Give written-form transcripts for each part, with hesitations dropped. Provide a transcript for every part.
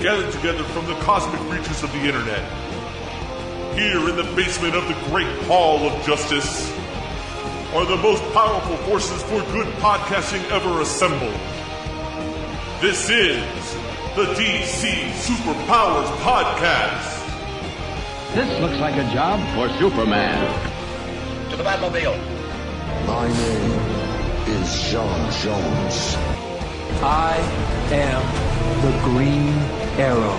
gathered together from the cosmic reaches of the internet. Here in the basement of the Great Hall of Justice are the most powerful forces for good podcasting ever assembled. This is the DC Superpowers Podcast. This looks like a job for Superman. To the Batmobile. My name is John Jones. I am the Green Arrow.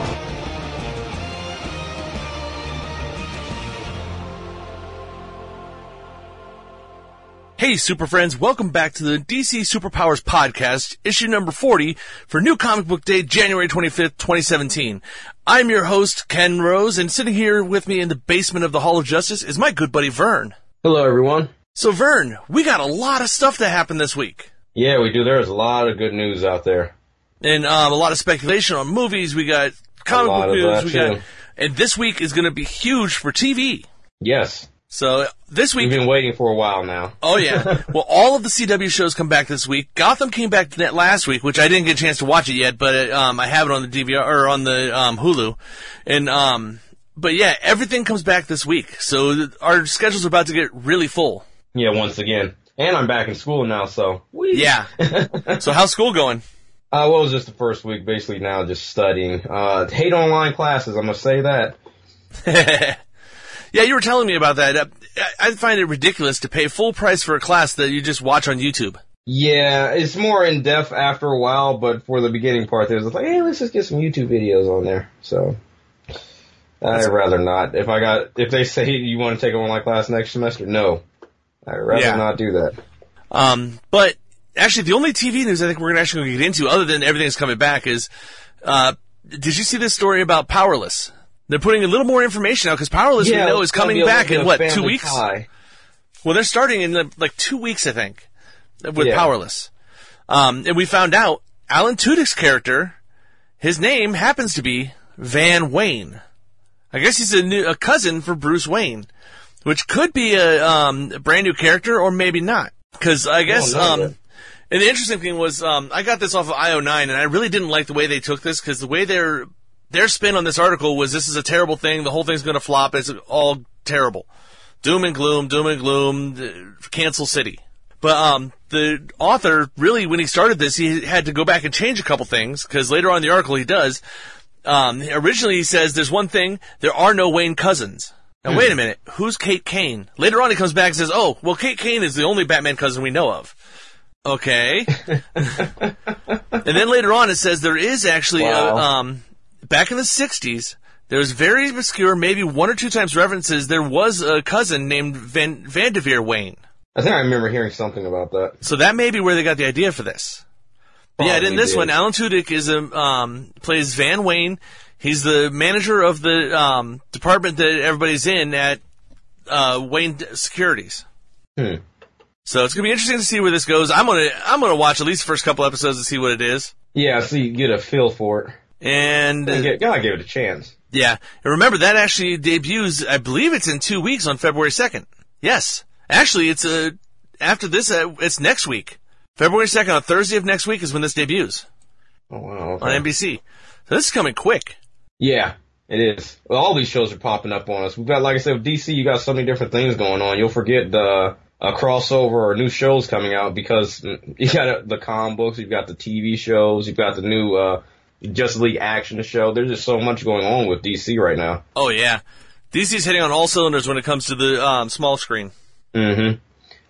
Hey, super friends! Welcome back to the DC Superpowers Podcast, issue number 40 for New Comic Book Day, January 25th, 2017. I'm your host, Ken Rose, and sitting here with me in the basement of the Hall of Justice is my good buddy Vern. Hello, everyone. So, Vern, we got a lot of stuff that happened this week. Yeah, we do. There's a lot of good news out there. And a lot of speculation on movies. We got comic book news. And this week is going to be huge for TV. Yes. So this week... We've been waiting for a while now. Oh, yeah. Well, all of the CW shows come back this week. Gotham came back last week, which I didn't get a chance to watch it yet, but I have it on the DVR, or on the Hulu. And but yeah, everything comes back this week. So our schedule's about to get really full. Yeah, once again. And I'm back in school now, so... Whee. Yeah. So how's school going? Well, it was just the first week, basically now just studying. Hate online classes, I'm going to say that. Yeah, you were telling me about that. I find it ridiculous to pay full price for a class that you just watch on YouTube. Yeah, it's more in-depth after a while, but for the beginning part, there's like, hey, let's just get some YouTube videos on there, so... I'd rather not. If they say you want to take an online class next semester, no. I'd rather not do that. But actually, the only TV news I think we're actually going to get into, other than everything's coming back, is did you see this story about Powerless? They're putting a little more information out because Powerless, we know, is coming back in, 2 weeks? Pie. Well, they're starting in, 2 weeks, I think, with Powerless. And we found out Alan Tudyk's character, his name happens to be Van Wayne. I guess he's a cousin for Bruce Wayne. Which could be a brand new character, or maybe not. Because I guess, and the interesting thing was, I got this off of IO9, and I really didn't like the way they took this, because the way their spin on this article was, this is a terrible thing, the whole thing's going to flop, it's all terrible. Doom and gloom, cancel city. But the author, really, when he started this, he had to go back and change a couple things, because later on in the article he does. Originally he says, there's one thing, there are no Wayne cousins. Now, wait a minute. Who's Kate Kane? Later on, he comes back and says, oh, well, Kate Kane is the only Batman cousin we know of. Okay. And then later on, it says there is actually, back in the 60s, there was very obscure, maybe one or two times references, there was a cousin named Vanderveer Wayne. I think I remember hearing something about that. So that may be where they got the idea for this. Probably in this one, Alan Tudyk is plays Van Wayne. He's the manager of the department that everybody's in at Wayne Securities. So it's going to be interesting to see where this goes. I'm gonna watch at least the first couple episodes to see what it is. Yeah, so you get a feel for it. And gotta give it a chance. Yeah. And remember, that actually debuts, I believe it's in 2 weeks on February 2nd. Yes. Actually, it's after this, it's next week. February 2nd, on Thursday of next week is when this debuts. Oh, wow. Okay. On NBC. So this is coming quick. Yeah, it is. Well, all these shows are popping up on us. We've got, like I said, with DC, you got so many different things going on. You'll forget a crossover or new shows coming out because you got the comic books, you've got the TV shows, you've got the new Justice League action show. There's just so much going on with DC right now. Oh, yeah. DC's hitting on all cylinders when it comes to the small screen. Mm-hmm.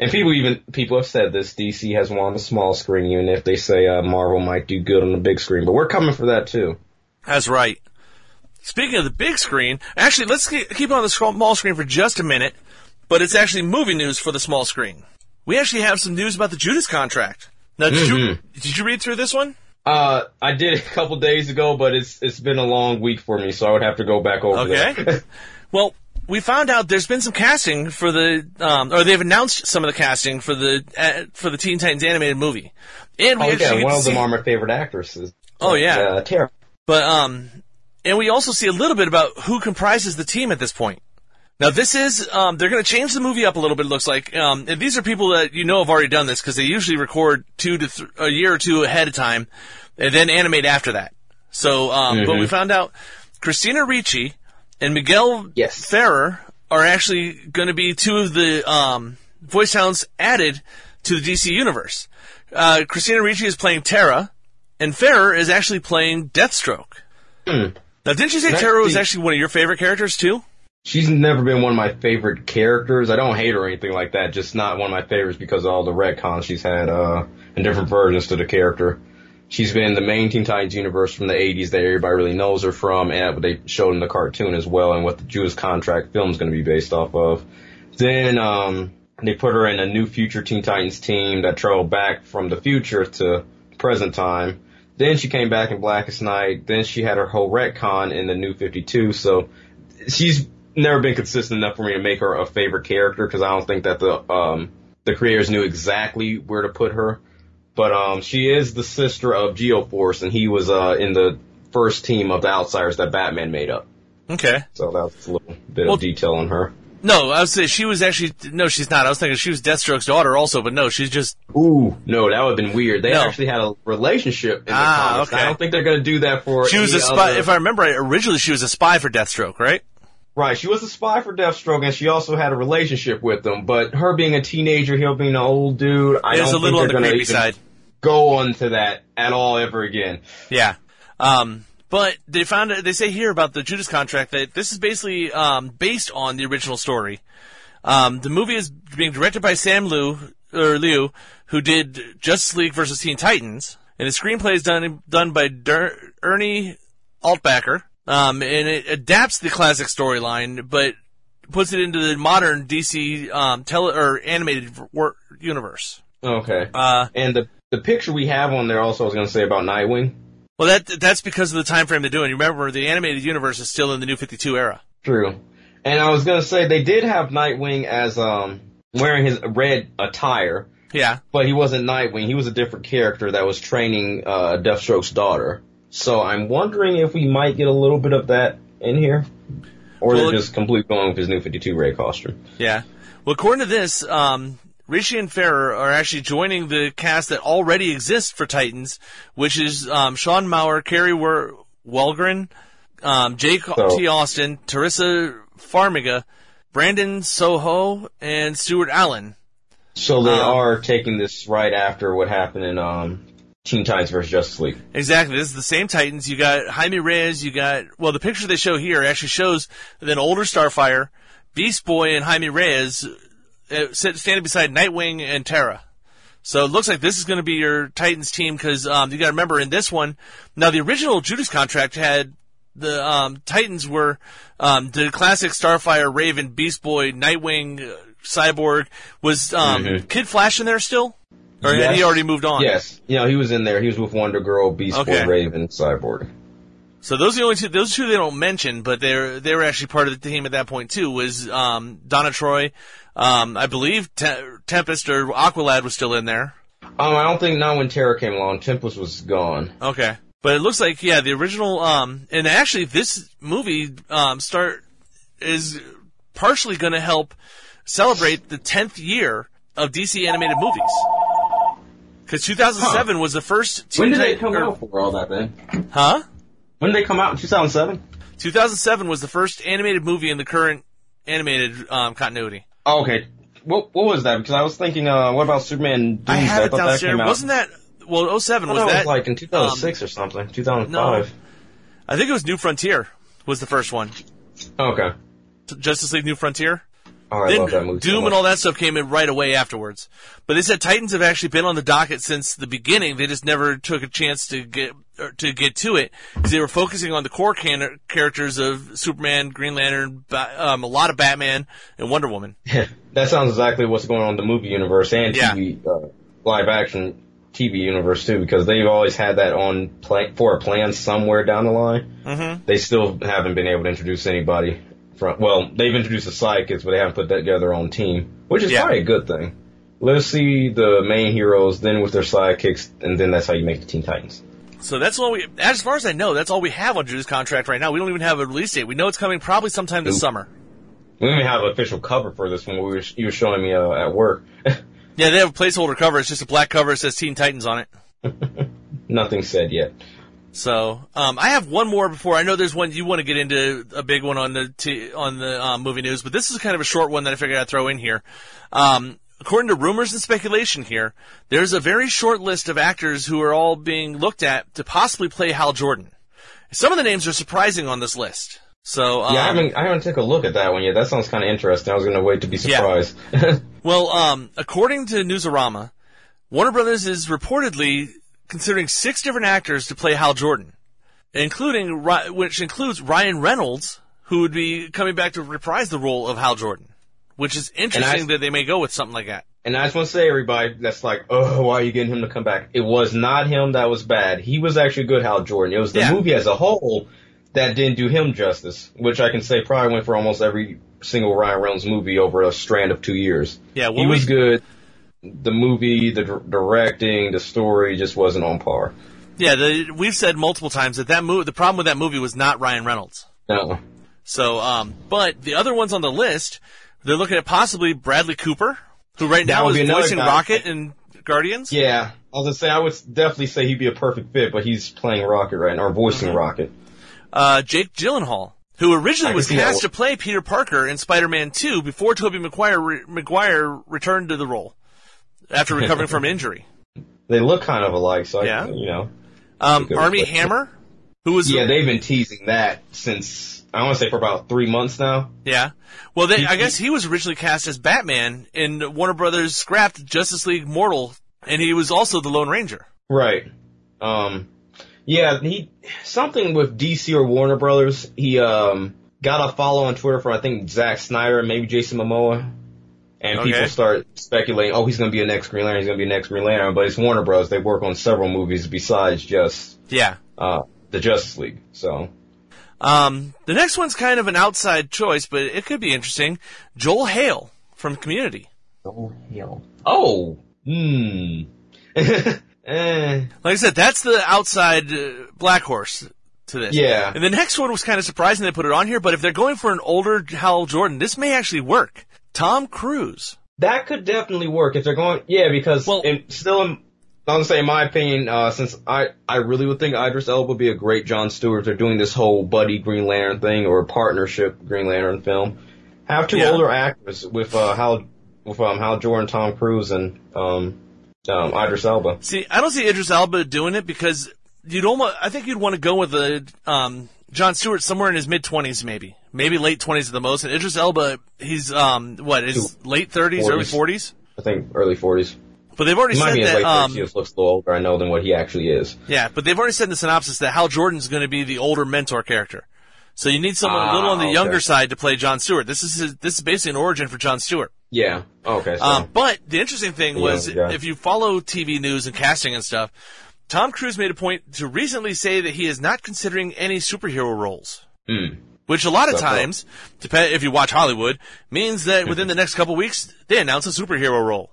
And people have said this, DC has won the small screen, even if they say Marvel might do good on the big screen. But we're coming for that, too. That's right. Speaking of the big screen, actually, let's keep on the small screen for just a minute, but it's actually movie news for the small screen. We actually have some news about the Judas Contract. Now, did you read through this one? I did a couple days ago, but it's been a long week for me, so I would have to go back over that. Well... We found out there's been some casting for the, or they've announced some of the casting for the Teen Titans animated movie. And one of them are my favorite actresses. Oh yeah, Terra. But and we also see a little bit about who comprises the team at this point. Now this is, they're going to change the movie up a little bit. It looks like, and these are people that you know have already done this because they usually record a year or two ahead of time, and then animate after that. So, but we found out Christina Ricci and Miguel Ferrer are actually going to be two of the voice talents added to the DC universe. Christina Ricci is playing Terra, and Ferrer is actually playing Deathstroke. Mm. Now, didn't you say Terra was actually one of your favorite characters, too? She's never been one of my favorite characters. I don't hate her or anything like that, just not one of my favorites because of all the retcons she's had and different versions to the character. She's been in the main Teen Titans universe from the 80s that everybody really knows her from, and what they showed in the cartoon as well, and what the Judas Contract film is going to be based off of. Then they put her in a new future Teen Titans team that traveled back from the future to present time. Then she came back in Blackest Night. Then she had her whole retcon in the New 52, so she's never been consistent enough for me to make her a favorite character, because I don't think that the creators knew exactly where to put her. But she is the sister of Geo-Force, and he was in the first team of the Outsiders that Batman made up. Okay. So that's a little bit of detail on her. No, I would say she was actually... No, she's not. I was thinking she was Deathstroke's daughter also, but no, she's just... Ooh, no, that would have been weird. They actually had a relationship in the comics. Okay. I don't think they're going to do that for... She was a spy. If I remember right, originally she was a spy for Deathstroke, right? Right, she was a spy for Deathstroke, and she also had a relationship with him, but her being a teenager, he'll be an old dude, I don't think they're going to even go on to that at all ever again. Yeah. But they found they say here about the Judas Contract that this is basically based on the original story. The movie is being directed by Sam Liu, who did Justice League versus Teen Titans, and the screenplay is done by Ernie Altbacker. And it adapts the classic storyline, but puts it into the modern DC animated universe. Okay. And the picture we have on there also I was going to say about Nightwing. Well, that's because of the time frame they're doing. Remember, the animated universe is still in the New 52 era. True. And I was going to say they did have Nightwing as wearing his red attire. Yeah. But he wasn't Nightwing. He was a different character that was training Deathstroke's daughter. So I'm wondering if we might get a little bit of that in here. Or they're just completely going with his New 52 Ray costume. Yeah. Well, according to this, Ricci and Ferrer are actually joining the cast that already exists for Titans, which is Sean Maurer, Kerry Walgren, T. Austin, Teresa Farmiga, Brandon Soho, and Stuart Allen. So they are taking this right after what happened in... Teen Titans versus Justice League. Exactly. This is the same Titans. You got Jaime Reyes. You got, well, the picture they show here actually shows an older Starfire, Beast Boy, and Jaime Reyes standing beside Nightwing and Terra. So it looks like this is going to be your Titans team because you got to remember in this one, now the original Judas Contract had the Titans were the classic Starfire, Raven, Beast Boy, Nightwing, Cyborg. Was Kid Flash in there still? Or yes. He already moved on? Yes. You know, he was in there. He was with Wonder Girl, Beast Boy, Raven, Cyborg. So those are the only two. Those two they don't mention, but they were actually part of the team at that point too. Was Donna Troy? I believe Tempest or Aqualad was still in there. I don't think not when Terra came along. Tempest was gone. Okay, but it looks like the original. And actually this movie is partially going to help celebrate the 10th year of DC animated movies. Because 2007 was the first... When did they come out for all that, then? Huh? When did they come out in 2007? 2007 was the first animated movie in the current animated continuity. Oh, okay. What was that? Because I was thinking, what about Superman Doomsday? I had it downstairs. Wasn't that... Well, 2007 was that... I thought it was like in 2006 or something. 2005. No, I think it was New Frontier was the first one. Okay. Justice League New Frontier? Oh, I love that movie. Doom and all that stuff came in right away afterwards. But they said Titans have actually been on the docket since the beginning. They just never took a chance to get to it because they were focusing on the core characters of Superman, Green Lantern, a lot of Batman, and Wonder Woman. Yeah, that sounds exactly what's going on in the movie universe and TV live-action TV universe, too, because they've always had that on for a plan somewhere down the line. Mm-hmm. They still haven't been able to introduce anybody. Well, they've introduced the sidekicks, but they haven't put that together their own team, which is probably a good thing. Let's see the main heroes, then with their sidekicks, and then that's how you make the Teen Titans. So that's all as far as I know, that's all we have on Judas Contract right now. We don't even have a release date. We know it's coming probably sometime this summer. We don't even have an official cover for this one. You were showing me at work. Yeah, they have a placeholder cover. It's just a black cover. It says Teen Titans on it. Nothing said yet. So, I have one more before. I know there's one you want to get into, a big one on the movie news, but this is kind of a short one that I figured I'd throw in here. According to rumors and speculation here, there's a very short list of actors who are all being looked at to possibly play Hal Jordan. Some of the names are surprising on this list. So, yeah, I haven't taken a look at that one yet. That sounds kind of interesting. I was going to wait to be surprised. Yeah. Well, according to Newsarama, Warner Brothers is reportedly considering 6 different actors to play Hal Jordan, which includes Ryan Reynolds, who would be coming back to reprise the role of Hal Jordan, which is interesting that they may go with something like that. And I just want to say, everybody, that's like, oh, why are you getting him to come back? It was not him that was bad. He was actually good Hal Jordan. It was the movie as a whole that didn't do him justice, which I can say probably went for almost every single Ryan Reynolds movie over a strand of 2 years. Yeah, well, he was good. The movie, the directing, the story just wasn't on par. Yeah, we've said multiple times the problem with that movie was not Ryan Reynolds. No. So, but the other ones on the list, they're looking at possibly Bradley Cooper, who right now is voicing Rocket in Guardians. Yeah, I was gonna say, I would definitely say he'd be a perfect fit, but he's playing Rocket right now, or voicing Rocket. Jake Gyllenhaal, who originally was cast to play Peter Parker in Spider-Man 2 before Tobey Maguire returned to the role after recovering from injury. They look kind of alike, so yeah. Armie Hammer, who was... Yeah, they've been teasing that since, I want to say, for about 3 months now. Yeah. Well, I guess he was originally cast as Batman in Warner Brothers' scrapped Justice League Mortal, and he was also the Lone Ranger. Right. Yeah, something with DC or Warner Brothers, he got a follow on Twitter for, I think, Zack Snyder and maybe Jason Momoa. And people start speculating, oh, he's going to be a next Green Lantern, but it's Warner Bros. They work on several movies besides just the Justice League. So the next one's kind of an outside choice, but it could be interesting. Joel Hale from Community. Joel Hale. Oh. Hmm. Like I said, that's the outside Black Horse to this. Yeah. And the next one was kind of surprising they put it on here, but if they're going for an older Hal Jordan, this may actually work. Tom Cruise. That could definitely work if they're going... Yeah, because in my opinion, since I really would think Idris Elba would be a great John Stewart if they're doing this whole buddy Green Lantern thing or partnership Green Lantern film. Have two older actors with Hal Jordan, Tom Cruise, and... Idris Elba. See, I don't see Idris Elba doing it because I think you'd want to go with John Stewart somewhere in his mid-20s maybe late 20s at the most. And Idris Elba, he's late 30s, 40s. Early 40s? I think early 40s. But they've already said that... He just looks a little older, I know, than what he actually is. Yeah, but they've already said in the synopsis that Hal Jordan's going to be the older mentor character. So you need someone a little on the younger side to play John Stewart. This is basically an origin for John Stewart. Yeah. Okay. So. But the interesting thing was, if you follow TV news and casting and stuff, Tom Cruise made a point to recently say that he is not considering any superhero roles, which a lot of times, if you watch Hollywood, means that within the next couple weeks they announce a superhero role.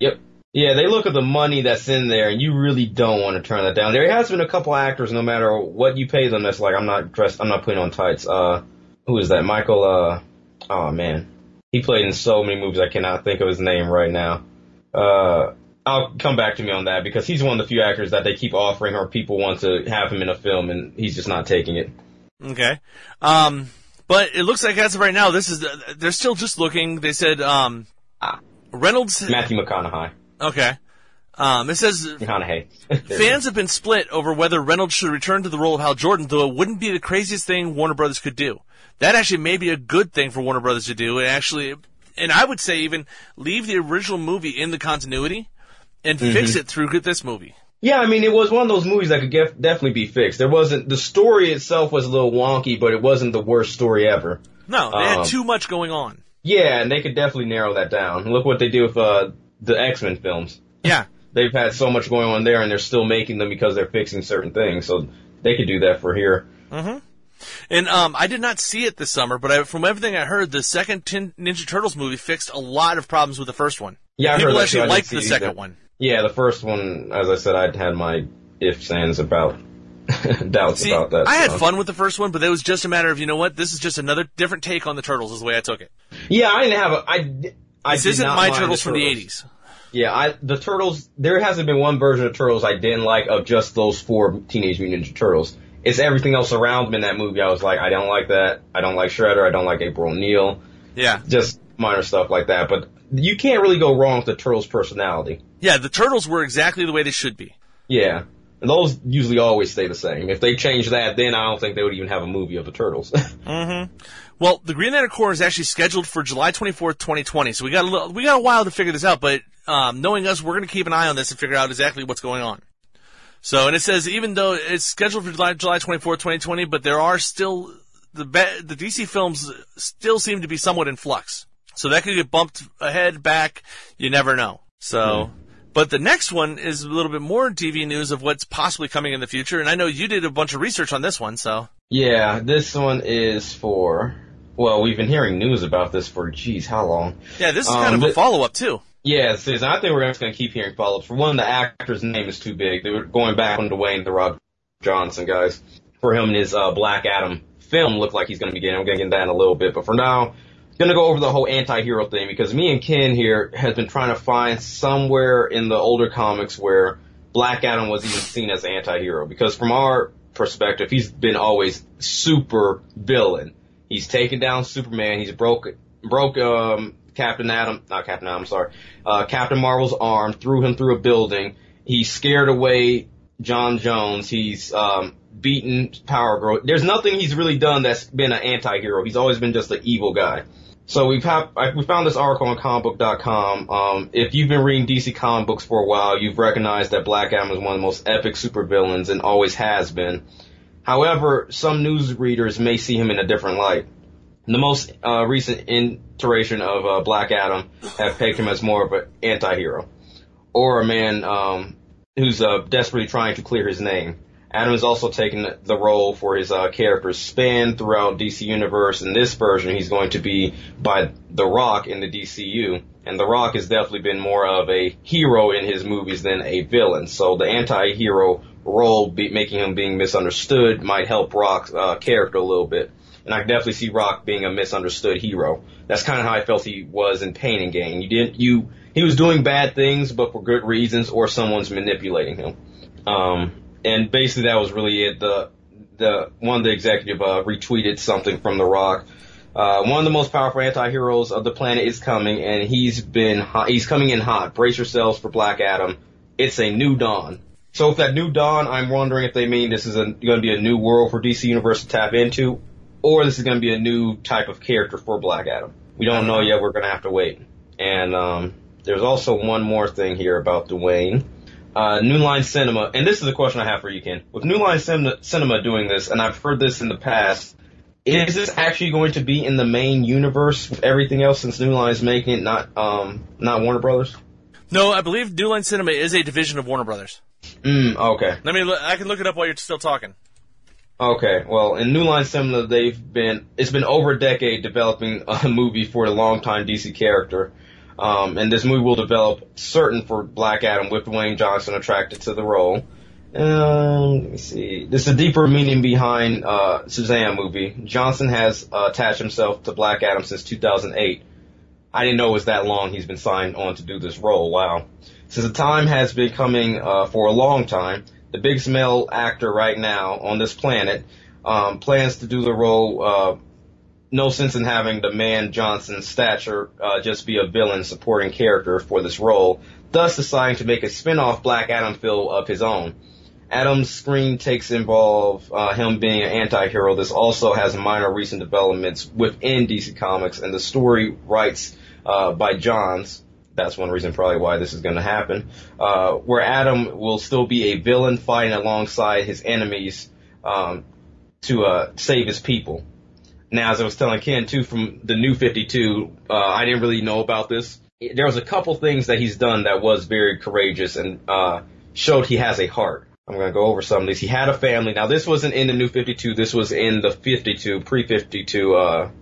Yep. Yeah, they look at the money that's in there, and you really don't want to turn that down. There has been a couple actors, no matter what you pay them, that's like, I'm not putting on tights. Who is that? Michael? Oh man. He played in so many movies, I cannot think of his name right now. I'll come back to me on that, because he's one of the few actors that they keep offering or people want to have him in a film, and he's just not taking it. Okay. But it looks like as of right now, they're still just looking. They said Reynolds... Matthew McConaughey. Okay. It says... McConaughey. Fans have been split over whether Reynolds should return to the role of Hal Jordan, though it wouldn't be the craziest thing Warner Brothers could do. That actually may be a good thing for Warner Brothers to do. And I would say even leave the original movie in the continuity and fix it through this movie. Yeah, I mean, it was one of those movies that could definitely be fixed. The story itself was a little wonky, but it wasn't the worst story ever. No, they had too much going on. Yeah, and they could definitely narrow that down. Look what they do with the X-Men films. Yeah. They've had so much going on there, and they're still making them because they're fixing certain things. So they could do that for here. Mm-hmm. And I did not see it this summer, but from everything I heard, the second Ninja Turtles movie fixed a lot of problems with the first one. Yeah, people actually liked the second one. Yeah, the first one, as I said, I had my ifs, ands about doubts about that. I had fun with the first one, but it was just a matter of, you know what, this is just another different take on the Turtles is the way I took it. Yeah, I didn't have a... This isn't my Turtles from the 80s. Yeah, the Turtles, there hasn't been one version of Turtles I didn't like of just those four Teenage Mutant Ninja Turtles. It's everything else around them in that movie. I was like, I don't like that. I don't like Shredder. I don't like April O'Neil. Yeah. Just minor stuff like that. But you can't really go wrong with the Turtles' personality. Yeah, the Turtles were exactly the way they should be. Yeah. And those usually always stay the same. If they change that, then I don't think they would even have a movie of the Turtles. Mm-hmm. Well, the Green Lantern Corps is actually scheduled for July 24th, 2020, so we got a while to figure this out, but knowing us, we're going to keep an eye on this and figure out exactly what's going on. So, and it says, even though it's scheduled for July 24th, 2020, but there are still, the DC films still seem to be somewhat in flux. So that could get bumped ahead, back, you never know. So... Mm-hmm. But the next one is a little bit more TV news of what's possibly coming in the future, and I know you did a bunch of research on this one, so... Yeah, this one is for... Well, we've been hearing news about this for, geez, how long? Yeah, this is kind of a follow-up, too. Yeah, it is. I think we're just going to keep hearing follow-ups. For one, the actor's name is too big. They were going back on Dwayne the Rock Johnson, guys. For him and his Black Adam film looked like he's going to be getting. I'm going to get that in a little bit, but for now... Gonna go over the whole anti-hero thing because me and Ken here has been trying to find somewhere in the older comics where Black Adam was even seen as an anti-hero because from our perspective, he's been always super villain. He's taken down Superman. He's broke Captain Marvel's arm, threw him through a building. He scared away John Jones. He's beaten Power Girl. There's nothing he's really done that's been an anti-hero. He's always been just an evil guy. So we found this article on comicbook.com. If you've been reading DC comic books for a while, you've recognized that Black Adam is one of the most epic supervillains and always has been. However, some news readers may see him in a different light. The most recent iteration of Black Adam have pegged him as more of an anti-hero or a man who's desperately trying to clear his name. Adam has also taken the role for his character's span throughout DC Universe. In this version, he's going to be by The Rock in the DCU. And The Rock has definitely been more of a hero in his movies than a villain. So the anti-hero role, making him being misunderstood, might help Rock's character a little bit. And I can definitely see Rock being a misunderstood hero. That's kind of how I felt he was in Pain and Gain. He was doing bad things, but for good reasons, or someone's manipulating him. And basically that was really it. The one of the executive retweeted something from The Rock. One of the most powerful anti-heroes of the planet is coming, and he's coming in hot. Brace yourselves for Black Adam. It's a new dawn. So with that new dawn, I'm wondering if they mean this is going to be a new world for DC Universe to tap into, or this is going to be a new type of character for Black Adam. We don't know yet. We're going to have to wait. And there's also one more thing here about Dwayne. New Line Cinema, and this is a question I have for you, Ken. With New Line Cinema doing this, and I've heard this in the past, is this actually going to be in the main universe with everything else since New Line is making it, not Warner Brothers? No, I believe New Line Cinema is a division of Warner Brothers. Okay. I can look it up while you're still talking. Okay, well, in New Line Cinema, it's been over a decade developing a movie for a long-time DC character. And this movie will develop certain for Black Adam with Dwayne Johnson attracted to the role. Let me see. There's a deeper meaning behind Shazam movie. Johnson has attached himself to Black Adam since 2008. I didn't know it was that long he's been signed on to do this role. Wow. Since the time has been coming for a long time, the biggest male actor right now on this planet plans to do the role. No sense in having the man Johnson's stature just be a villain supporting character for this role, thus deciding to make a spin-off Black Adam film of his own. Adam's screen takes involve him being an anti-hero. This also has minor recent developments within DC Comics, and the story rights by Johns, that's one reason probably why this is going to happen, where Adam will still be a villain fighting alongside his enemies to save his people. Now, as I was telling Ken, too, from the New 52, I didn't really know about this. There was a couple things that he's done that was very courageous and showed he has a heart. I'm going to go over some of these. He had a family. Now, this wasn't in the New 52. This was in the pre-52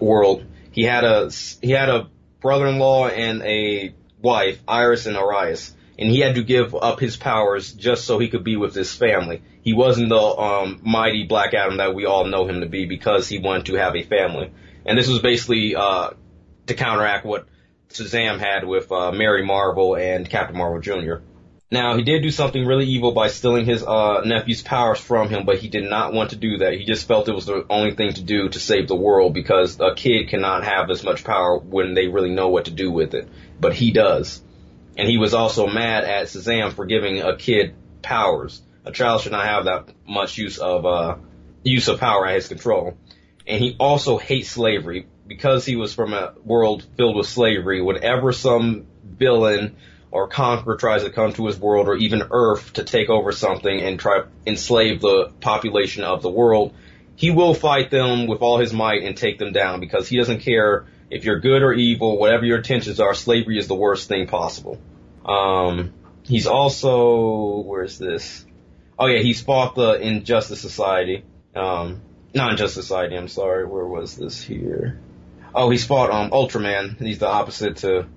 world. He had a brother-in-law and a wife, Iris and Arias, and he had to give up his powers just so he could be with his family. He wasn't the mighty Black Adam that we all know him to be because he wanted to have a family. And this was basically to counteract what Shazam had with Mary Marvel and Captain Marvel Jr. Now, he did do something really evil by stealing his nephew's powers from him, but he did not want to do that. He just felt it was the only thing to do to save the world, because a kid cannot have as much power when they really know what to do with it. But he does. And he was also mad at Shazam for giving a kid powers. A child should not have that much use of power at his control. And he also hates slavery. Because he was from a world filled with slavery, whenever some villain or conqueror tries to come to his world or even Earth to take over something and try to enslave the population of the world, he will fight them with all his might and take them down, because he doesn't care if you're good or evil, whatever your intentions are, slavery is the worst thing possible. He's also, where's this? Oh yeah, he's fought the Injustice Society. Non-Justice Society, I'm sorry, where was this here? Oh, he's fought Ultraman. He's the opposite to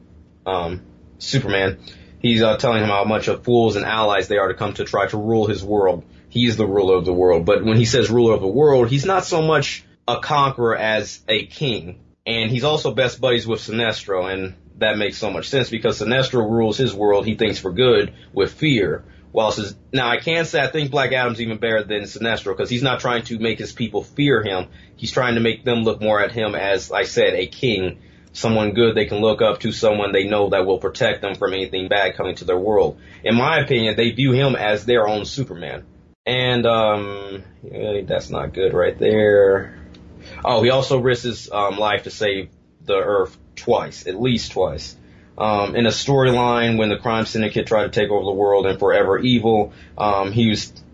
Superman. He's telling him how much of fools and allies they are to come to try to rule his world. He is the ruler of the world. But when he says ruler of the world, he's not so much a conqueror as a king. And he's also best buddies with Sinestro, and that makes so much sense because Sinestro rules his world, he thinks, for good, with fear. Well, now I can say I think Black Adam's even better than Sinestro because he's not trying to make his people fear him. He's trying to make them look more at him as, like I said, a king, someone good they can look up to, someone they know that will protect them from anything bad coming to their world. In my opinion, they view him as their own Superman. And that's not good right there. Oh, he also risks his life to save the Earth twice, at least twice. In a storyline when the crime syndicate tried to take over the world and forever evil,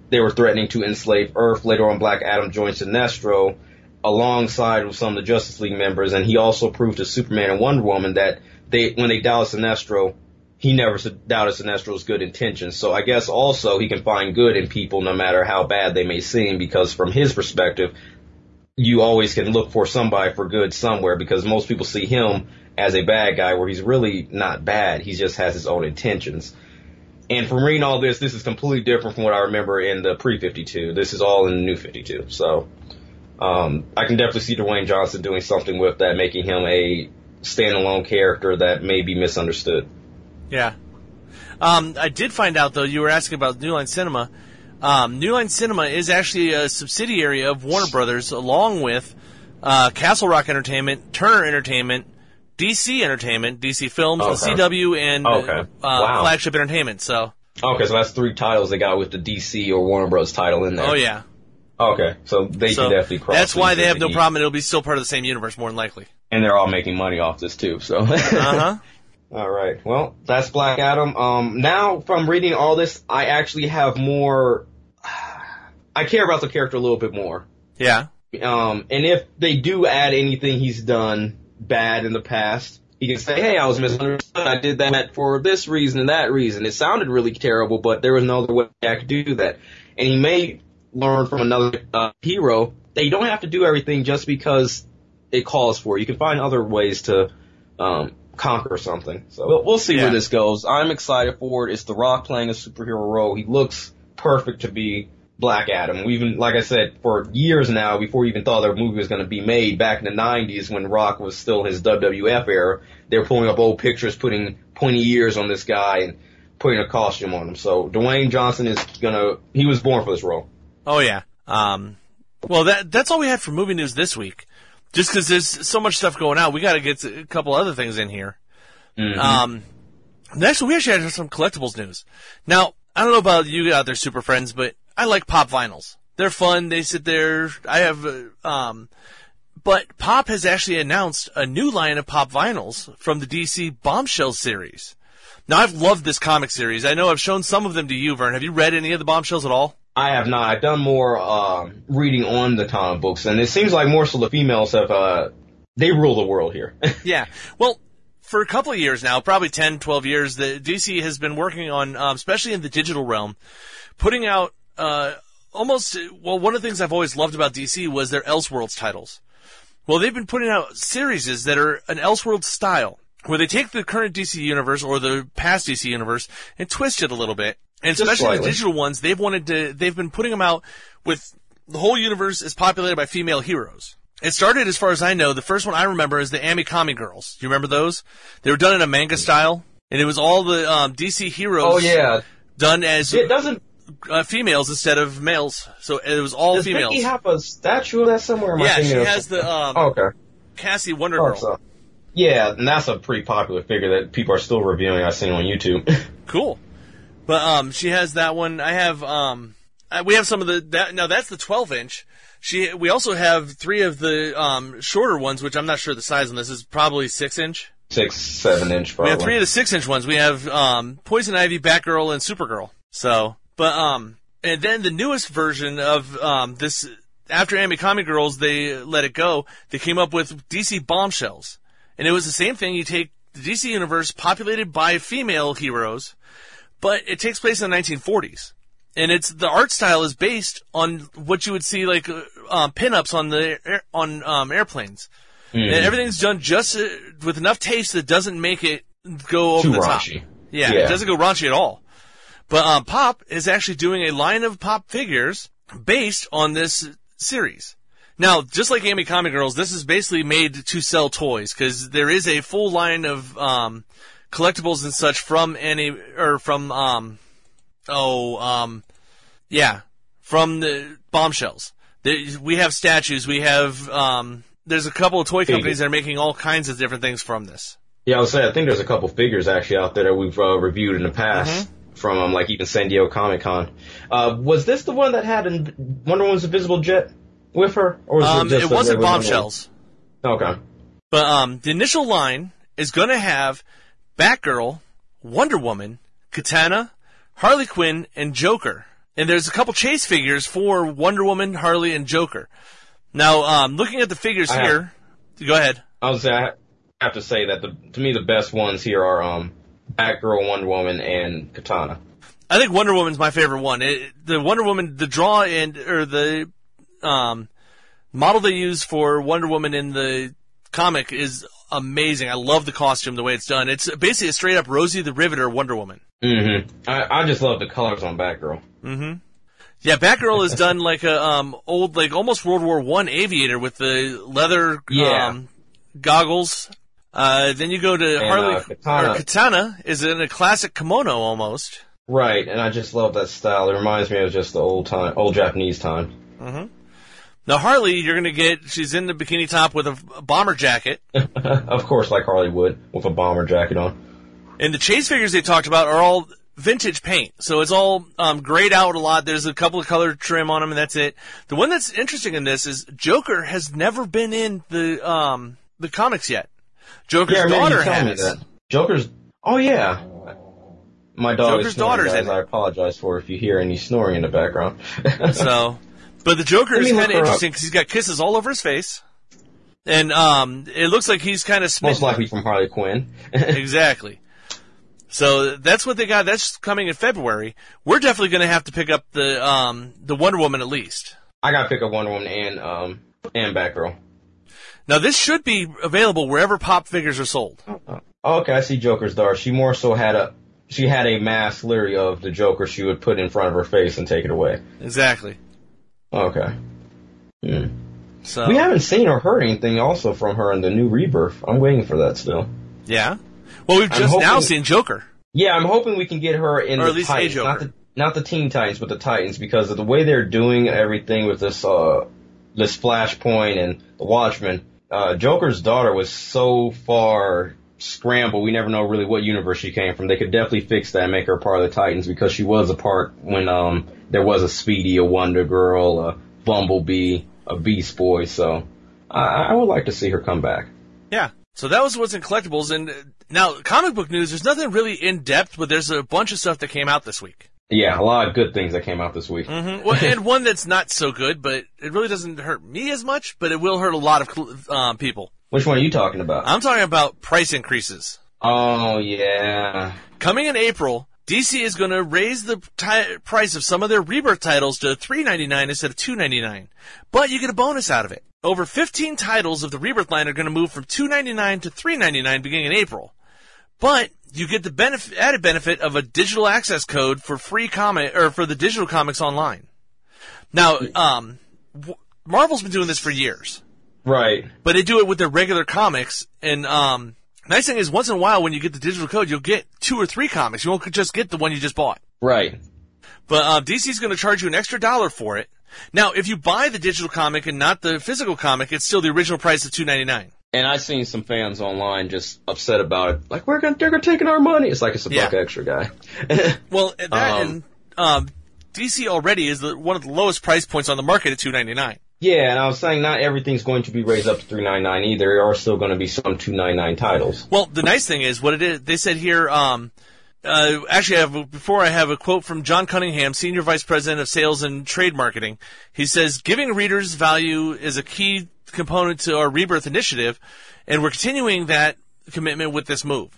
they were threatening to enslave Earth. Later on, Black Adam joined Sinestro alongside with some of the Justice League members, and he also proved to Superman and Wonder Woman that when they doubted Sinestro, he never doubted Sinestro's good intentions. So I guess also he can find good in people no matter how bad they may seem, because from his perspective, you always can look for somebody for good somewhere, because most people see him as a bad guy where he's really not bad. He just has his own intentions. And from reading all this, this is completely different from what I remember in the pre-52. This is all in the new 52. So I can definitely see Dwayne Johnson doing something with that, making him a standalone character that may be misunderstood. Yeah. I did find out, though, you were asking about New Line Cinema. New Line Cinema is actually a subsidiary of Warner Brothers, along with Castle Rock Entertainment, Turner Entertainment, DC Entertainment, DC Films, okay. CW, and wow. Flagship Entertainment. So okay, so that's three titles they got with the DC or Warner Bros. Title in there. Oh, yeah. Okay, so they can definitely cross. That's why they have no problem, and it'll be still part of the same universe, more than likely. And they're all making money off this, too, so. Uh-huh. All right, well, that's Black Adam. Now, from reading all this, I actually have more... I care about the character a little bit more. Yeah. And if they do add anything he's done... bad in the past, he can say, hey, I was misunderstood, I did that for this reason and that reason, it sounded really terrible, but there was no other way I could do that. And he may learn from another hero that you don't have to do everything just because it calls for it. You can find other ways to conquer something. So we'll see where this goes. I'm excited for it. It's The Rock playing a superhero role. He looks perfect to be Black Adam. We even, like I said, for years now, before we even thought that movie was going to be made, back in the 90s when Rock was still his WWF era, they were pulling up old pictures, putting pointy ears on this guy and putting a costume on him. So Dwayne Johnson he was born for this role. Oh, yeah. Well, that's all we had for movie news this week. Just because there's so much stuff going on, we got to get a couple other things in here. Mm-hmm. Next, we actually had some collectibles news. Now, I don't know about you out there, Super Friends, but I like pop vinyls. They're fun. They sit there. I have, but Pop has actually announced a new line of pop vinyls from the DC Bombshell series. Now, I've loved this comic series. I know I've shown some of them to you, Vern. Have you read any of the Bombshells at all? I have not. I've done more reading on the comic books, and it seems like more so the females have, they rule the world here. Yeah. Well, for a couple of years now, probably 10, 12 years, the DC has been working on, especially in the digital realm, putting out one of the things I've always loved about DC was their Elseworlds titles. Well, they've been putting out series that are an Elseworlds style, where they take the current DC universe or the past DC universe and twist it a little bit. And especially the digital ones, they've been putting them out with the whole universe is populated by female heroes. It started, as far as I know, the first one I remember is the Amikami Girls. Do you remember those? They were done in a manga style, and it was all the DC heroes done as females instead of males. So it was all females. Does Mickey have a statue of that somewhere? Yeah, she has the Cassie Wonder Girl. So. Yeah, and that's a pretty popular figure that people are still reviewing. I've seen it on YouTube. Cool. But she has that one. I have we have some of the now that's the 12-inch. We also have three of the shorter ones, which I'm not sure the size on this is probably 6-inch. 6, 7-inch probably. We have three of the 6-inch ones. We have Poison Ivy, Batgirl, and Supergirl. So, but and then the newest version of this after Amikami Girls, they let it go. They came up with DC Bombshells, and it was the same thing. You take the DC universe populated by female heroes, but it takes place in the 1940s. And it's the art style is based on what you would see like pinups on airplanes, and everything's done just with enough taste that doesn't make it go over too raunchy. Yeah, it doesn't go raunchy at all. But Pop is actually doing a line of Pop figures based on this series. Now, just like Amikami Girls, this is basically made to sell toys because there is a full line of collectibles and such from from the Bombshells. We have statues. We have there's a couple of toy companies that are making all kinds of different things from this. Yeah, I was saying I think there's a couple figures actually out there that we've reviewed in the past from like even San Diego Comic Con. Was this the one that had Wonder Woman's invisible jet with her, or was it just? It wasn't Bombshells. Okay, but the initial line is going to have Batgirl, Wonder Woman, Katana, Harley Quinn, and Joker. And there's a couple chase figures for Wonder Woman, Harley, and Joker. Now, looking at the figures go ahead. I was saying, I have to say that to me the best ones here are Batgirl, Wonder Woman, and Katana. I think Wonder Woman's my favorite one. The Wonder Woman, the draw and or the model they use for Wonder Woman in the comic is amazing. I love the costume, the way it's done. It's basically a straight up Rosie the Riveter Wonder Woman. I just love the colors on Batgirl. Yeah, Batgirl is done like a old, like almost World War I aviator with the leather goggles. Then you go to Harley. Katana is in a classic kimono almost. Right, and I just love that style. It reminds me of just the old Japanese time. Now Harley, you're gonna get. She's in the bikini top with a bomber jacket. Of course, like Harley would with a bomber jacket on. And the chase figures they talked about are all vintage paint. So it's all grayed out a lot. There's a couple of color trim on them, and that's it. The one that's interesting in this is Joker has never been in the comics yet. Joker's daughter has. Joker's... Oh, yeah. My dog Joker's is snoring, guys. I apologize for if you hear any snoring in the background. So, but the Joker is kind of interesting because he's got kisses all over his face. And it looks like he's kind of smitten. Most likely from Harley Quinn. Exactly. So that's what they got. That's coming in February. We're definitely going to have to pick up the Wonder Woman at least. I got to pick up Wonder Woman and Batgirl. Now this should be available wherever Pop figures are sold. Oh, okay, I see Joker's daughter. She more so had a mask literally of the Joker she would put in front of her face and take it away. Exactly. Okay. Hmm. So we haven't seen or heard anything also from her in the new Rebirth. I'm waiting for that still. Yeah. Well, we've just now seen Joker. Yeah, I'm hoping we can get her in the Titans. Or at least a Joker. Not the Teen Titans, but the Titans, because of the way they're doing everything with this this Flashpoint and the Watchmen. Joker's daughter was so far scrambled, we never know really what universe she came from. They could definitely fix that and make her part of the Titans, because she was a part when there was a Speedy, a Wonder Girl, a Bumblebee, a Beast Boy. So I would like to see her come back. Yeah. So that was what's in collectibles, and now comic book news, there's nothing really in-depth, but there's a bunch of stuff that came out this week. Yeah, a lot of good things that came out this week. Well, and one that's not so good, but it really doesn't hurt me as much, but it will hurt a lot of people. Which one are you talking about? I'm talking about price increases. Oh, yeah. Coming in April, DC is going to raise the price of some of their Rebirth titles to $3.99 instead of $2.99, but you get a bonus out of it. Over 15 titles of the Rebirth line are going to move from $2.99 to $3.99 beginning in April. But you get the added benefit of a digital access code for free for the digital comics online. Now, Marvel's been doing this for years. Right. But they do it with their regular comics, and nice thing is, once in a while, when you get the digital code, you'll get 2 or 3 comics. You won't just get the one you just bought. Right. But DC's going to charge you an extra $1 for it. Now, if you buy the digital comic and not the physical comic, it's still the original price of $2.99. And I've seen some fans online just upset about it. Like, they're taking our money. It's like it's a buck extra, guy. Well, that and DC already is one of the lowest price points on the market at $2.99. Yeah, and I was saying not everything's going to be raised up to $3.99 either. There are still going to be some $2.99 titles. Well, the nice thing is what it is. They said here, actually, I have a quote from John Cunningham, Senior Vice President of Sales and Trade Marketing. He says, "Giving readers value is a key component to our Rebirth initiative, and we're continuing that commitment with this move.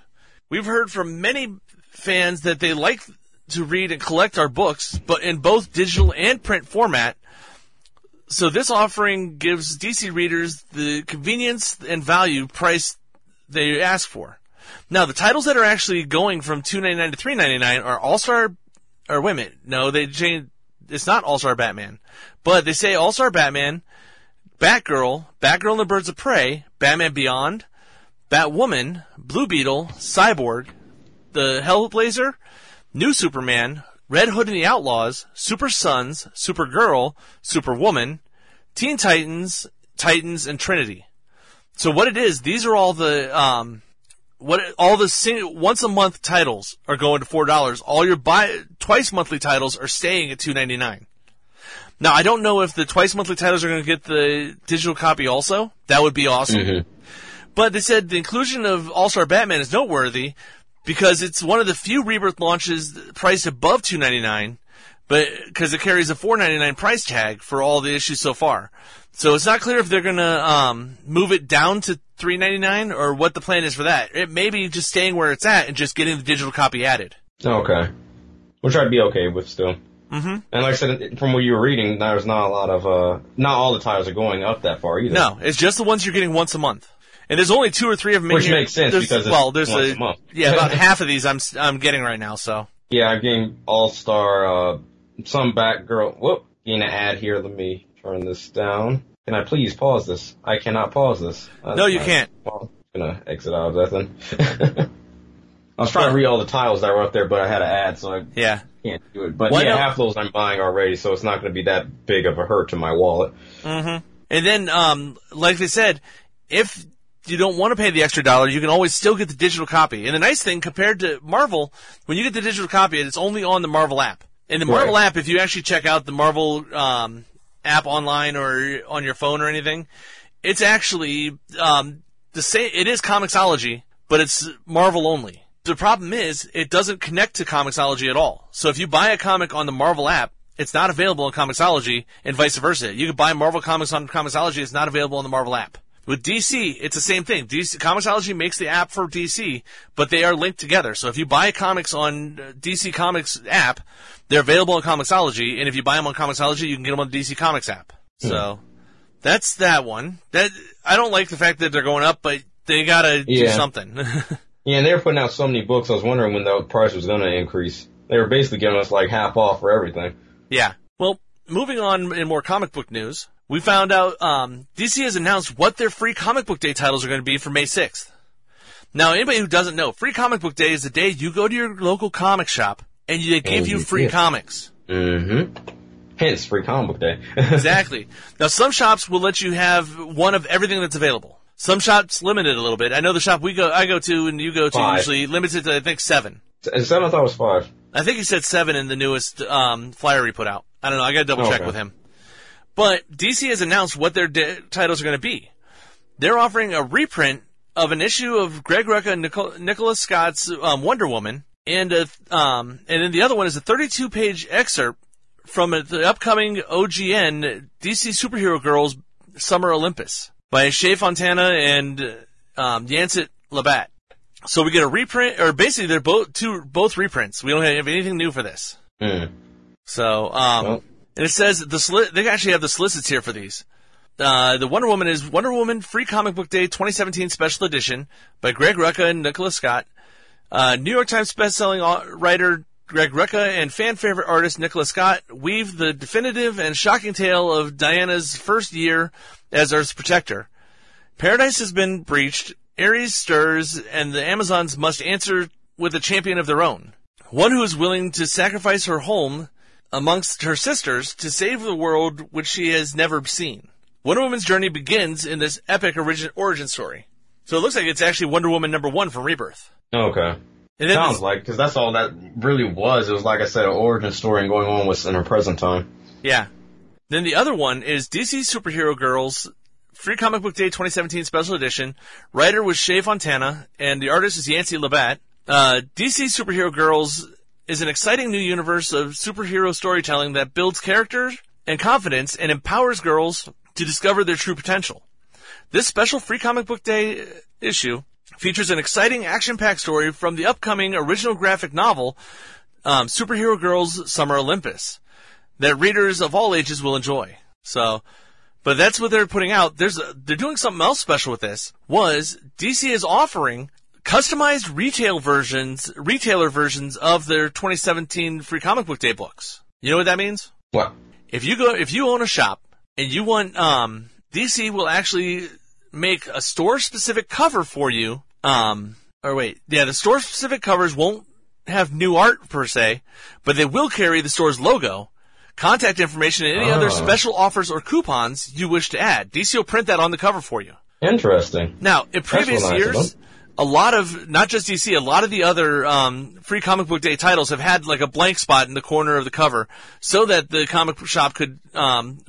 We've heard from many fans that they like to read and collect our books, but in both digital and print format. So this offering gives DC readers the convenience and value price they ask for." Now, the titles that are actually going from $2.99 to $3.99 are All-Star, or wait a minute, no, they changed, it's not All-Star Batman, but they say All-Star Batman, Batgirl, Batgirl and the Birds of Prey, Batman Beyond, Batwoman, Blue Beetle, Cyborg, The Hellblazer, New Superman, Red Hood and the Outlaws, Super Sons, Supergirl, Superwoman, Teen Titans, Titans, and Trinity. So what it is, these are all the once a month titles are going to $4. All your twice monthly titles are staying at $2.99. Now I don't know if the twice monthly titles are going to get the digital copy also. That would be awesome. Mm-hmm. But they said the inclusion of All-Star Batman is noteworthy, because it's one of the few Rebirth launches priced above $2.99, but because it carries a $4.99 price tag for all the issues so far. So it's not clear if they're going to move it down to $3.99 or what the plan is for that. It may be just staying where it's at and just getting the digital copy added. Okay. Which I'd be okay with still. Mm-hmm. And like I said, from what you were reading, there's not a lot of not all the titles are going up that far either. No, it's just the ones you're getting once a month. And there's only 2 or 3 of them. Which makes sense because there's month. Yeah, about half of these I'm getting right now. So yeah, I'm getting All Star, some Batgirl. Whoop, getting an ad here. Let me turn this down. Can I please pause this? I cannot pause this. No, you can't. Well, I'm gonna exit out of that then. I was trying to read all the titles that were up there, but I had an ad, so I can't do it. But half of those I'm buying already, so it's not going to be that big of a hurt to my wallet. Mm-hmm. And then, like they said, if you don't want to pay the extra $1, you can always still get the digital copy. And the nice thing, compared to Marvel, when you get the digital copy, it's only on the Marvel app. And the Marvel app, if you actually check out the Marvel app online or on your phone or anything, it's actually the same. It is Comixology, but it's Marvel only. The problem is, it doesn't connect to Comixology at all. So if you buy a comic on the Marvel app, it's not available on Comixology, and vice versa. You can buy Marvel comics on Comixology, it's not available on the Marvel app. With DC, it's the same thing. DC, Comixology makes the app for DC, but they are linked together. So if you buy comics on DC Comics app, they're available on Comixology, and if you buy them on Comixology, you can get them on the DC Comics app. Mm. So that's that one. That I don't like the fact that they're going up, but they gotta do something. Yeah, and they were putting out so many books, I was wondering when the price was going to increase. They were basically giving us like half off for everything. Yeah. Well, moving on in more comic book news. We found out DC has announced what their Free Comic Book Day titles are going to be for May 6th. Now, anybody who doesn't know, Free Comic Book Day is the day you go to your local comic shop and they give you free comics. Mm-hmm. Hence, Free Comic Book Day. Exactly. Now, some shops will let you have one of everything that's available. Some shops limit it a little bit. I know the shop I go to and you go to usually limits it to, I think, 7. 7, I thought it was 5. I think he said 7 in the newest flyer he put out. I don't know. I got to double check with him. But DC has announced what their titles are going to be. They're offering a reprint of an issue of Greg Rucka and Nicholas Scott's Wonder Woman, and then the other one is a 32-page excerpt from the upcoming OGN DC Superhero Girls Summer Olympus by Shea Fontana and Yancet Labat. So we get a reprint, or basically they're both reprints. We don't have anything new for this. Mm. So. And it says they actually have the solicits here for these. The Wonder Woman is Wonder Woman Free Comic Book Day 2017 Special Edition by Greg Rucka and Nicholas Scott. New York Times bestselling writer Greg Rucka and fan favorite artist Nicholas Scott weave the definitive and shocking tale of Diana's first year as Earth's protector, Paradise has been breached, Ares stirs, and the Amazons must answer with a champion of their own. One who is willing to sacrifice her home amongst her sisters to save the world which she has never seen. Wonder Woman's journey begins in this epic origin story. So it looks like it's actually Wonder Woman #1 from Rebirth. Okay. Sounds like, because that's all that really was. It was, like I said, an origin story going on with in her present time. Yeah. Then the other one is DC Superhero Girls, Free Comic Book Day 2017 Special Edition. Writer was Shea Fontana, and the artist is Yancy Labatt. DC Superhero Girls is an exciting new universe of superhero storytelling that builds character and confidence and empowers girls to discover their true potential. This special Free Comic Book Day issue features an exciting action-packed story from the upcoming original graphic novel, Superhero Girls Summer Olympus, that readers of all ages will enjoy. So, but that's what they're putting out. They're doing something else special with this. DC is offering customized retailer versions of their 2017 Free Comic Book Day books. You know what that means? What? If you own a shop and you want, DC will actually make a store-specific cover for you. The store-specific covers won't have new art per se, but they will carry the store's logo, contact information, and any other special offers or coupons you wish to add. DC will print that on the cover for you. Interesting. Now, in previous years, a lot of, not just DC, a lot of the other Free Comic Book Day titles have had like a blank spot in the corner of the cover so that the comic shop could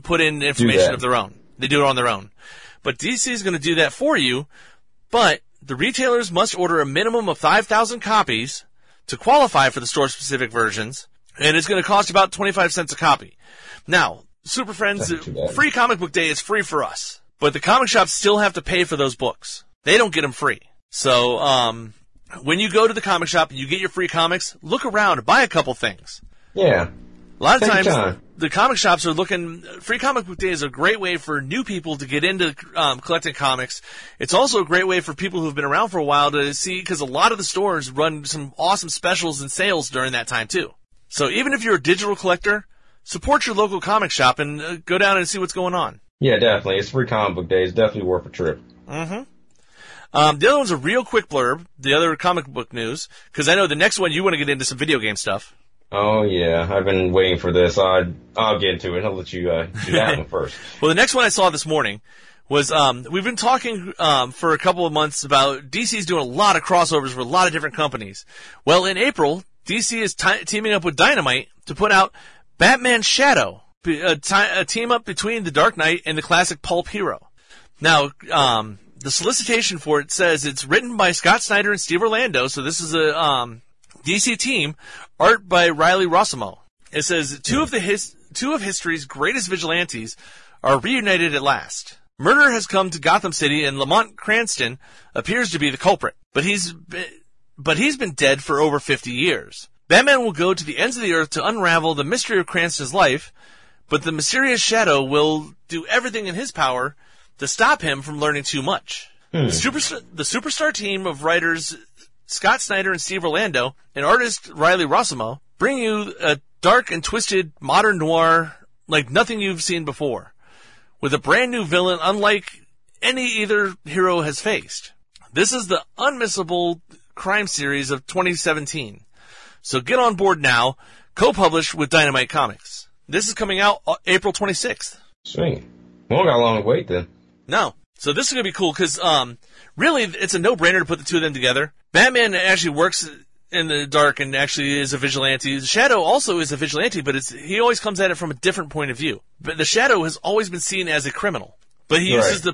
put in information of their own. They do it on their own. But DC is going to do that for you, but the retailers must order a minimum of 5,000 copies to qualify for the store-specific versions, and it's going to cost about 25 cents a copy. Now, Super Friends, Free Comic Book Day is free for us, but the comic shops still have to pay for those books. They don't get them free. So when you go to the comic shop and you get your free comics, look around, buy a couple things. Yeah. A lot of times, the comic shops are looking. Free Comic Book Day is a great way for new people to get into collecting comics. It's also a great way for people who've been around for a while to see, because a lot of the stores run some awesome specials and sales during that time too. So even if you're a digital collector, support your local comic shop and go down and see what's going on. Yeah, definitely. It's Free Comic Book Day. It's definitely worth a trip. Mm-hmm. The other one's a real quick blurb, the other comic book news, because I know the next one you want to get into some video game stuff. Oh, yeah. I've been waiting for this. I'll get into it. I'll let you do that one first. Well, the next one I saw this morning was we've been talking for a couple of months about DC's doing a lot of crossovers with a lot of different companies. Well, in April, DC is teaming up with Dynamite to put out Batman Shadow, a team-up between the Dark Knight and the classic pulp hero. Now, the solicitation for it says it's written by Scott Snyder and Steve Orlando, so this is a DC team, art by Riley Rossimo. It says two of history's greatest vigilantes are reunited at last. Murder has come to Gotham City, and Lamont Cranston appears to be the culprit, but he's been dead for over 50 years. Batman will go to the ends of the earth to unravel the mystery of Cranston's life, but the mysterious Shadow will do everything in his power to stop him from learning too much. The superstar team of writers Scott Snyder and Steve Orlando, and artist Riley Rossimo, bring you a dark and twisted modern noir like nothing you've seen before, with a brand new villain unlike any either hero has faced. This is the unmissable crime series of 2017. So get on board now, co-published with Dynamite Comics. This is coming out April 26th. Sweet. We don't got long to wait then. No. So this is going to be cool because really it's a no-brainer to put the two of them together. Batman actually works in the dark and actually is a vigilante. Shadow also is a vigilante, but he always comes at it from a different point of view. But the Shadow has always been seen as a criminal. But he uses the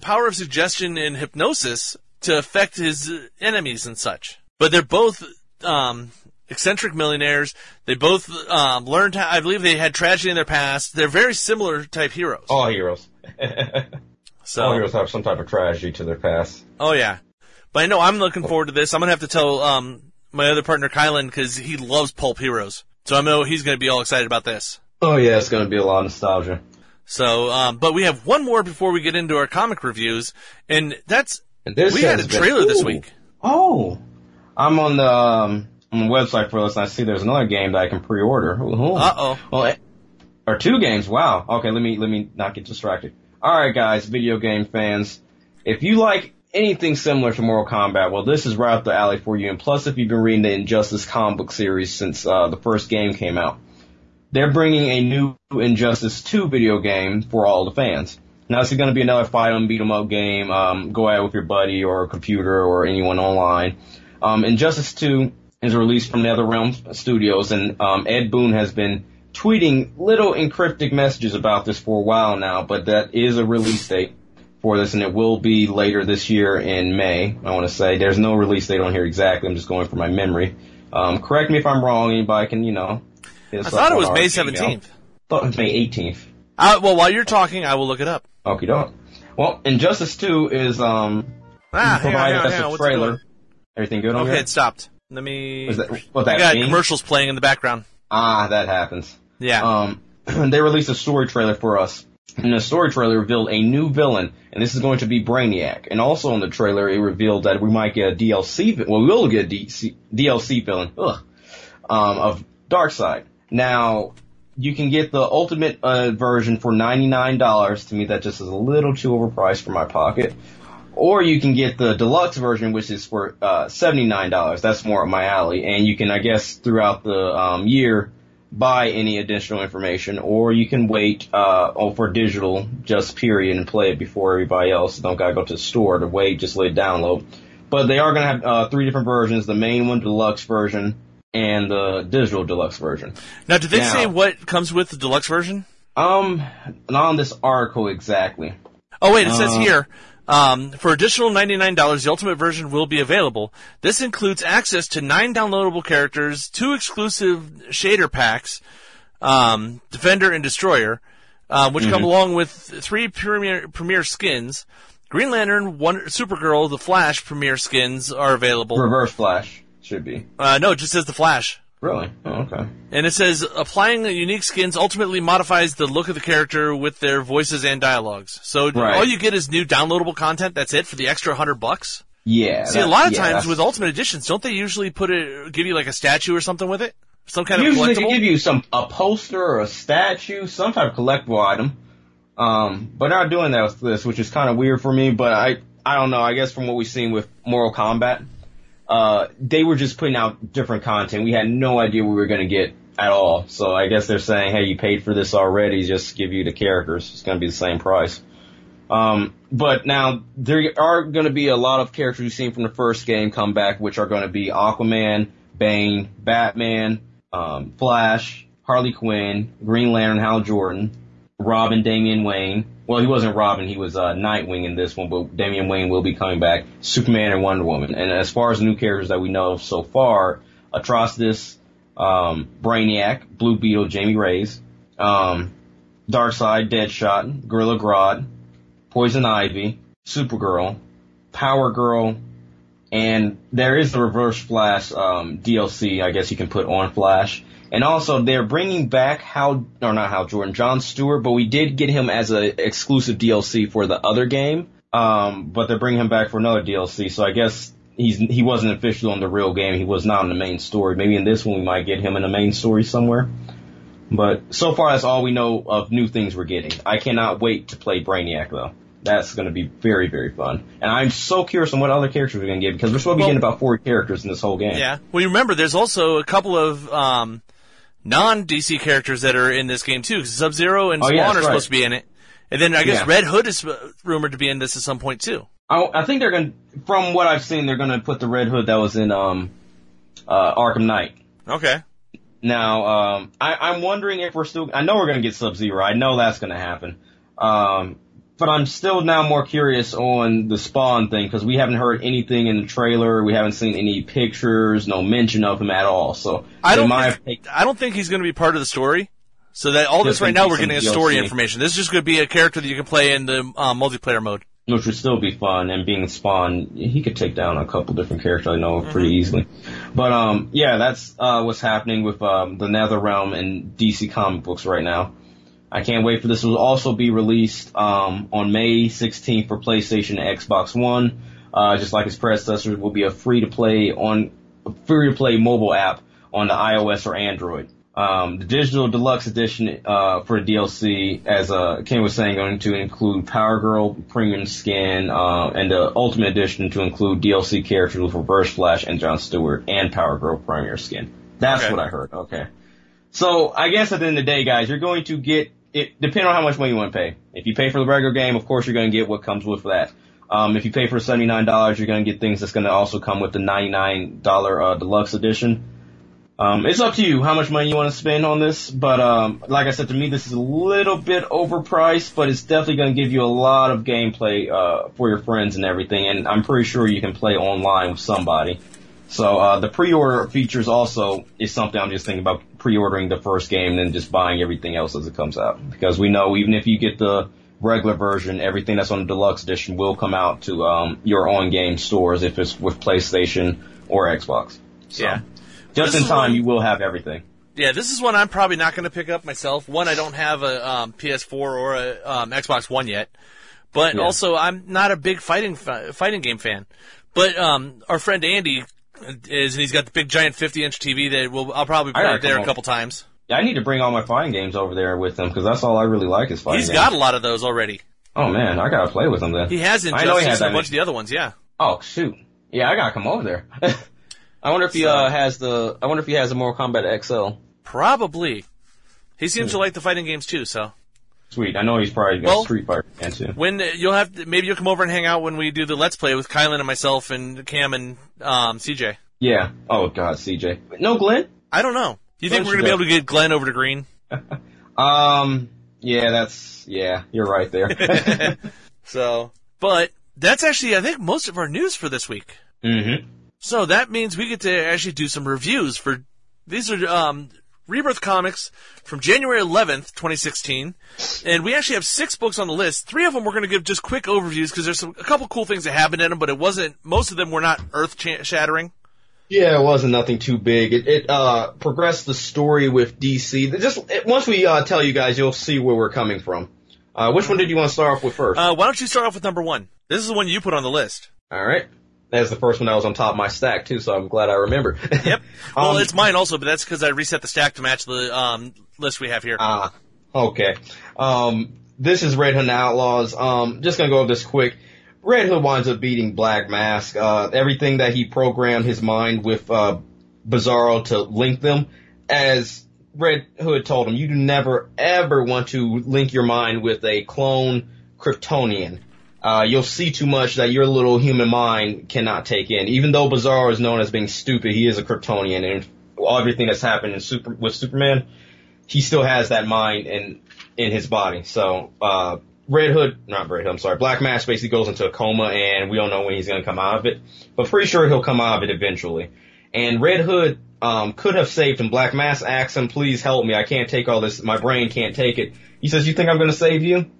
power of suggestion and hypnosis to affect his enemies and such. But they're both eccentric millionaires. They both learned how, I believe they had tragedy in their past. They're very similar type heroes. All heroes. All heroes have some type of tragedy to their past. Oh, yeah. But I know I'm looking forward to this. I'm going to have to tell my other partner, Kylan, because he loves pulp heroes. So I know he's going to be all excited about this. Oh, yeah, it's going to be a lot of nostalgia. So, but we have one more before we get into our comic reviews, and we had a trailer this week. Oh, I'm on the website for this, and I see there's another game that I can pre-order. Ooh. Uh-oh. Well, or two games, wow. Okay, let me not get distracted. All right, guys, video game fans. If you like anything similar to Mortal Kombat, well, this is right up the alley for you. And plus, if you've been reading the Injustice comic book series since the first game came out, they're bringing a new Injustice 2 video game for all the fans. Now, this is going to be another fight 'em, beat 'em up game. Go at it with your buddy or a computer or anyone online. Injustice 2 is released from NetherRealm Studios, and Ed Boon has been tweeting little encrypted messages about this for a while now, but that is a release date for this, and it will be later this year in May, I want to say. There's no release date on here exactly. I'm just going from my memory. Correct me if I'm wrong. Anybody can, you know. I thought it was May 17th. Thought it was May 18th. Well, while you're talking, I will look it up. Okie doke. Well, Injustice 2 is provided as a trailer. Everything good on here? Okay, it stopped. Let me... I got commercials playing in the background. Ah, that happens. Yeah. They released a story trailer for us. And the story trailer revealed a new villain, and this is going to be Brainiac. And also in the trailer, it revealed that we might get a DLC... Well, we will get a DLC villain of Darkseid. Now, you can get the Ultimate version for $99. To me, that just is a little too overpriced for my pocket. Or you can get the deluxe version, which is for $79. That's more up my alley. And you can, I guess, throughout the year, buy any additional information. Or you can wait for digital, just period, and play it before everybody else. Don't got to go to the store to wait, just let it download. But they are going to have three different versions, the main one, deluxe version, and the digital deluxe version. Now, did they say what comes with the deluxe version? Not on this article exactly. Oh, wait, it says here... for additional $99, the Ultimate version will be available. This includes access to 9 downloadable characters, 2 exclusive shader packs, Defender and Destroyer, which come along with 3 premier skins. Green Lantern, Supergirl, The Flash premier skins are available. Reverse Flash should be. No, it just says The Flash. Really? Oh, okay. And it says, applying the unique skins ultimately modifies the look of the character with their voices and dialogues. So all you get is new downloadable content. That's it for the extra $100. Yeah. See, a lot of times with Ultimate Editions, don't they usually give you like a statue or something with it? Some kind of collectible? Usually they give you a poster or a statue, some type of collectible item. But they're not doing that with this, which is kind of weird for me. But I don't know. I guess from what we've seen with Mortal Kombat, they were just putting out different content. We had no idea what we were going to get at all. So I guess they're saying, hey, you paid for this already. Just give you the characters. It's going to be the same price. But now there are going to be a lot of characters you've seen from the first game come back, which are going to be Aquaman, Bane, Batman, Flash, Harley Quinn, Green Lantern, Hal Jordan, Robin, Damian Wayne. Well, he wasn't Robin. He was Nightwing in this one, but Damian Wayne will be coming back. Superman and Wonder Woman. And as far as the new characters that we know of so far, Atrocitus, Brainiac, Blue Beetle, Jaime Reyes, Darkseid, Deadshot, Gorilla Grodd, Poison Ivy, Supergirl, Power Girl, and there is the Reverse Flash DLC, I guess you can put on Flash. And also, they're bringing back John Stewart, but we did get him as an exclusive DLC for the other game. But they're bringing him back for another DLC, so I guess he wasn't official on the real game. He was not in the main story. Maybe in this one we might get him in the main story somewhere. But so far, that's all we know of new things we're getting. I cannot wait to play Brainiac, though. That's going to be very, very fun. And I'm so curious on what other characters we're going to get, because we're supposed to be getting about 40 characters in this whole game. Yeah. Well, you remember, there's also a couple of... non-DC characters that are in this game, too, because Sub-Zero and Spawn are supposed to be in it. And then I guess Red Hood is rumored to be in this at some point, too. I think they're going to, from what I've seen, they're going to put the Red Hood that was in Arkham Knight. Okay. Now, I'm wondering if we're still... I know we're going to get Sub-Zero. I know that's going to happen. But I'm still now more curious on the Spawn thing, because we haven't heard anything in the trailer. We haven't seen any pictures, no mention of him at all. So I don't think he's going to be part of the story. So that all this right now, we're getting a story information. This is just going to be a character that you can play in the multiplayer mode. Which would still be fun, and being Spawn, he could take down a couple different characters I know pretty easily. But that's what's happening with the NetherRealm and DC comic books right now. I can't wait for this. It will also be released on May 16th for PlayStation and Xbox One. Just like its predecessors, will be a free-to-play mobile app on the iOS or Android. The digital deluxe edition for DLC, as Ken was saying, going to include Power Girl, Premium Skin, and the Ultimate Edition to include DLC characters for Reverse Flash and John Stewart and Power Girl Premium Skin. That's okay. What I heard. Okay. So I guess at the end of the day, guys, you're going to get it, depending on how much money you want to pay. If you pay for the regular game, of course, you're going to get what comes with that. If you pay for $79, you're going to get things that's going to also come with the $99 deluxe edition. It's up to you how much money you want to spend on this, but like I said, to me, this is a little bit overpriced, but it's definitely going to give you a lot of gameplay for your friends and everything, and I'm pretty sure you can play online with somebody. So the pre-order features also is something I'm just thinking about pre-ordering the first game and then just buying everything else as it comes out, because we know even if you get the regular version, everything that's on the deluxe edition will come out to your on-game stores if it's with PlayStation or Xbox. So. Yeah. Just in time, you will have everything. Yeah, this is one I'm probably not going to pick up myself. One, I don't have a PS4 or a Xbox One yet. But also, I'm not a big fighting game fan. But our friend Andy is, and he's got the big giant 50-inch TV that I'll probably put out there a couple times. Yeah, I need to bring all my fighting games over there with him, because that's all I really like is fighting games. He's got a lot of those already. Oh, man, I got to play with him then. He has Injustice and a bunch of the other ones, yeah. Oh, shoot. Yeah, I got to come over there. I wonder if he has a Mortal Kombat XL. Probably. He seems to like the fighting games too, so. Sweet. I know he's probably got Street Fighter fan too. When maybe you'll come over and hang out when we do the Let's Play with Kylan and myself and Cam and CJ. Yeah. Oh God, CJ. No, Glenn. I don't know. You think we're gonna be able to get Glenn over to Green? Yeah. You're right there. So, but that's actually I think most of our news for this week. Mm-hmm. So that means we get to actually do some reviews for, these are Rebirth Comics from January 11th, 2016, and we actually have 6 books on the list. 3 of them we're going to give just quick overviews because there's a couple cool things that happened in them, but most of them were not earth-shattering. Yeah, it wasn't nothing too big. It progressed the story with DC. Once we tell you guys, you'll see where we're coming from. Which one did you want to start off with first? Why don't you start off with number 1? This is the one you put on the list. All right. That's the first one that was on top of my stack, too, so I'm glad I remembered. Yep. Well, it's mine also, but that's because I reset the stack to match the list we have here. Okay. This is Red Hood and Outlaws. Just going to go over this quick. Red Hood winds up beating Black Mask. Everything that he programmed his mind with Bizarro to link them, as Red Hood told him, you do never, ever want to link your mind with a clone Kryptonian. You'll see too much that your little human mind cannot take in. Even though Bizarro is known as being stupid, he is a Kryptonian, and everything that's happened with Superman, he still has that mind in his body. So, Black Mask basically goes into a coma, and we don't know when he's gonna come out of it, but pretty sure he'll come out of it eventually. And Red Hood, could have saved him. Black Mask asks him, please help me, I can't take all this, my brain can't take it. He says, you think I'm gonna save you?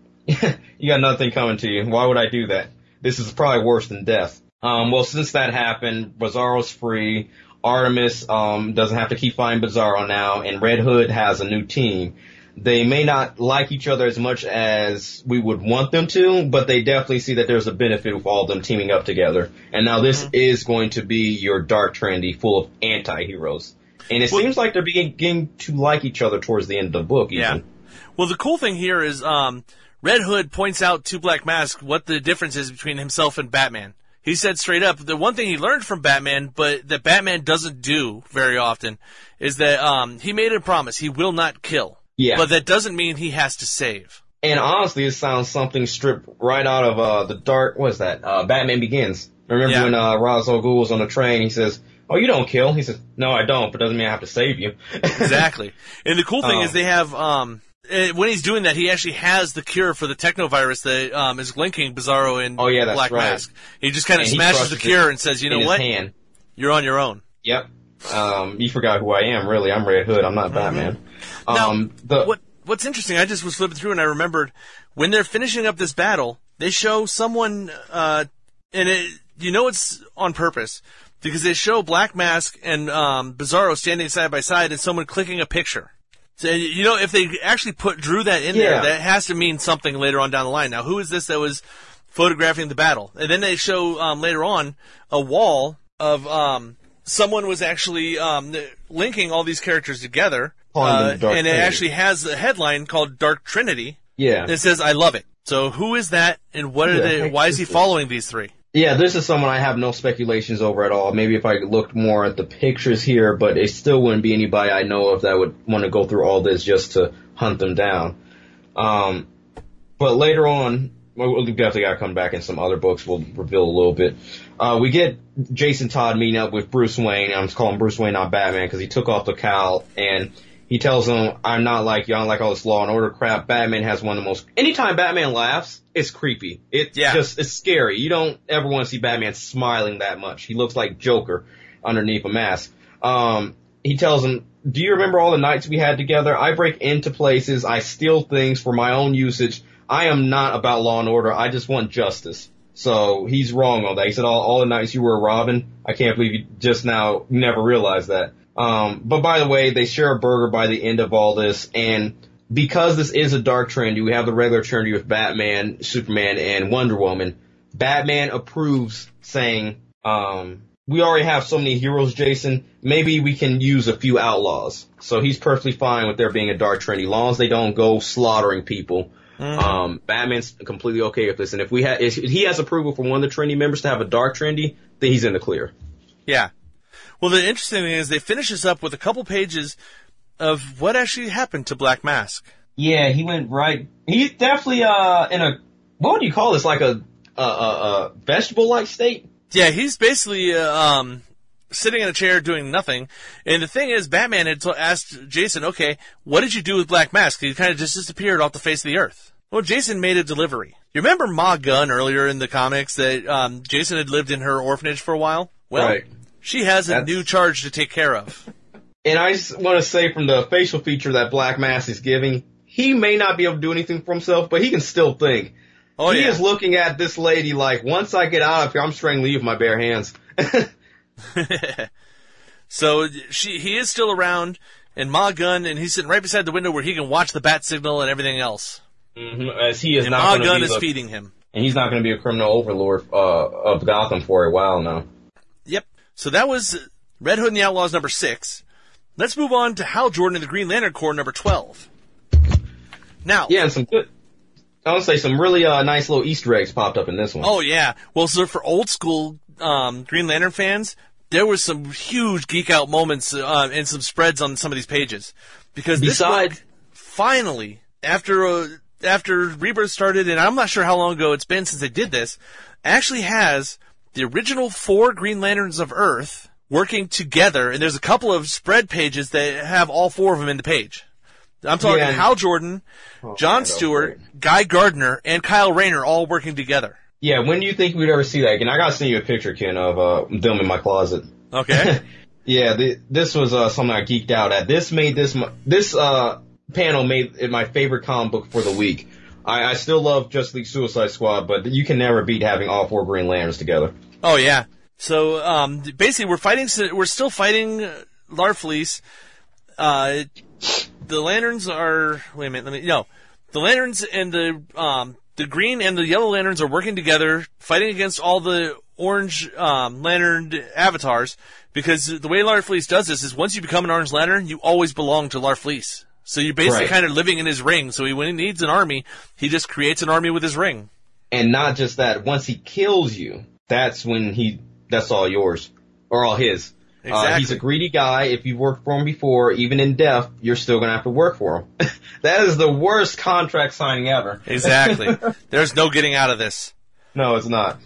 You got nothing coming to you. Why would I do that? This is probably worse than death. Well, since that happened, Bizarro's free. Artemis doesn't have to keep fighting Bizarro now, and Red Hood has a new team. They may not like each other as much as we would want them to, but they definitely see that there's a benefit with all of them teaming up together. And now this is going to be your dark trendy full of anti-heroes. And it seems like they're beginning to like each other towards the end of the book. Even. Yeah. Well, the cool thing here is... Red Hood points out to Black Mask what the difference is between himself and Batman. He said straight up, the one thing he learned from Batman, but that Batman doesn't do very often, is that he made a promise. He will not kill. Yeah. But that doesn't mean he has to save. And honestly, it sounds something stripped right out of the dark, what is that, Batman Begins. Remember when Ra's al Ghul was on the train, he says... Oh, you don't kill. He says, no, I don't, but doesn't mean I have to save you. Exactly. And the cool thing is they have, when he's doing that, he actually has the cure for the technovirus that is linking Bizarro and Black Mask. He just kind of smashes the cure and says, you know what? Hand. You're on your own. Yep. You forgot who I am, really. I'm Red Hood. I'm not Batman. Now, what's interesting, I just was flipping through and I remembered when they're finishing up this battle, they show someone, and it's on purpose. Because they show Black Mask and Bizarro standing side by side and someone clicking a picture. So, if they actually drew that in there, that has to mean something later on down the line. Now, who is this that was photographing the battle? And then they show later on a wall of someone was actually linking all these characters together And it actually has a headline called Dark Trinity. Yeah. It says, I love it. So who is that, and what are they? Why is he following these three? Yeah, this is someone I have no speculations over at all. Maybe if I looked more at the pictures here, but it still wouldn't be anybody I know of that would want to go through all this just to hunt them down. But later on, we'll definitely got to come back in some other books. We'll reveal a little bit. We get Jason Todd meeting up with Bruce Wayne. I'm just calling Bruce Wayne not Batman because he took off the cowl, and he tells him, I'm not like y'all, like all this Law and Order crap. Batman has one of the most... Anytime Batman laughs, it's creepy. It's scary. You don't ever want to see Batman smiling that much. He looks like Joker underneath a mask. He tells him, do you remember all the nights we had together? I break into places. I steal things for my own usage. I am not about Law and Order. I just want justice. So he's wrong on that. He said, all the nights you were robbing, I can't believe you just now never realized that. But by the way, they share a burger by the end of all this, and because this is a dark Trinity, we have the regular Trinity with Batman, Superman, and Wonder Woman. Batman approves, saying, we already have so many heroes, Jason, maybe we can use a few outlaws. So he's perfectly fine with there being a dark Trinity, long as they don't go slaughtering people. Batman's completely okay with this, and if he has approval from one of the Trinity members to have a dark Trinity, then he's in the clear. Yeah. Well, the interesting thing is they finish this up with a couple pages of what actually happened to Black Mask. Yeah, he went right. He's definitely in a, what would you call this, like a vegetable-like state? Yeah, he's basically sitting in a chair doing nothing. And the thing is, Batman had asked Jason, okay, what did you do with Black Mask? He kind of just disappeared off the face of the earth. Well, Jason made a delivery. You remember Ma Gunn earlier in the comics that Jason had lived in her orphanage for a while? Well, right. She has a new charge to take care of. And I just want to say from the facial feature that Black Mask is giving, he may not be able to do anything for himself, but he can still think. Oh, he is looking at this lady like, once I get out of here, I'm just trying to leave with my bare hands. So he is still around, and Ma Gunn, and he's sitting right beside the window where he can watch the bat signal and everything else. Mm-hmm, as he is and not Ma Gunn is feeding him. And he's not going to be a criminal overlord of Gotham for a while now. Yep. So that was Red Hood and the Outlaws number 6. Let's move on to Hal Jordan and the Green Lantern Corps number 12. Now, yeah, and some good. I would say some really nice little Easter eggs popped up in this one. Oh yeah, well, so for old school Green Lantern fans, there was some huge geek out moments and some spreads on some of these pages because this book, finally after Rebirth started, and I'm not sure how long ago it's been since they did this, actually has the original 4 Green Lanterns of Earth working together, and there's a couple of spread pages that have all 4 of them in the page. I'm talking Hal Jordan, John Stewart, Guy Gardner, and Kyle Rayner all working together. Yeah, when do you think we'd ever see that? And I gotta send you a picture, Ken, of them in my closet. Okay. Yeah, this was something I geeked out at. This panel made it my favorite comic book for the week. I still love Justice League Suicide Squad, but you can never beat having all 4 Green Lanterns together. Oh, yeah. So, basically, we're still fighting Larfleece. The Lanterns and the Green and the Yellow Lanterns are working together, fighting against all the Orange Lantern avatars, because the way Larfleece does this is once you become an Orange Lantern, you always belong to Larfleece. So you're basically kind of living in his ring. So when he needs an army, he just creates an army with his ring. And not just that. Once he kills you, that's when that's all yours. Or all his. Exactly. He's a greedy guy. If you've worked for him before, even in death, you're still going to have to work for him. That is the worst contract signing ever. Exactly. There's no getting out of this. No, it's not.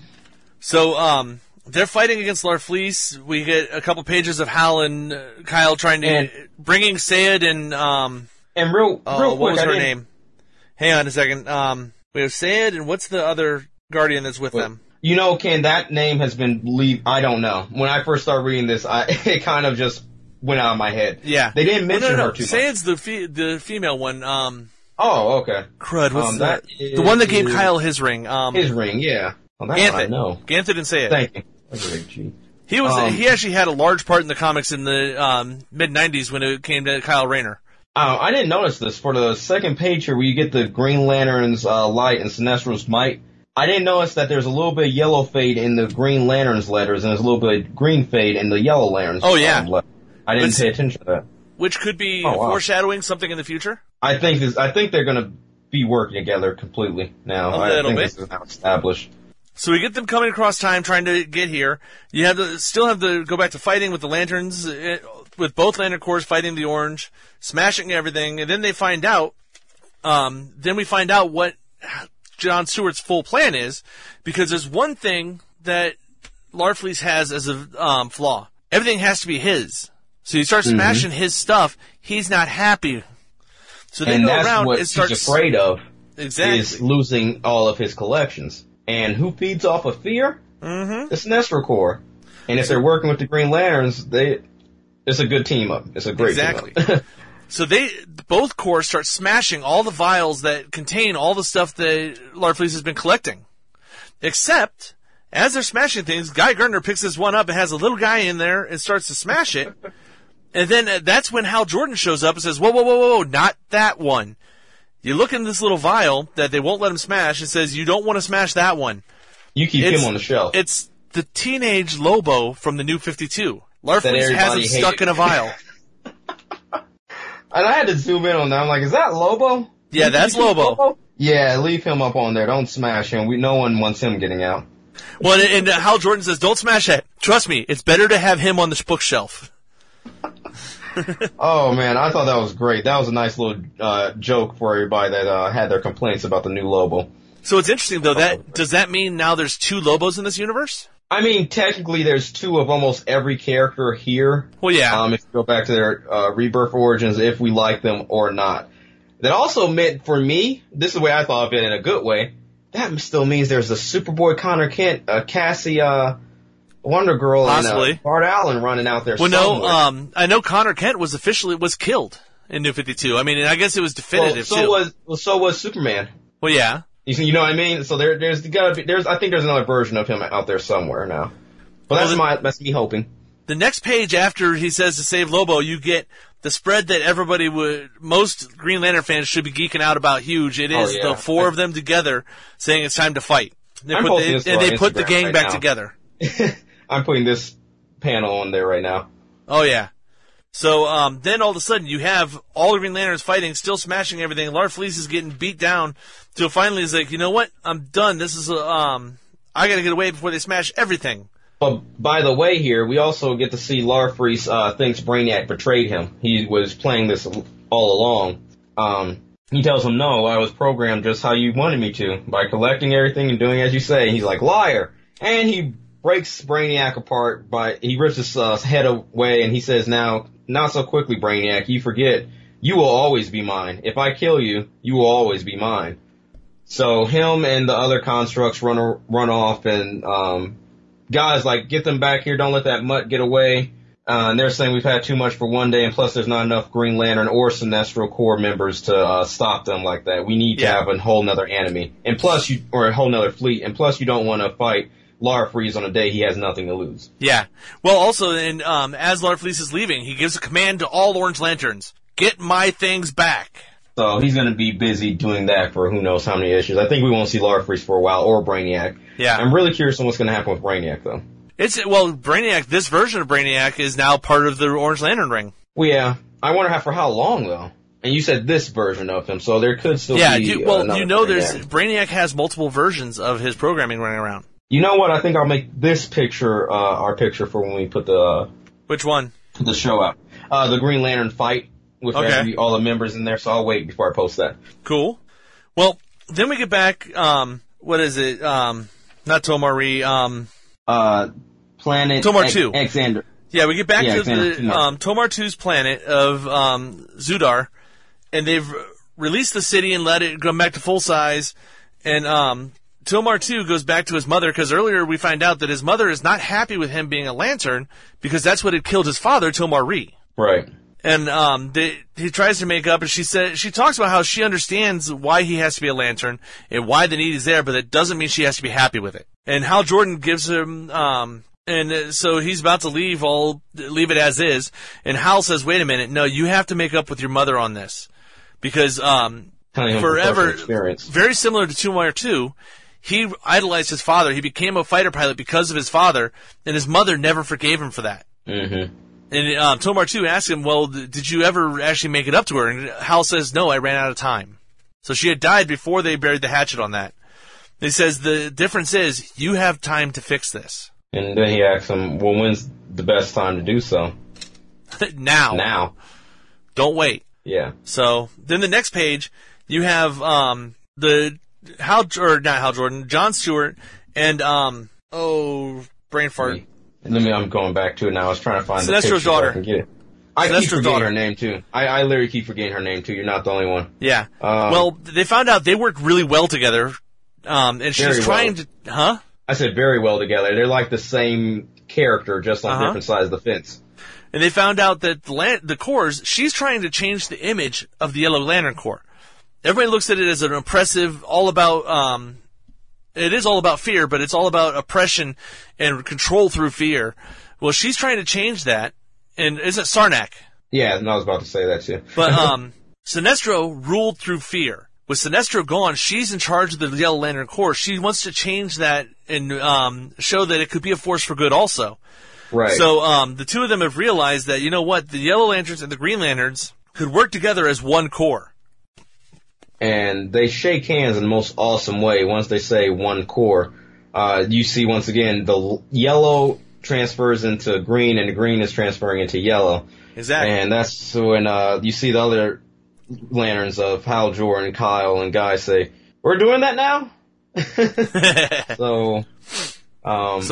So, they're fighting against Larfleece. We get a couple pages of Hal and Kyle bringing Sayid and, and real quick, what was her name? Hang on a second. We have Sayid, and what's the other Guardian that's with them? You know, Ken, that name has been I don't know. When I first started reading this, it kind of just went out of my head. Yeah. They didn't mention her too much. Sayed's the female one. Oh, okay. Crud, what's that? The one that gave Kyle his ring. His ring, yeah. Well, that's what I know. Ganthet and Sayid. Thank you. That's a big G. He was, he actually had a large part in the comics in the mid-90s when it came to Kyle Rayner. I didn't notice this. For the second page here where you get the Green Lantern's light and Sinestro's might, I didn't notice that there's a little bit of yellow fade in the Green Lantern's letters, and there's a little bit of green fade in the Yellow Lantern's letters. I didn't pay attention to that. which could be foreshadowing something in the future. I think they're going to be working together completely now. This is now established. So we get them coming across time, trying to get here. You have to still have to go back to fighting with the lanterns, with both Lantern Corps fighting the Orange, smashing everything, and then they find out. Then we find out what John Stewart's full plan is, because there's one thing that Larfleeze has as a flaw. Everything has to be his. So you start smashing his stuff. He's not happy. So they go around and start. He's afraid of is losing all of his collections. And who feeds off of fear? It's Sinestro Corps. And if they're working with the Green Lanterns, it's a good team up. It's a great team up. So both corps start smashing all the vials that contain all the stuff that Larfleeze has been collecting. Except, as they're smashing things, Guy Gardner picks this one up and has a little guy in there and starts to smash it. And then that's when Hal Jordan shows up and says, whoa, not that one. You look in this little vial that they won't let him smash and says, you don't want to smash that one. You keep him on the shelf. It's the teenage Lobo from the New 52. Larfleeze has him stuck in a vial. And I had to zoom in on that. I'm like, is that Lobo? Yeah, that's Lobo. Yeah, leave him up on there. Don't smash him. No one wants him getting out. Well, and Hal Jordan says, don't smash that. Trust me, it's better to have him on the bookshelf. Oh, man, I thought that was great. That was a nice little joke for everybody that had their complaints about the new Lobo. So it's interesting, though. Does that mean now there's two Lobos in this universe? I mean, technically, there's two of almost every character here. Well, yeah. If you go back to their Rebirth origins, if we like them or not. That also meant, for me, this is the way I thought of it in a good way, that still means there's a Superboy, Connor Kent, Cassie, Wonder Girl, possibly. And Bart Allen running out there somewhere. Well, no, I know Connor Kent was killed in New 52. I mean, and I guess it was definitive, too. So was Superman. Well, yeah. You know what I mean? So I think there's another version of him out there somewhere now. But that's me hoping. The next page after he says to save Lobo, you get the spread that most Green Lantern fans should be geeking out about huge. It is the four of them together saying it's time to fight. They put the gang back together. I'm putting this panel on there right now. Oh, yeah. So then all of a sudden you have all the Green Lanterns fighting, still smashing everything. Larfleeze is getting beat down till finally he's like, you know what? I'm done. This is I got to get away before they smash everything. But by the way, here we also get to see Larfleeze thinks Brainiac betrayed him. He was playing this all along. He tells him, "No, I was programmed just how you wanted me to, by collecting everything and doing as you say." And he's like, "Liar!" And he breaks Brainiac apart he rips his head away, and he says, "Now, not so quickly, Brainiac. You forget. You will always be mine. If I kill you, you will always be mine." So him and the other constructs run off, and guys like, "Get them back here. Don't let that mutt get away." And they're saying, "We've had too much for one day, and plus there's not enough Green Lantern or Sinestro Corps members to stop them like that. We need to have a whole nother enemy, and plus a whole nother fleet, and plus you don't want to fight Larfleeze on a day he has nothing to lose." Yeah. Well, also, and as Larfleeze is leaving, he gives a command to all Orange Lanterns: "Get my things back." So he's going to be busy doing that for who knows how many issues. I think we won't see Larfleeze for a while, or Brainiac. Yeah. I'm really curious on what's going to happen with Brainiac, though. Brainiac, this version of Brainiac is now part of the Orange Lantern ring. Well, yeah. I wonder for how long, though. And you said this version of him, so there could still be another Brainiac. Brainiac has multiple versions of his programming running around. You know what? I think I'll make this picture our picture for when we put the which one? The show out. The Green Lantern fight with all the members in there. So I'll wait before I post that. Cool. Well, then we get back. What is it? Not Tomari. Planet Tomar 2. Xander. Yeah, we get back to Xander, the Tomar 2's planet of Zudar, and they've released the city and let it go back to full size, and Tomar 2 goes back to his mother, because earlier we find out that his mother is not happy with him being a Lantern, because that's what had killed his father, Tomar Rhi. Right. And he tries to make up, and she talks about how she understands why he has to be a Lantern and why the need is there, but that doesn't mean she has to be happy with it. And Hal Jordan gives him, and so he's about to leave, I'll leave it as is, and Hal says, "Wait a minute, no, you have to make up with your mother on this," because forever, very similar to Tomar 2, he idolized his father. He became a fighter pilot because of his father, and his mother never forgave him for that. Mm-hmm. And Tomar, too, asks him, well, did you ever actually make it up to her? And Hal says, no, I ran out of time. So she had died before they buried the hatchet on that. He says, the difference is, you have time to fix this. And then he asks him, well, when's the best time to do so? Now. Don't wait. Yeah. So then the next page, you have John Stewart and brain fart. I'm going back to it now. I was trying to find Sinestro's daughter. I keep forgetting her name too. I literally keep forgetting her name too. You're not the only one. Yeah. Well, they found out they work really well together. And she's trying to, huh? I said very well together. They're like the same character, just on different sides of the fence. And they found out that the Corps, she's trying to change the image of the Yellow Lantern Corps. Everybody looks at it as an oppressive, it is all about fear, but it's all about oppression and control through fear. Well, she's trying to change that, and is it Sarnak? Yeah, and I was about to say that too. But Sinestro ruled through fear. With Sinestro gone, she's in charge of the Yellow Lantern Corps. She wants to change that and show that it could be a force for good also. Right. So the two of them have realized that, you know what, the Yellow Lanterns and the Green Lanterns could work together as one corps. And they shake hands in the most awesome way once they say one corps. You see, once again, the yellow transfers into green, and the green is transferring into yellow. Exactly. And that's when you see the other lanterns of Hal Jordan, Kyle, and Guy say, we're doing that now? So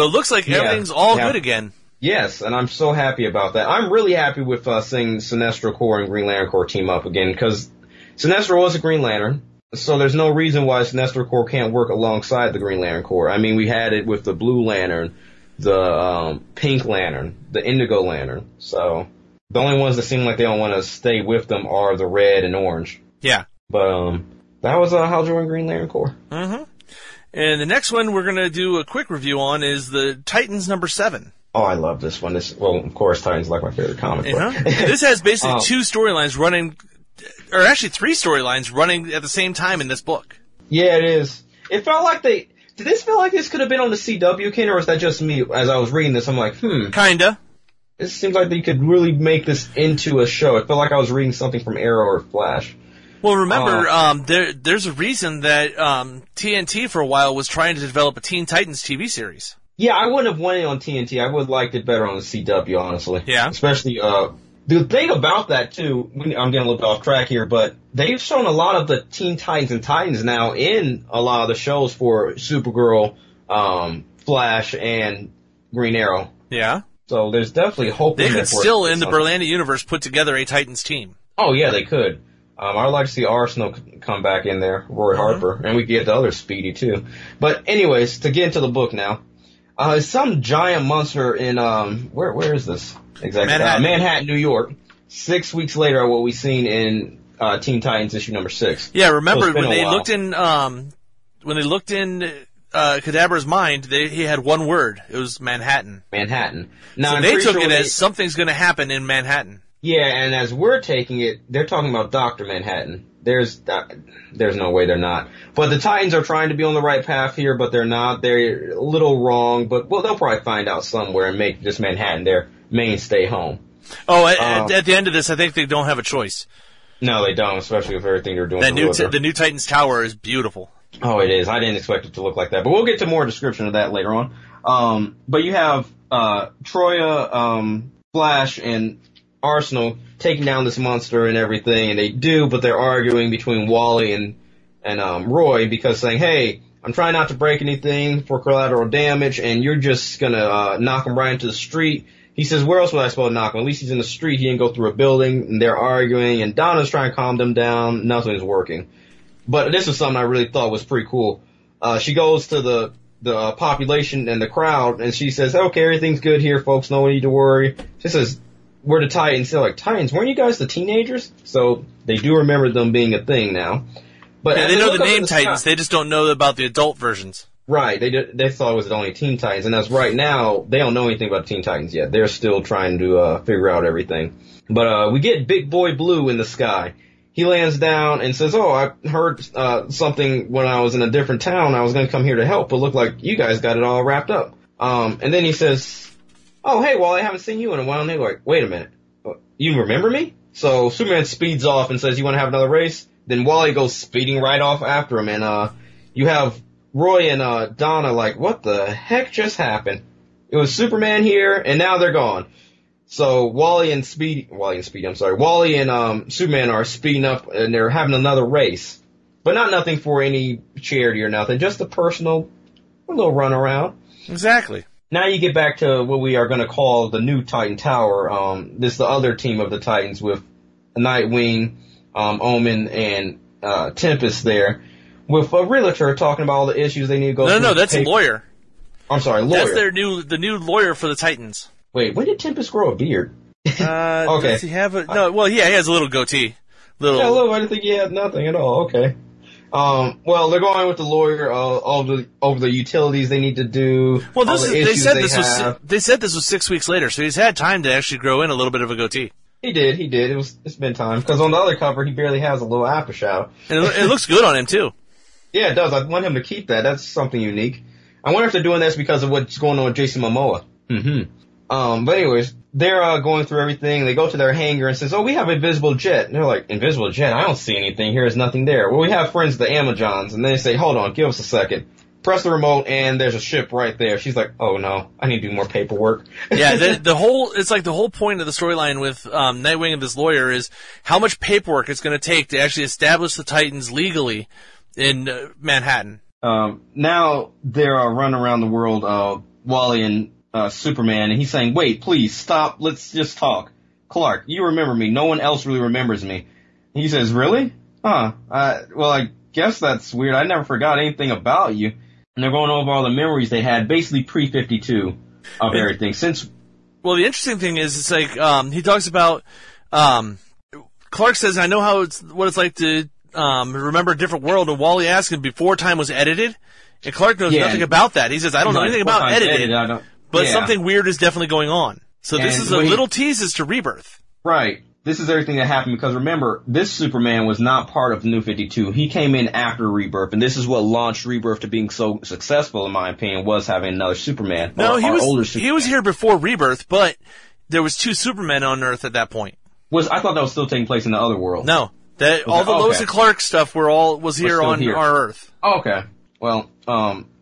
it looks like everything's all good again. Yes, and I'm so happy about that. I'm really happy with seeing Sinestro Corps and Green Lantern Corps team up again, because Sinestro was a Green Lantern, so there's no reason why Sinestro Corps can't work alongside the Green Lantern Corps. I mean, we had it with the Blue Lantern, the Pink Lantern, the Indigo Lantern. So the only ones that seem like they don't want to stay with them are the Red and Orange. Yeah. But that was Hal Jordan Green Lantern Corps. Mm-hmm. And the next one we're going to do a quick review on is the Titans number 7. Oh, I love this one. Of course, Titans like my favorite comic book. This has basically two storylines running, or actually three storylines running at the same time in this book. Yeah, it is. It felt like did this feel like this could have been on the CW, Ken, or is that just me? As I was reading this, I'm like, Kinda. It seems like they could really make this into a show. It felt like I was reading something from Arrow or Flash. Well, remember, there's a reason that TNT for a while was trying to develop a Teen Titans TV series. Yeah, I wouldn't have wanted it on TNT. I would have liked it better on the CW, honestly. Yeah. Especially, the thing about that, too, I'm getting a little bit off track here, but they've shown a lot of the Teen Titans and Titans now in a lot of the shows for Supergirl, Flash, and Green Arrow. Yeah. So there's definitely hope. They could still, in the Berlanti universe, put together a Titans team. Oh, yeah, they could. I'd like to see Arsenal come back in there, Roy Harper, and we get the other Speedy, too. But anyways, to get into the book now, some giant monster in, where is this? Exactly. Manhattan, New York. 6 weeks later are what we've seen in Teen Titans issue number 6. Yeah, remember, so when they looked in Kadabra's mind, he had one word. It was Manhattan. Manhattan. Now, so they took it as something's going to happen in Manhattan. Yeah, and as we're taking it, they're talking about Dr. Manhattan. There's no way they're not. But the Titans are trying to be on the right path here, but they're not. They're a little wrong, but well, they'll probably find out somewhere and make this Manhattan their mainstay home. Oh, at the end of this, I think they don't have a choice. No, they don't, especially with everything they're doing. The new Titans Tower is beautiful. Oh, it is. I didn't expect it to look like that, but we'll get to more description of that later on. But you have Troia, Flash, and Arsenal taking down this monster and everything, and they do, but they're arguing between Wally and Roy because saying, hey, I'm trying not to break anything for collateral damage, and you're just going to knock him right into the street. He says, where else would I supposed to knock him? At least he's in the street. He didn't go through a building, and they're arguing, and Donna's trying to calm them down. Nothing's working. But this is something I really thought was pretty cool. She goes to the population and the crowd, and she says, okay, everything's good here, folks. No need to worry. She says, we're the Titans. They're like, Titans, weren't you guys the teenagers? So they do remember them being a thing now. But yeah, they know the name Titans. They just don't know about the adult versions. Right. They thought it was the only Teen Titans. And as right now, they don't know anything about Teen Titans yet. They're still trying to figure out everything. But we get Big Boy Blue in the sky. He lands down and says, oh, I heard something when I was in a different town. I was going to come here to help, but looked like you guys got it all wrapped up. And then he says, oh, hey, well, I haven't seen you in a while. And they're like, wait a minute, you remember me? So Superman speeds off and says, you want to have another race? Then Wally goes speeding right off after him, and you have Roy and Donna like, what the heck just happened? It was Superman here, and now they're gone. So Wally and Superman are speeding up, and they're having another race. But not nothing for any charity or nothing, just a personal little run around. Exactly. Now you get back to what we are going to call the new Titan Tower. This is the other team of the Titans with Nightwing, Omen, and Tempest there, with a realtor talking about all the issues they need to go through. No, that's a lawyer. I'm sorry, lawyer. That's the new lawyer for the Titans. Wait, when did Tempest grow a beard? Okay. Does he have a... No, well, yeah, he has a little goatee. I didn't think he had nothing at all. Okay. Well, they're going with the lawyer over the utilities they need to do. Well, they said this was 6 weeks later, so he's had time to actually grow in a little bit of a goatee. He did. It's been time, because on the other cover, he barely has a little aftershow. And it looks good on him, too. Yeah, it does. I want him to keep that. That's something unique. I wonder if they're doing this because of what's going on with Jason Momoa. Mm-hmm. But anyways, they're going through everything. They go to their hangar and says, oh, we have invisible jet. And they're like, invisible jet? I don't see anything. Here's nothing there. Well, we have friends, the Amazons. And they say, hold on, give us a second. Press the remote, and there's a ship right there. She's like, oh, no, I need to do more paperwork. Yeah, the whole point of the storyline with Nightwing and this lawyer is how much paperwork it's going to take to actually establish the Titans legally in Manhattan. Now they're running around the world, Wally and Superman, and he's saying, wait, please, stop, let's just talk. Clark, you remember me. No one else really remembers me. He says, really? Huh. Well, I guess that's weird. I never forgot anything about you. And they're going over all the memories they had, basically pre-52 of everything. Well, the interesting thing is, it's like, he talks about, Clark says, I know what it's like to remember a different world, and Wally asked him before time was edited, and Clark knows nothing about that. He says, I don't know anything about editing, but something weird is definitely going on. So this is a little tease as to Rebirth. Right. This is everything that happened, because remember, this Superman was not part of New 52. He came in after Rebirth, and this is what launched Rebirth to being so successful, in my opinion, was having another Superman. No, he was here before Rebirth, but there was two Supermen on Earth at that point. I thought that was still taking place in the other world. No. Lois and Clark stuff was here on our Earth. Oh, okay. Well,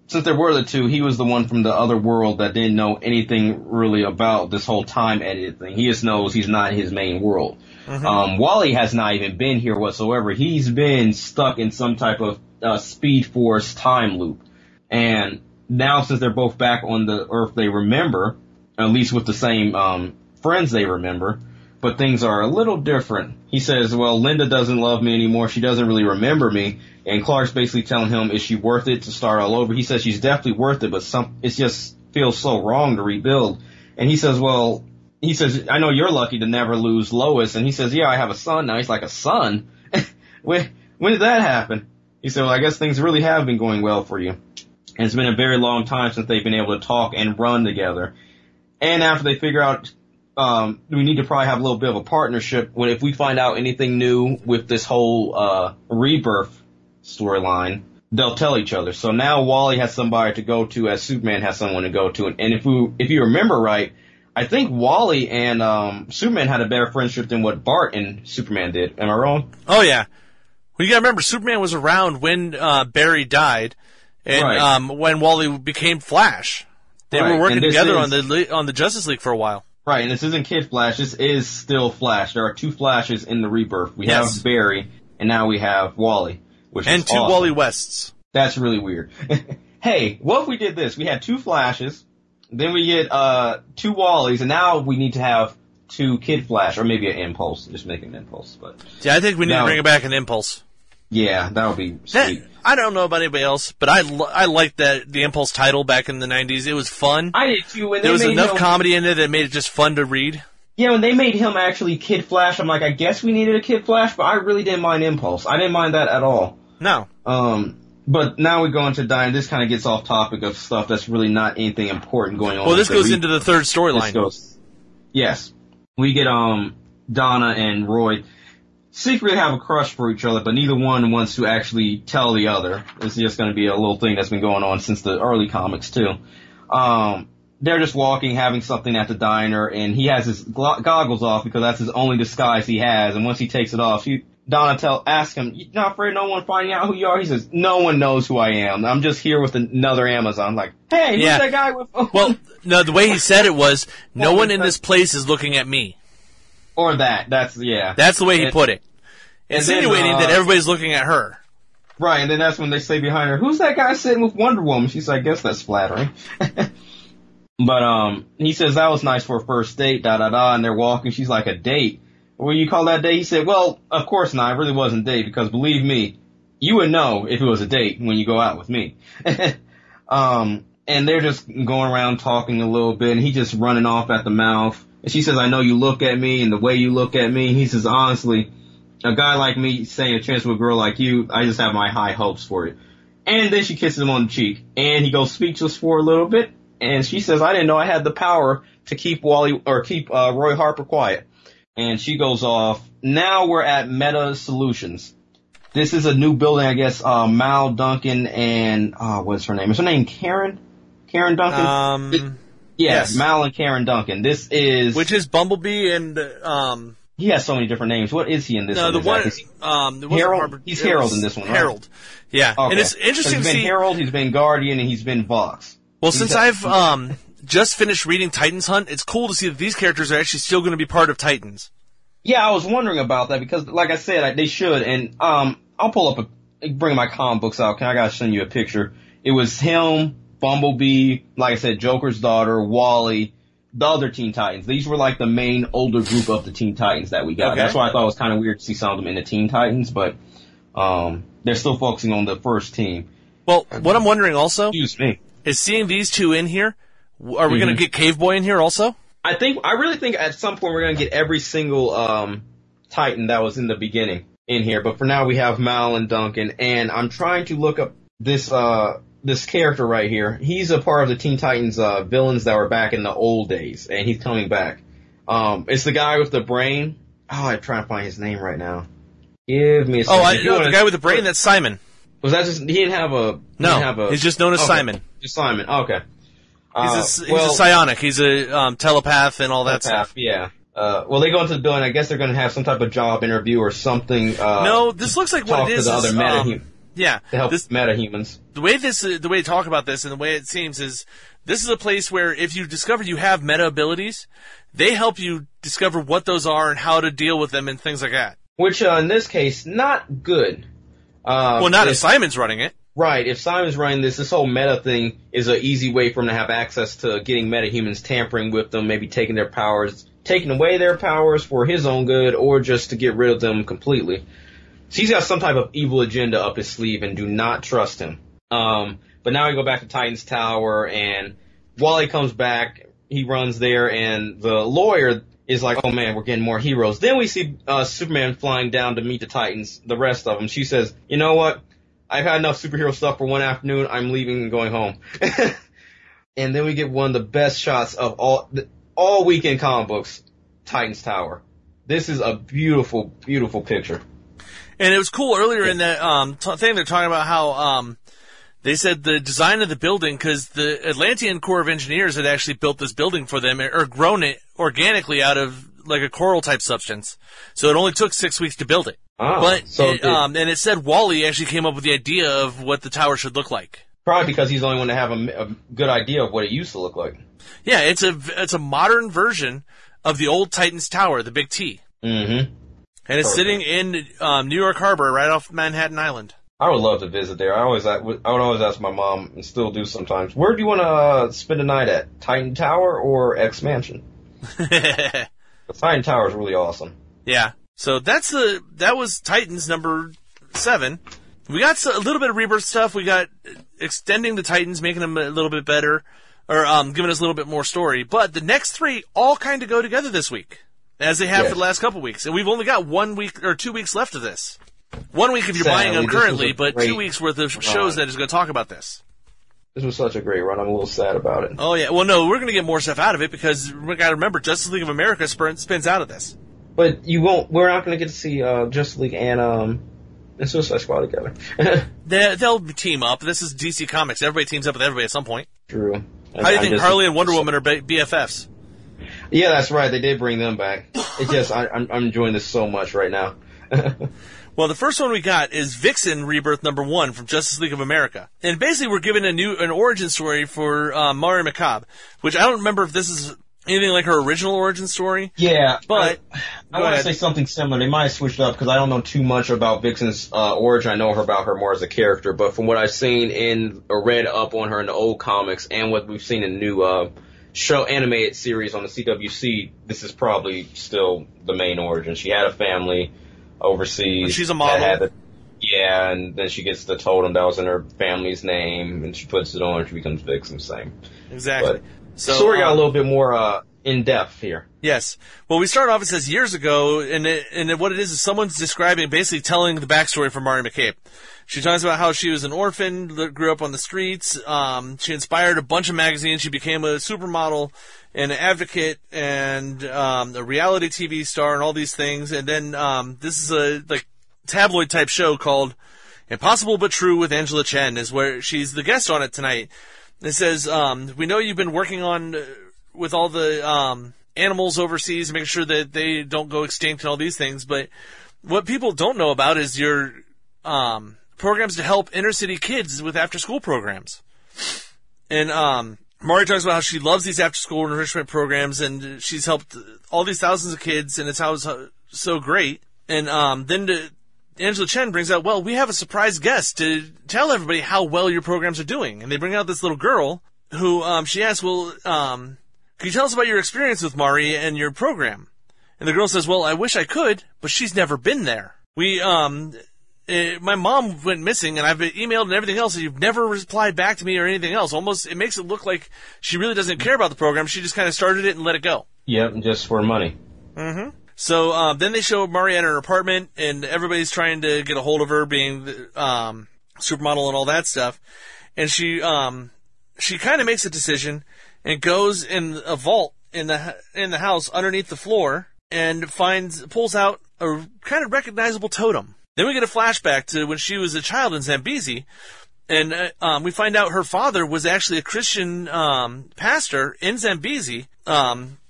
since there were the two, he was the one from the other world that didn't know anything really about this whole time edited thing. He just knows he's not in his main world. Mm-hmm. Wally has not even been here whatsoever. He's been stuck in some type of Speed Force time loop. And now, since they're both back on the Earth they remember, at least with the same friends they remember, but things are a little different. He says, well, Linda doesn't love me anymore. She doesn't really remember me. And Clark's basically telling him, is she worth it to start all over? He says, she's definitely worth it, but it just feels so wrong to rebuild. And he says, I know you're lucky to never lose Lois. And he says, yeah, I have a son now. He's like, a son? When did that happen? He said, well, I guess things really have been going well for you. And it's been a very long time since they've been able to talk and run together. And after they figure out... we need to probably have a little bit of a partnership if we find out anything new with this whole Rebirth storyline, they'll tell each other. So now Wally has somebody to go to, as Superman has someone to go to. And if you remember right, I think Wally and Superman had a better friendship than what Bart and Superman did. Am I wrong? Oh, yeah. Well, you got to remember, Superman was around when Barry died and right. When Wally became Flash. They were working together on the Justice League for a while. Right, and this isn't Kid Flash, this is still Flash. There are two Flashes in the Rebirth. We have Barry, and now we have Wally, and two awesome. Wally Wests. That's really weird. Hey, what if we did this? We had two Flashes, then we get two Wallies, and now we need to have two Kid Flash, or maybe an Impulse. Just make an Impulse. But yeah, I think we need to bring back an Impulse. Yeah, that would be sweet. I don't know about anybody else, but I liked the Impulse title back in the 90s. It was fun. I did too. There was enough comedy in it that made it just fun to read. Yeah, when they made him actually Kid Flash, I'm like, I guess we needed a Kid Flash, but I really didn't mind Impulse. I didn't mind that at all. No. But now we go into Diamond. This kind of gets off topic of stuff that's really not anything important going on. Well, this goes into the third storyline. Yes. We get Donna and Roy... secretly have a crush for each other, but neither one wants to actually tell the other. It's just going to be a little thing that's been going on since the early comics, too. they're just walking, having something at the diner, and he has his goggles off because that's his only disguise he has. And once he takes it off, Donatello asks him, "You're not afraid of no one finding out who you are?" He says, "No one knows who I am. I'm just here with another Amazon." I'm like, hey, who's that guy with... Well, no, the way he said it was, "No one in this place is looking at me." Or that. That's the way he put it. Insinuating that everybody's looking at her. Right, and then that's when they say behind her, "Who's that guy sitting with Wonder Woman?" She's like, "I guess that's flattering." But he says, "That was nice for a first date, da-da-da," and they're walking. She's like, "A date? Well, you call that date?" He said, "Well, of course not. It really wasn't a date because, believe me, you would know if it was a date when you go out with me." And they're just going around talking a little bit, and he just running off at the mouth. And she says, "I know you look at me and the way you look at me." And he says, "Honestly, a guy like me saying a chance with a girl like you, I just have my high hopes for it." And then she kisses him on the cheek, and he goes speechless for a little bit. And she says, "I didn't know I had the power to keep Roy Harper quiet." And she goes off. Now we're at Meta Solutions. This is a new building, I guess. Mal Duncan and what's her name? Is her name Karen? Karen Duncan? Yes. Mal and Karen Duncan. This is... Which is Bumblebee and... He has so many different names. What is he in this one? No, the one... Harold? He's Harold in this one, right? Harold, yeah. Okay. And it's interesting to see... He's been Harold, he's been Guardian, and he's been Vox. Well, since I've just finished reading Titans Hunt, it's cool to see that these characters are actually still going to be part of Titans. Yeah, I was wondering about that because, like I said, they should. And I'll pull up bring my comic books out. I gotta send you a picture. It was him, Bumblebee, like I said, Joker's daughter, Wally, the other Teen Titans. These were like the main older group of the Teen Titans that we got. Okay. That's why I thought it was kind of weird to see some of them in the Teen Titans, but they're still focusing on the first team. Well, what I'm wondering also... Excuse me. Is seeing these two in here, are we going to get Cave Boy in here also? I really think at some point we're going to get every single Titan that was in the beginning in here. But for now we have Mal and Duncan, and I'm trying to look up this character right here. He's a part of the Teen Titans villains that were back in the old days, and he's coming back. It's the guy with the brain. Oh, I'm trying to find his name right now. Give me a second. Oh, I know the guy with the brain. That's Simon. Was that just... he's just known as Simon. Just Simon. Okay. He's a psionic. He's a telepath and all that stuff. Yeah. Well, they go into the building. I guess they're going to have some type of job interview or something. No, this looks like what it is. Talk to the other metahumans. Yeah. To help metahumans. The way they talk about this and the way it seems is this is a place where if you discover you have meta abilities, they help you discover what those are and how to deal with them and things like that. Which, in this case, not good. Well, not if Simon's running it. Right, if Simon's running this whole meta thing is an easy way for him to have access to getting metahumans, tampering with them, maybe taking away their powers for his own good, or just to get rid of them completely. So he's got some type of evil agenda up his sleeve, and do not trust him. But now we go back to Titan's Tower, and Wally comes back, he runs there, and the lawyer is like, "Oh man, we're getting more heroes." Then we see Superman flying down to meet the Titans, the rest of them. She says, "You know what? I've had enough superhero stuff for one afternoon. I'm leaving and going home." And then we get one of the best shots of all weekend comic books, Titan's Tower. This is a beautiful, beautiful picture. And it was cool earlier in that thing they're talking about how they said the design of the building, because the Atlantean Corps of Engineers had actually built this building for them or grown it organically out of like a coral-type substance. So it only took 6 weeks to build it. And it said Wally actually came up with the idea of what the tower should look like. Probably because he's the only one to have a good idea of what it used to look like. Yeah, it's a modern version of the old Titans Tower, the Big T. Mm-hmm. And it's sitting in New York Harbor, right off Manhattan Island. I would love to visit there. I would always ask my mom, and still do sometimes, "Where do you want to spend a night at? Titan Tower or X Mansion?" The Titan Tower is really awesome. Yeah. So that was Titans number 7. We got a little bit of Rebirth stuff. We got extending the Titans, making them a little bit better, or giving us a little bit more story. But the next 3 all kind of go together this week, as they have for the last couple weeks. And we've only got 1 week or 2 weeks left of this. 1 week if you're buying them currently, but 2 weeks worth of shows that is going to talk about this. This was such a great run. I'm a little sad about it. Oh yeah. Well, no, we're going to get more stuff out of it because we got to remember Justice League of America spins out of this. But we're not going to get to see Justice League and Suicide Squad together. They'll team up. This is DC Comics. Everybody teams up with everybody at some point. True. How do you think Harley and Wonder Woman are BFFs? Yeah, that's right. They did bring them back. It's just I'm enjoying this so much right now. Well, the first one we got is Vixen Rebirth #1 from Justice League of America, and basically we're given an origin story for Mari McCabe, which I don't remember if this is anything like her original origin story. Yeah, but I want to say something similar. They might have switched it up because I don't know too much about Vixen's origin. I know her about her more as a character, but from what I've seen in or read up on her in the old comics and what we've seen in new show animated series on the CWC, this is probably still the main origin. She had a family overseas. She's a model. Yeah, and then she gets the totem that was in her family's name, and she puts it on and she becomes Vixen. Same. Exactly. But, so we got a little bit more in-depth here. Yes. Well, we start off, it says years ago, and what it is someone's describing, basically telling the backstory for Mari McCabe. She talks about how she was an orphan, grew up on the streets. She inspired a bunch of magazines. She became a supermodel and an advocate and a reality TV star and all these things. And then this is a tabloid-type show called Impossible But True with Angela Chen is where she's the guest on it tonight. It says, we know you've been working on with all the animals overseas, making sure that they don't go extinct and all these things, but what people don't know about is your programs to help inner-city kids with after-school programs. And Mari talks about how she loves these after-school enrichment programs, and she's helped all these thousands of kids, and it's how it's so great. And then Angela Chen brings out, well, we have a surprise guest to tell everybody how well your programs are doing. And they bring out this little girl who she asks, well, can you tell us about your experience with Mari and your program? And the girl says, well, I wish I could, but she's never been there. My mom went missing, and I've been emailed and everything else, and you've never replied back to me or anything else. Almost, it makes it look like she really doesn't care about the program. She just kind of started it and let it go. Yep, just for money. Mm-hmm. So then they show Mari at her apartment, and everybody's trying to get a hold of her, being the supermodel and all that stuff. And she kind of makes a decision and goes in a vault in the house underneath the floor and pulls out a kind of recognizable totem. Then we get a flashback to when she was a child in Zambezi, and we find out her father was actually a Christian pastor in Zambezi, and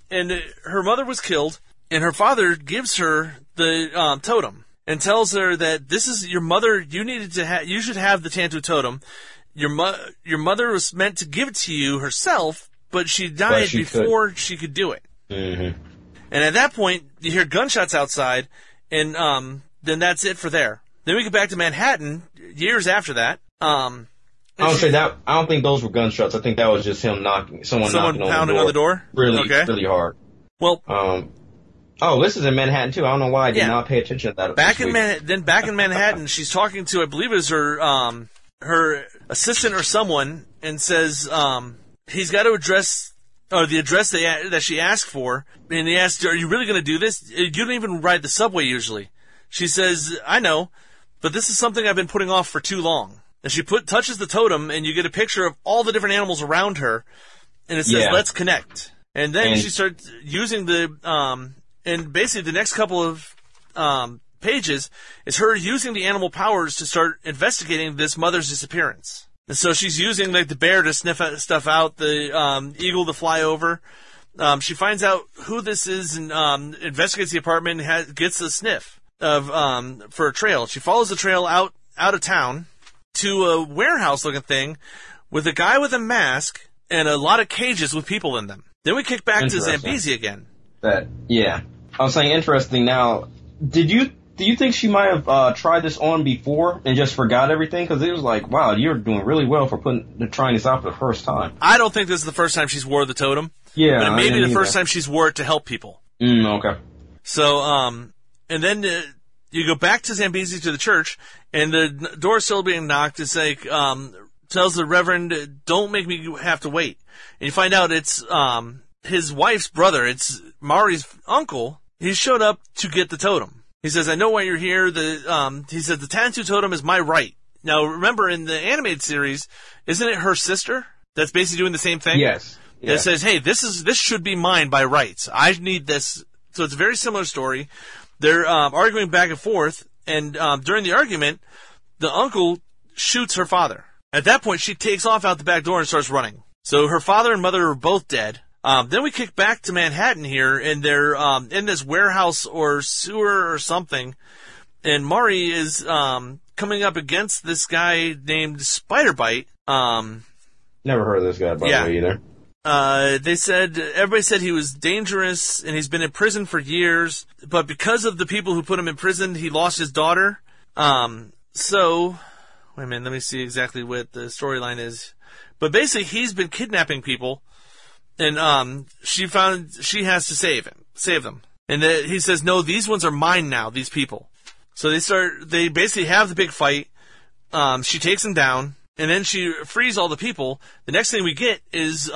her mother was killed. And her father gives her the totem and tells her that this is your mother. You should have the Tantu totem. Your mother was meant to give it to you herself, but she died before she could do it. Mm-hmm. And at that point, you hear gunshots outside, and then that's it for there. Then we get back to Manhattan years after that. I don't think those were gunshots. I think that was just him knocking on the door, really hard. Well. Oh, this is in Manhattan, too. I don't know why I did not pay attention to that. Back in Manhattan, she's talking to, I believe it was her assistant or someone, and says he's got to address, or the address that she asked for, and he asked, are you really going to do this? You don't even ride the subway usually. She says, I know, but this is something I've been putting off for too long. And she touches the totem, and you get a picture of all the different animals around her, and it says, let's connect. And then she starts using the... And basically the next couple of pages is her using the animal powers to start investigating this mother's disappearance. And so she's using the bear to sniff stuff out, the eagle to fly over. She finds out who this is and investigates the apartment and gets a sniff for a trail. She follows the trail out of town to a warehouse-looking thing with a guy with a mask and a lot of cages with people in them. Then we kick back to Zambezi again. I was saying interesting. Now, do you think she might have tried this on before and just forgot everything? Because it was like, wow, you're doing really well for trying this out for the first time. I don't think this is the first time she's wore the totem. Yeah, but it may be the first time she's wore it to help people. Okay. So, and then you go back to Zambezi to the church, and the door's still being knocked. It's like tells the reverend, "Don't make me have to wait." And you find out it's his wife's brother, it's Mari's uncle, he showed up to get the totem. He says, I know why you're here. He says, the Tantu totem is my right. Now, remember, in the animated series, isn't it her sister that's basically doing the same thing? Yes. Yeah. That says, hey, this should be mine by rights. I need this. So it's a very similar story. They're arguing back and forth, and during the argument, the uncle shoots her father. At that point, she takes off out the back door and starts running. So her father and mother are both dead. Then we kick back to Manhattan here, and they're in this warehouse or sewer or something. And Mari is coming up against this guy named Spiderbite. Never heard of this guy, by the way, either. Everybody said he was dangerous, and he's been in prison for years. But because of the people who put him in prison, he lost his daughter. So, wait a minute, let me see exactly what the storyline is. But basically, he's been kidnapping people, and she has to save them. And he says, "No, these ones are mine now. These people." So they basically have the big fight. She takes them down, and then she frees all the people. The next thing we get is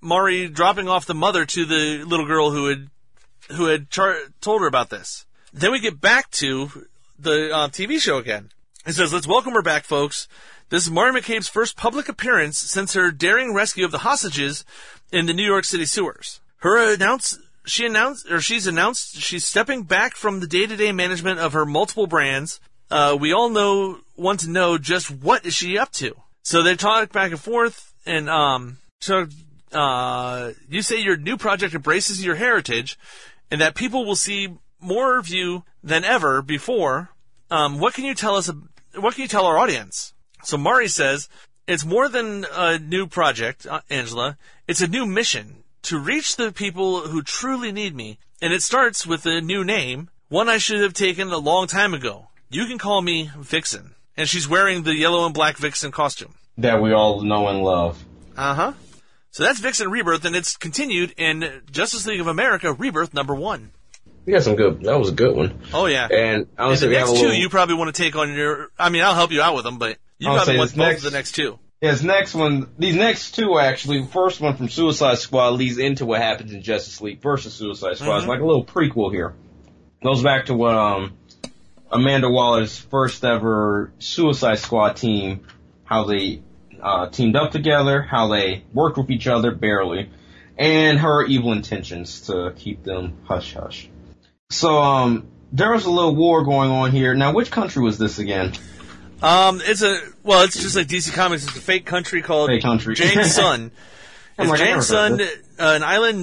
Mari dropping off the mother to the little girl who had told her about this. Then we get back to the TV show again. It says, "Let's welcome her back, folks. This is Mari McCabe's first public appearance since her daring rescue of the hostages in the New York City sewers. She's announced she's stepping back from the day-to-day management of her multiple brands. We all want to know just what is she up to." So they talk back and forth, and you say your new project embraces your heritage, and that people will see more of you than ever before. What can you tell us? What can you tell our audience? So Mari says, "It's more than a new project, Angela. It's a new mission to reach the people who truly need me. And it starts with a new name, one I should have taken a long time ago. You can call me Vixen." And she's wearing the yellow and black Vixen costume that we all know and love. Uh-huh. So that's Vixen Rebirth, and it's continued in Justice League of America Rebirth #1. We got some good. That was a good one. Oh, yeah. And honestly, the next two you probably want to take on your... I mean, I'll help you out with them, but you probably want both of the next two. His next one, these next two actually, first one from Suicide Squad leads into what happens in Justice League versus Suicide Squad. Mm-hmm. It's like a little prequel here. Goes back to what Amanda Waller's first ever Suicide Squad team, how they teamed up together, how they worked with each other barely, and her evil intentions to keep them hush-hush. So there was a little war going on here. Now, which country was this again? It's just like DC Comics. It's a fake country called Jane's Sun. It's like Jane's Sun, an island in the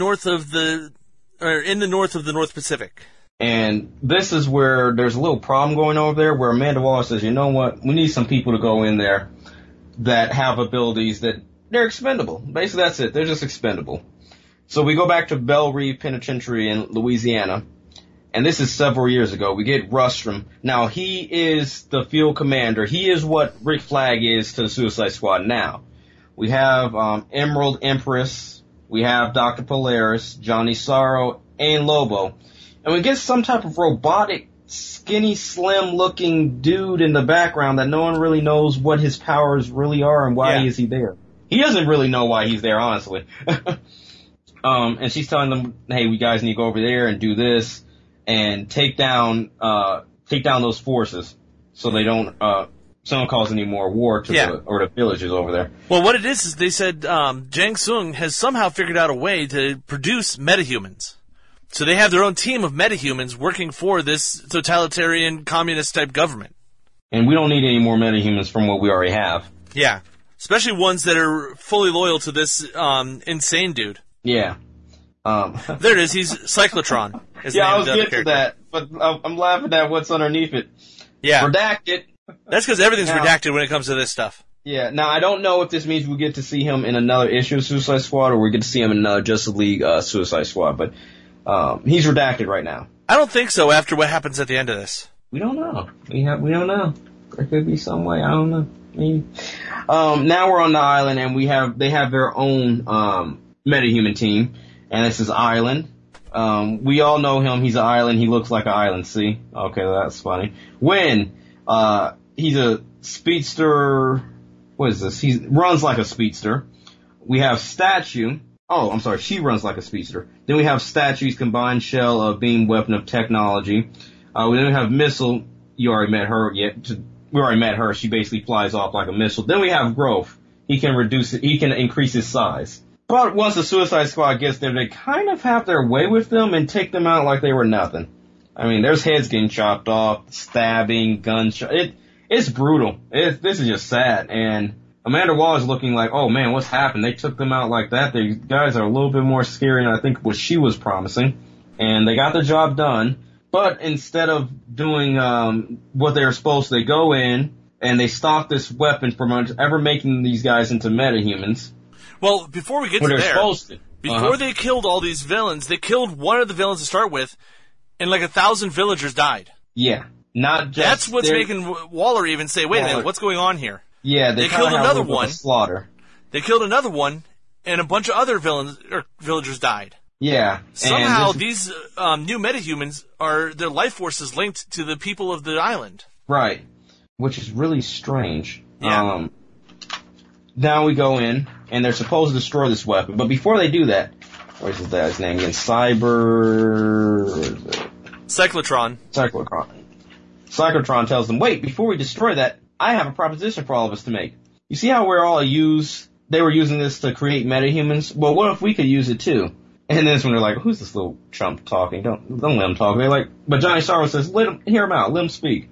north of the North Pacific. And this is where there's a little problem going over there, where Amanda Waller says, "You know what? We need some people to go in there that have abilities that they're expendable." Basically, that's it. They're just expendable. So we go back to Belle Reve Penitentiary in Louisiana. And this is several years ago. We get Rustrum. Now, he is the field commander. He is what Rick Flag is to the Suicide Squad now. We have Emerald Empress. We have Dr. Polaris, Johnny Sorrow, and Lobo. And we get some type of robotic, skinny, slim-looking dude in the background that no one really knows what his powers really are and why is he there. He doesn't really know why he's there, honestly. And she's telling them, "Hey, we guys need to go over there and do this and take down those forces so they don't cause any more war to the villages over there." Well, what it is they said Jang Sung has somehow figured out a way to produce metahumans. So they have their own team of metahumans working for this totalitarian communist-type government. And we don't need any more metahumans from what we already have. Yeah, especially ones that are fully loyal to this insane dude. Yeah. There it is. He's Cyclotron. I was getting to that, but I'm laughing at what's underneath it. Yeah. Redacted. That's because everything's redacted when it comes to this stuff. Yeah. Now, I don't know if this means we get to see him in another issue of Suicide Squad or we get to see him in another Justice League Suicide Squad, but he's redacted right now. I don't think so after what happens at the end of this. We don't know. We don't know. There could be some way. I don't know. Maybe. Now we're on the island, and they have their own metahuman team. And this is Island. We all know him. He's an island. He looks like an island. See? Okay, that's funny. Wynn, he's a speedster. What is this? He runs like a speedster. We have Statue. Oh, I'm sorry. She runs like a speedster. Then we have Statue's combined shell of beam weapon of technology. Then we have Missile. You already met her. We already met her. She basically flies off like a missile. Then we have Growth. He can reduce it. He can increase his size. But once the Suicide Squad gets there, they kind of have their way with them and take them out like they were nothing. I mean, there's heads getting chopped off, stabbing, gunshot. It's brutal. This is just sad. And Amanda Waller's looking like, oh man, what's happened? They took them out like that. These guys are a little bit more scary than I think what she was promising. And they got the job done. But instead of doing what they were supposed to, they go in and they stop this weapon from ever making these guys into metahumans. Well, before we get to there, before they killed all these villains, they killed one of the villains to start with, and like 1,000 villagers died. Yeah, not just that's what's making Waller even say, "Wait a minute, what's going on here?" Yeah, they killed another one. Slaughter. They killed another one, and a bunch of other villains or villagers died. Yeah. Somehow these new metahumans are their life force is linked to the people of the island. Right. Which is really strange. Yeah. Now we go in, and they're supposed to destroy this weapon. But before they do that, what is that his name again? Cyclotron. Cyclotron tells them, wait, before we destroy that, I have a proposition for all of us to make. You see how we're all they were using this to create metahumans? Well, what if we could use it too? And then when they're like, who's this little chump talking? Don't let him talk. They're like, but Johnny Sorrow says, hear him out. Let him speak.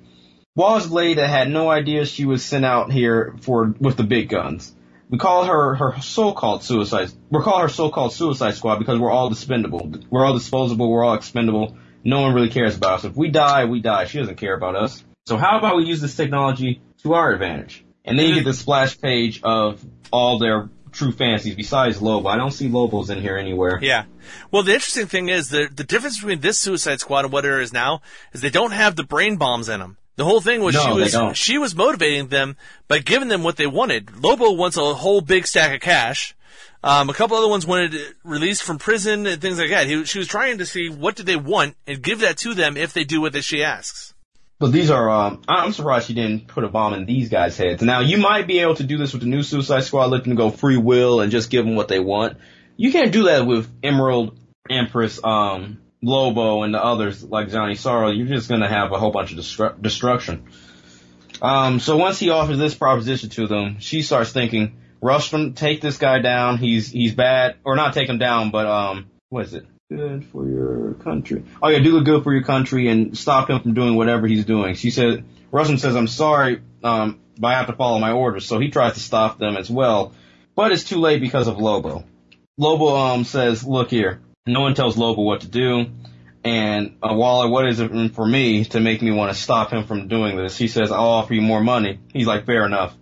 Wallace Leda had no idea she was sent out here with the big guns. We call her so-called suicide. We call her so-called Suicide Squad because we're all expendable. We're all disposable. We're all expendable. No one really cares about us. If we die, we die. She doesn't care about us. So how about we use this technology to our advantage? And then you get the splash page of all their true fantasies besides Lobo. I don't see Lobos in here anywhere. Yeah. Well, the interesting thing is the difference between this Suicide Squad and what it is now is they don't have the brain bombs in them. The whole thing was she was motivating them by giving them what they wanted. Lobo wants a whole big stack of cash. A couple other ones wanted released from prison and things like that. She was trying to see what did they want and give that to them if they do what she asks. But these are I'm surprised she didn't put a bomb in these guys' heads. Now, you might be able to do this with the new Suicide Squad, let them go free will and just give them what they want. You can't do that with Emerald, Empress, Lobo and the others like Johnny Sorrow. You're just going to have a whole bunch of destruction. So once he offers this proposition to them, she starts thinking, rush him, take this guy down. He's bad. Or not take him down, but what is it? Good for your country. Oh, yeah, do the good for your country and stop him from doing whatever he's doing. She said, Rushton says, I'm sorry, but I have to follow my orders. So he tries to stop them as well, but it's too late because of Lobo. Lobo says, look here. No one tells Lobo what to do, and Waller, what is it for me to make me want to stop him from doing this? He says, I'll offer you more money. He's like, fair enough.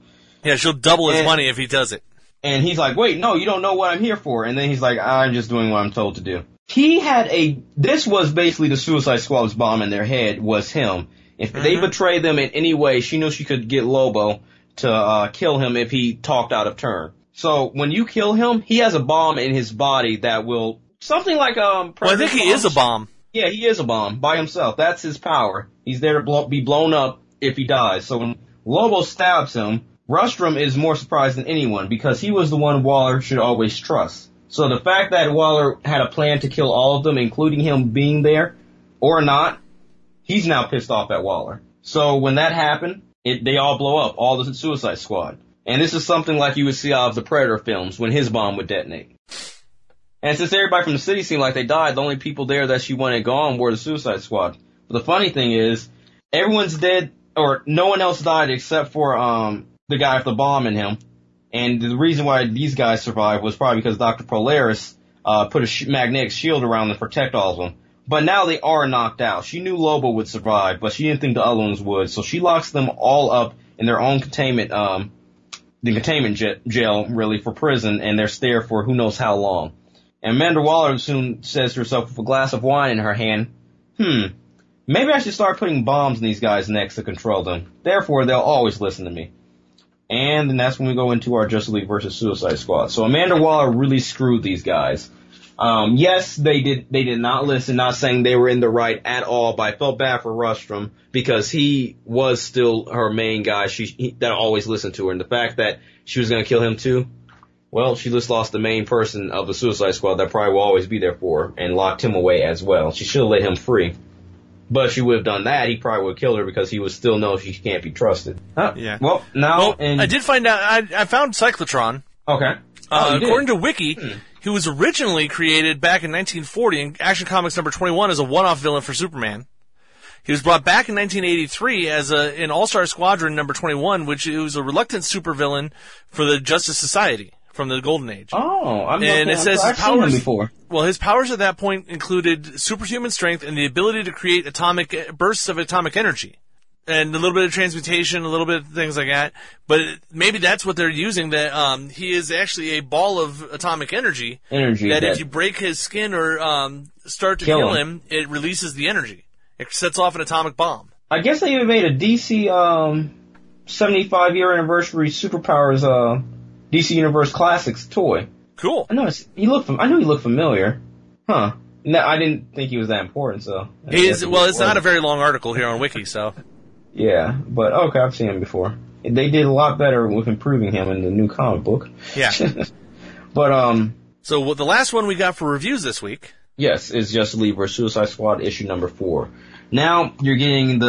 Yeah, she'll double his money if he does it. And he's like, wait, no, you don't know what I'm here for. And then he's like, I'm just doing what I'm told to do. This was basically the Suicide Squad's bomb in their head was him. If they betrayed them in any way, she knew she could get Lobo to kill him if he talked out of turn. So when you kill him, he has a bomb in his body that will... Something like I think he is a bomb. Yeah, he is a bomb by himself. That's his power. He's there to be blown up if he dies. So when Lobo stabs him, Rustrum is more surprised than anyone because he was the one Waller should always trust. So the fact that Waller had a plan to kill all of them, including him being there or not, he's now pissed off at Waller. So when that happened, they all blow up, all the Suicide Squad. And this is something like you would see out of the Predator films when his bomb would detonate. And since everybody from the city seemed like they died, the only people there that she wanted gone were the Suicide Squad. But the funny thing is, everyone's dead, or no one else died except for the guy with the bomb in him. And the reason why these guys survived was probably because Dr. Polaris put a magnetic shield around them to protect all of them. But now they are knocked out. She knew Lobo would survive, but she didn't think the other ones would. So she locks them all up in their own containment, the containment jail, really, for prison, and they're there for who knows how long. And Amanda Waller soon says to herself with a glass of wine in her hand, maybe I should start putting bombs in these guys' necks to control them. Therefore, they'll always listen to me. And then that's when we go into our Justice League versus Suicide Squad. So Amanda Waller really screwed these guys. Yes, they did not listen, not saying they were in the right at all, but I felt bad for Rustrum because he was still her main guy that always listened to her. And the fact that she was going to kill him too, well, she just lost the main person of the Suicide Squad that probably will always be there for her and locked him away as well. She should have let him free. But if she would have done that, he probably would have killed her because he would still know she can't be trusted. Huh? Yeah. Well, I did find out. I found Cyclotron. Okay. According to Wiki, he was originally created back in 1940 in Action Comics number 21 as a one-off villain for Superman. He was brought back in 1983 as an All-Star Squadron number 21, which it was a reluctant supervillain for the Justice Society from the Golden Age. Oh, I'm not and it says his powers before. Well, his powers at that point included superhuman strength and the ability to create atomic bursts of atomic energy. And a little bit of transmutation, a little bit of things like that. But maybe that's what they're using, that he is actually a ball of atomic energy. That if you break his skin or start to kill him, it releases the energy. It sets off an atomic bomb. I guess they even made a DC 75-year anniversary Superpowers DC Universe Classics toy. Cool. I knew he looked familiar. Huh. No, I didn't think he was that important, so. It's not a very long article here on Wiki, so. Yeah, but okay, I've seen him before. They did a lot better with improving him in the new comic book. Yeah. But, So the last one we got for reviews this week. Yes, is Justin Lieber, Suicide Squad issue number 4. Now you're getting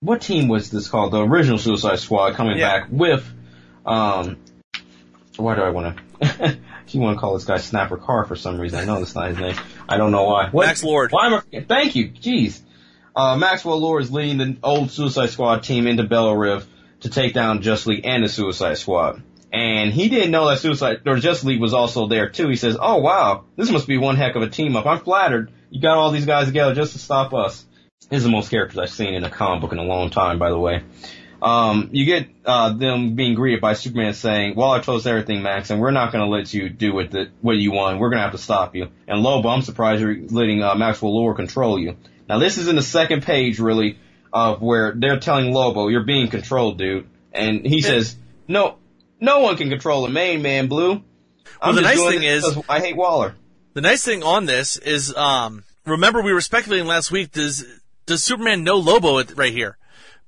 what team was this called? The original Suicide Squad coming back with, why do I want to... You want to call this guy Snapper Carr for some reason. I know that's not his name. I don't know why. What? Max Lord. Thank you. Jeez. Maxwell Lord is leading the old Suicide Squad team into Belle Rive to take down Justice League and the Suicide Squad. And he didn't know that Justice League was also there too. He says, "Oh wow, this must be one heck of a team up. I'm flattered. You got all these guys together just to stop us." This is the most characters I've seen in a comic book in a long time, by the way. You get them being greeted by Superman saying, "Well, I told us everything, Max, and we're not going to let you do what you want. We're going to have to stop you." And Lobo, I'm surprised you're letting Maxwell Lord control you. Now, this is in the second page, really, of where they're telling Lobo, "You're being controlled, dude." And he says, "No one can control the main man, Blue. Well, the nice thing is, I hate Waller." The nice thing on this is, remember we were speculating last week. Does Superman know Lobo right here?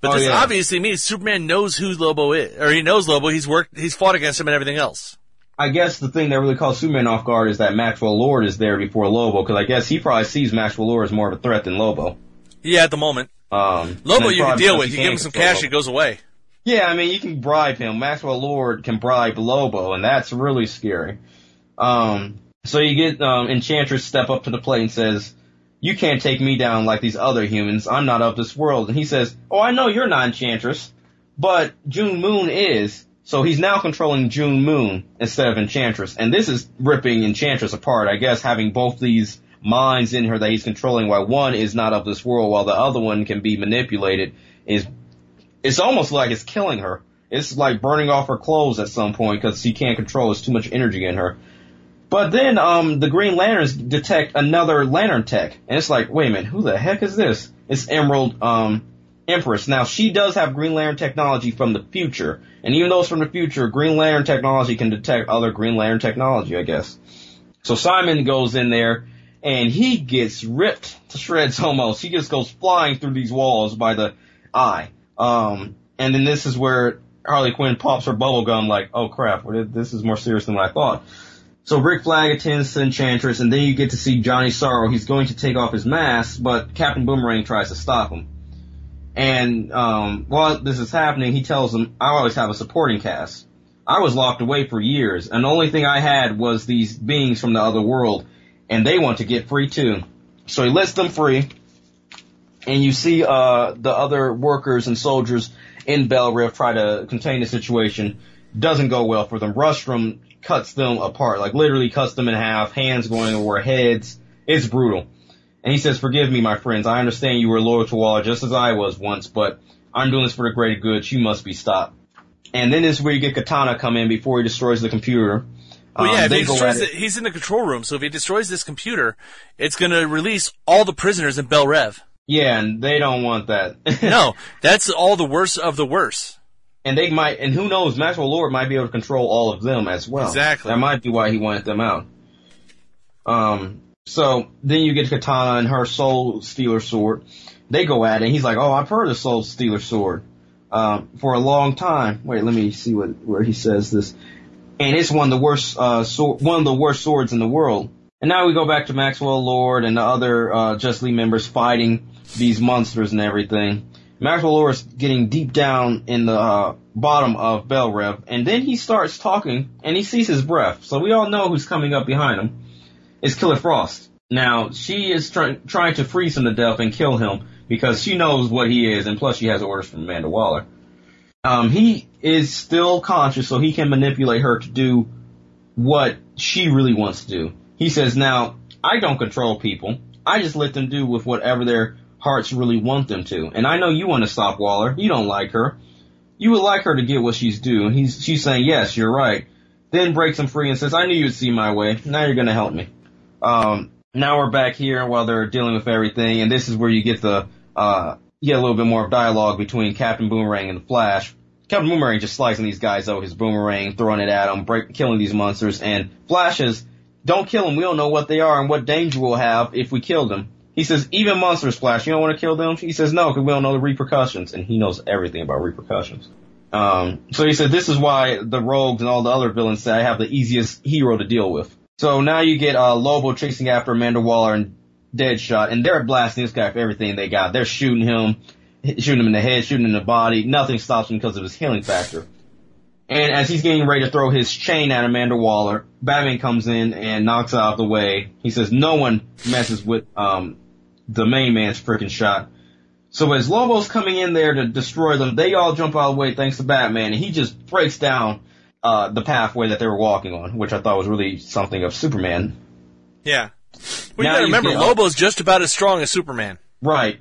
But this obviously means Superman knows who Lobo is, or he knows Lobo. He's fought against him and everything else. I guess the thing that really caught Superman off guard is that Maxwell Lord is there before Lobo, because I guess he probably sees Maxwell Lord as more of a threat than Lobo. Yeah, at the moment. Lobo you can deal with. You give him some cash, he goes away. Yeah, I mean, you can bribe him. Maxwell Lord can bribe Lobo, and that's really scary. So you get Enchantress step up to the plate and says, "You can't take me down like these other humans. I'm not of this world." And he says, "Oh, I know you're not Enchantress, but June Moon is." So he's now controlling June Moon instead of Enchantress. And this is ripping Enchantress apart, I guess, having both these minds in her that he's controlling, while one is not of this world, while the other one can be manipulated. It's almost like it's killing her. It's like burning off her clothes at some point because she can't control. There's too much energy in her. But then the Green Lanterns detect another Lantern Tech, and it's like, wait a minute, who the heck is this? It's Emerald Empress. Now, she does have Green Lantern technology from the future, and even though it's from the future, Green Lantern technology can detect other Green Lantern technology, I guess. So Simon goes in there, and he gets ripped to shreds almost. He just goes flying through these walls by the eye. And then this is where Harley Quinn pops her bubble gum like, oh, crap, this is more serious than what I thought. So Rick Flag attends to Enchantress, and then you get to see Johnny Sorrow. He's going to take off his mask, but Captain Boomerang tries to stop him. And while this is happening, he tells him, "I always have a supporting cast. I was locked away for years, and the only thing I had was these beings from the other world, and they want to get free too." So he lets them free, and you see the other workers and soldiers in Belle Rive try to contain the situation. Doesn't go well for them. Rustrum cuts them apart, like literally cuts them in half, hands going over heads. It's brutal. And he says, "Forgive me, my friends. I understand you were loyal to Waller just as I was once, but I'm doing this for the greater good. You must be stopped." And then this is where you get Katana come in before he destroys the computer. Well, yeah, if he destroys he's in the control room, so if he destroys this computer, it's going to release all the prisoners in Belle Rive. Yeah, and they don't want that. No, that's all the worst of the worst. And they might, and who knows, Maxwell Lord might be able to control all of them as well. Exactly. That might be why he wanted them out. So then you get Katana and her Soul Stealer sword. They go at it, and he's like, "Oh, I've heard of Soul Stealer sword for a long time." Wait, let me see where he says this. And it's one of the worst swords in the world. And now we go back to Maxwell Lord and the other Justice League members fighting these monsters and everything. Maxwell Lord is getting deep down in the bottom of Belle Rive, and then he starts talking, and he sees his breath. So we all know who's coming up behind him. It's Killer Frost. Now, she is trying to freeze him to death and kill him. because she knows what he is, and plus she has orders from Amanda Waller. He is still conscious, so he can manipulate her to do what she really wants to do. He says, now, I don't control people. I just let them do with whatever their hearts really want them to. And I know you want to stop Waller. You don't like her. You would like her to get what she's due. And she's saying, yes, you're right. Then breaks him free and says, I knew you'd see my way. Now you're going to help me. Now we're back here while they're dealing with everything. And this is where you get a little bit more of dialogue between Captain Boomerang and the Flash. Captain Boomerang just slicing these guys out with his boomerang, throwing it at them, killing these monsters. And Flash is, don't kill them. We don't know what they are and what danger we'll have if we kill them. He says, even monsters, Flash, you don't want to kill them? He says, no, because we don't know the repercussions. And he knows everything about repercussions. So he said, this is why the rogues and all the other villains say I have the easiest hero to deal with. So now you get Lobo chasing after Amanda Waller and Deadshot, and they're blasting this guy for everything they got. They're shooting him in the head, shooting him in the body. Nothing stops him because of his healing factor. And as he's getting ready to throw his chain at Amanda Waller, Batman comes in and knocks her out of the way. He says, no one messes with the main man's freaking shot. So as Lobo's coming in there to destroy them, they all jump out of the way thanks to Batman, and he just breaks down the pathway that they were walking on, which I thought was really something of Superman. Yeah. Well, you gotta remember, Lobo's just about as strong as Superman. Right.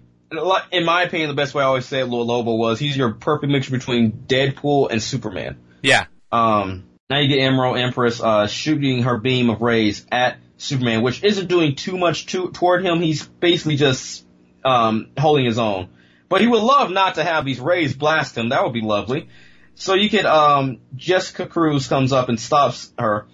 In my opinion, the best way I always say Lobo was, he's your perfect mixture between Deadpool and Superman. Yeah. Now you get Emerald Empress shooting her beam of rays at Superman, which isn't doing too much toward him. He's basically just holding his own. But he would love not to have these rays blast him. That would be lovely. So you could Jessica Cruz comes up and stops her,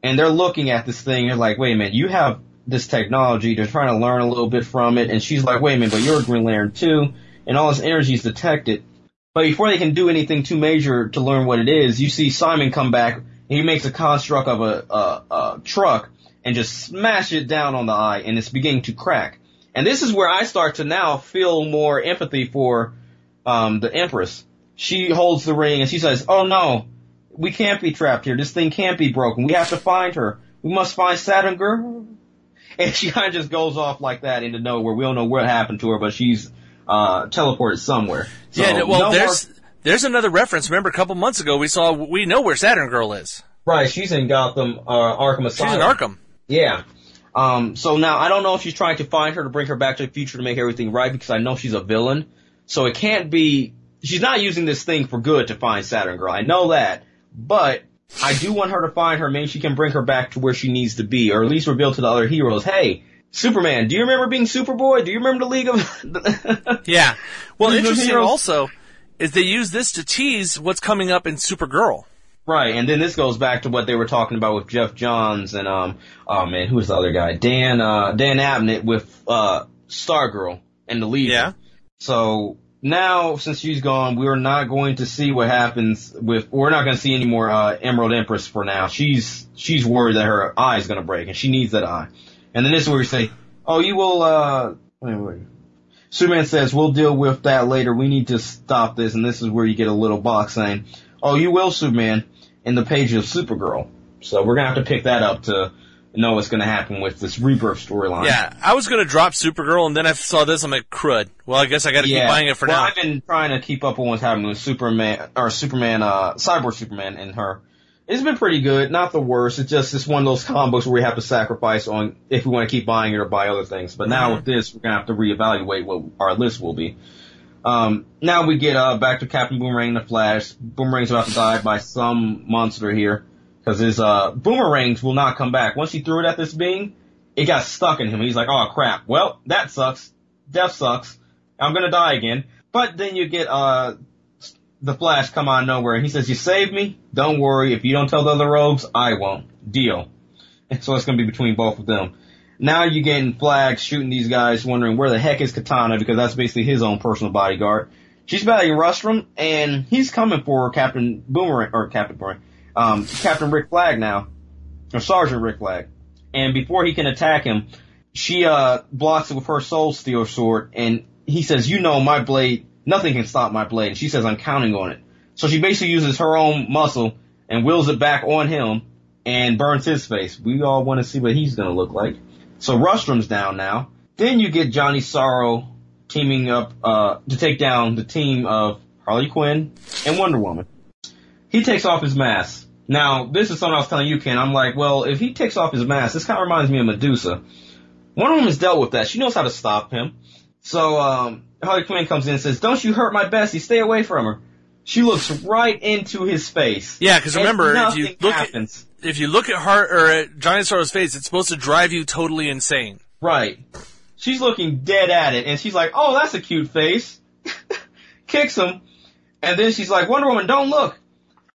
and they're looking at this thing. They're like, wait a minute, you have this technology. They're trying to learn a little bit from it. And she's like, wait a minute, but you're a Green Lantern too. And all this energy is detected. But before they can do anything too major to learn what it is, you see Simon come back, and he makes a construct of a truck and just smash it down on the eye, and it's beginning to crack. And this is where I start to now feel more empathy for the Empress. She holds the ring, and she says, oh, no, we can't be trapped here. This thing can't be broken. We have to find her. We must find Satinger. And she kind of just goes off like that into nowhere. We don't know what happened to her, but she's teleported somewhere. So, yeah, well, there's another reference. Remember, a couple months ago, we know where Saturn Girl is. Right, she's in Gotham, Arkham Asylum. She's in Arkham. Yeah. So now, I don't know if she's trying to find her to bring her back to the future to make everything right, because I know she's a villain. So it can't be, she's not using this thing for good to find Saturn Girl. I know that, but I do want her to find her. Maybe she can bring her back to where she needs to be, or at least reveal to the other heroes, hey, Superman, do you remember being Superboy? Do you remember the League of... Yeah. Well, interesting also is they use this to tease what's coming up in Supergirl. Right, and then this goes back to what they were talking about with Jeff Johns and, who was the other guy? Dan Abnett with Stargirl and the Legion. Yeah. So now, since she's gone, we're not going to see what happens with... We're not going to see any more Emerald Empress for now. She's worried that her eye is going to break, and she needs that eye. And then this is where we say, oh, you will, wait. Superman says, we'll deal with that later. We need to stop this. And this is where you get a little box saying, oh, you will, Superman, in the pages of Supergirl. So we're going to have to pick that up to know what's going to happen with this rebirth storyline. Yeah, I was going to drop Supergirl, and then I saw this, I'm like, crud. Well, I guess I got to keep buying it for now. Well, I've been trying to keep up on what's happening with Cyborg Superman and her. It's been pretty good, not the worst. It's just one of those comic books where we have to sacrifice on if we want to keep buying it or buy other things. But now with this, we're going to have to reevaluate what our list will be. Now we get back to Captain Boomerang and the Flash. Boomerang's about to die by some monster here because his boomerangs will not come back. Once he threw it at this being, it got stuck in him. He's like, oh, crap. Well, that sucks. Death sucks. I'm going to die again. But then you get... The Flash come out of nowhere, and he says, you saved me? Don't worry. If you don't tell the other rogues, I won't. Deal. And so it's going to be between both of them. Now you're getting flags shooting these guys, wondering where the heck is Katana, because that's basically his own personal bodyguard. She's battling Rustrum, and he's coming for Captain Rick Flag now, or Sergeant Rick Flag. And before he can attack him, she blocks it with her Soul Stealer sword, and he says, you know my blade. Nothing can stop my blade. And she says, I'm counting on it. So she basically uses her own muscle and wills it back on him and burns his face. We all want to see what he's going to look like. So Rustrum's down now. Then you get Johnny Sorrow teaming up to take down the team of Harley Quinn and Wonder Woman. He takes off his mask. Now, this is something I was telling you, Ken. I'm like, well, if he takes off his mask, this kind of reminds me of Medusa. Wonder Woman's dealt with that. She knows how to stop him. So Harley Quinn comes in and says, "Don't you hurt my Bessie. Stay away from her." She looks right into his face. Yeah, because remember, if you look at her or at Johnny Sorrow's face, it's supposed to drive you totally insane. Right. She's looking dead at it, and she's like, "Oh, that's a cute face." Kicks him, and then she's like, "Wonder Woman, don't look."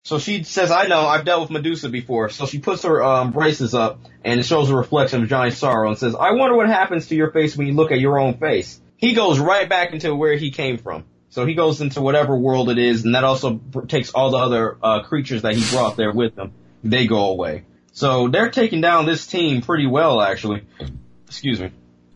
So she says, "I know, I've dealt with Medusa before." So she puts her braces up, and it shows a reflection of Johnny Sorrow, and says, "I wonder what happens to your face when you look at your own face." He goes right back into where he came from. So he goes into whatever world it is, and that also takes all the other creatures that he brought there with him. They go away. So they're taking down this team pretty well, actually. Excuse me.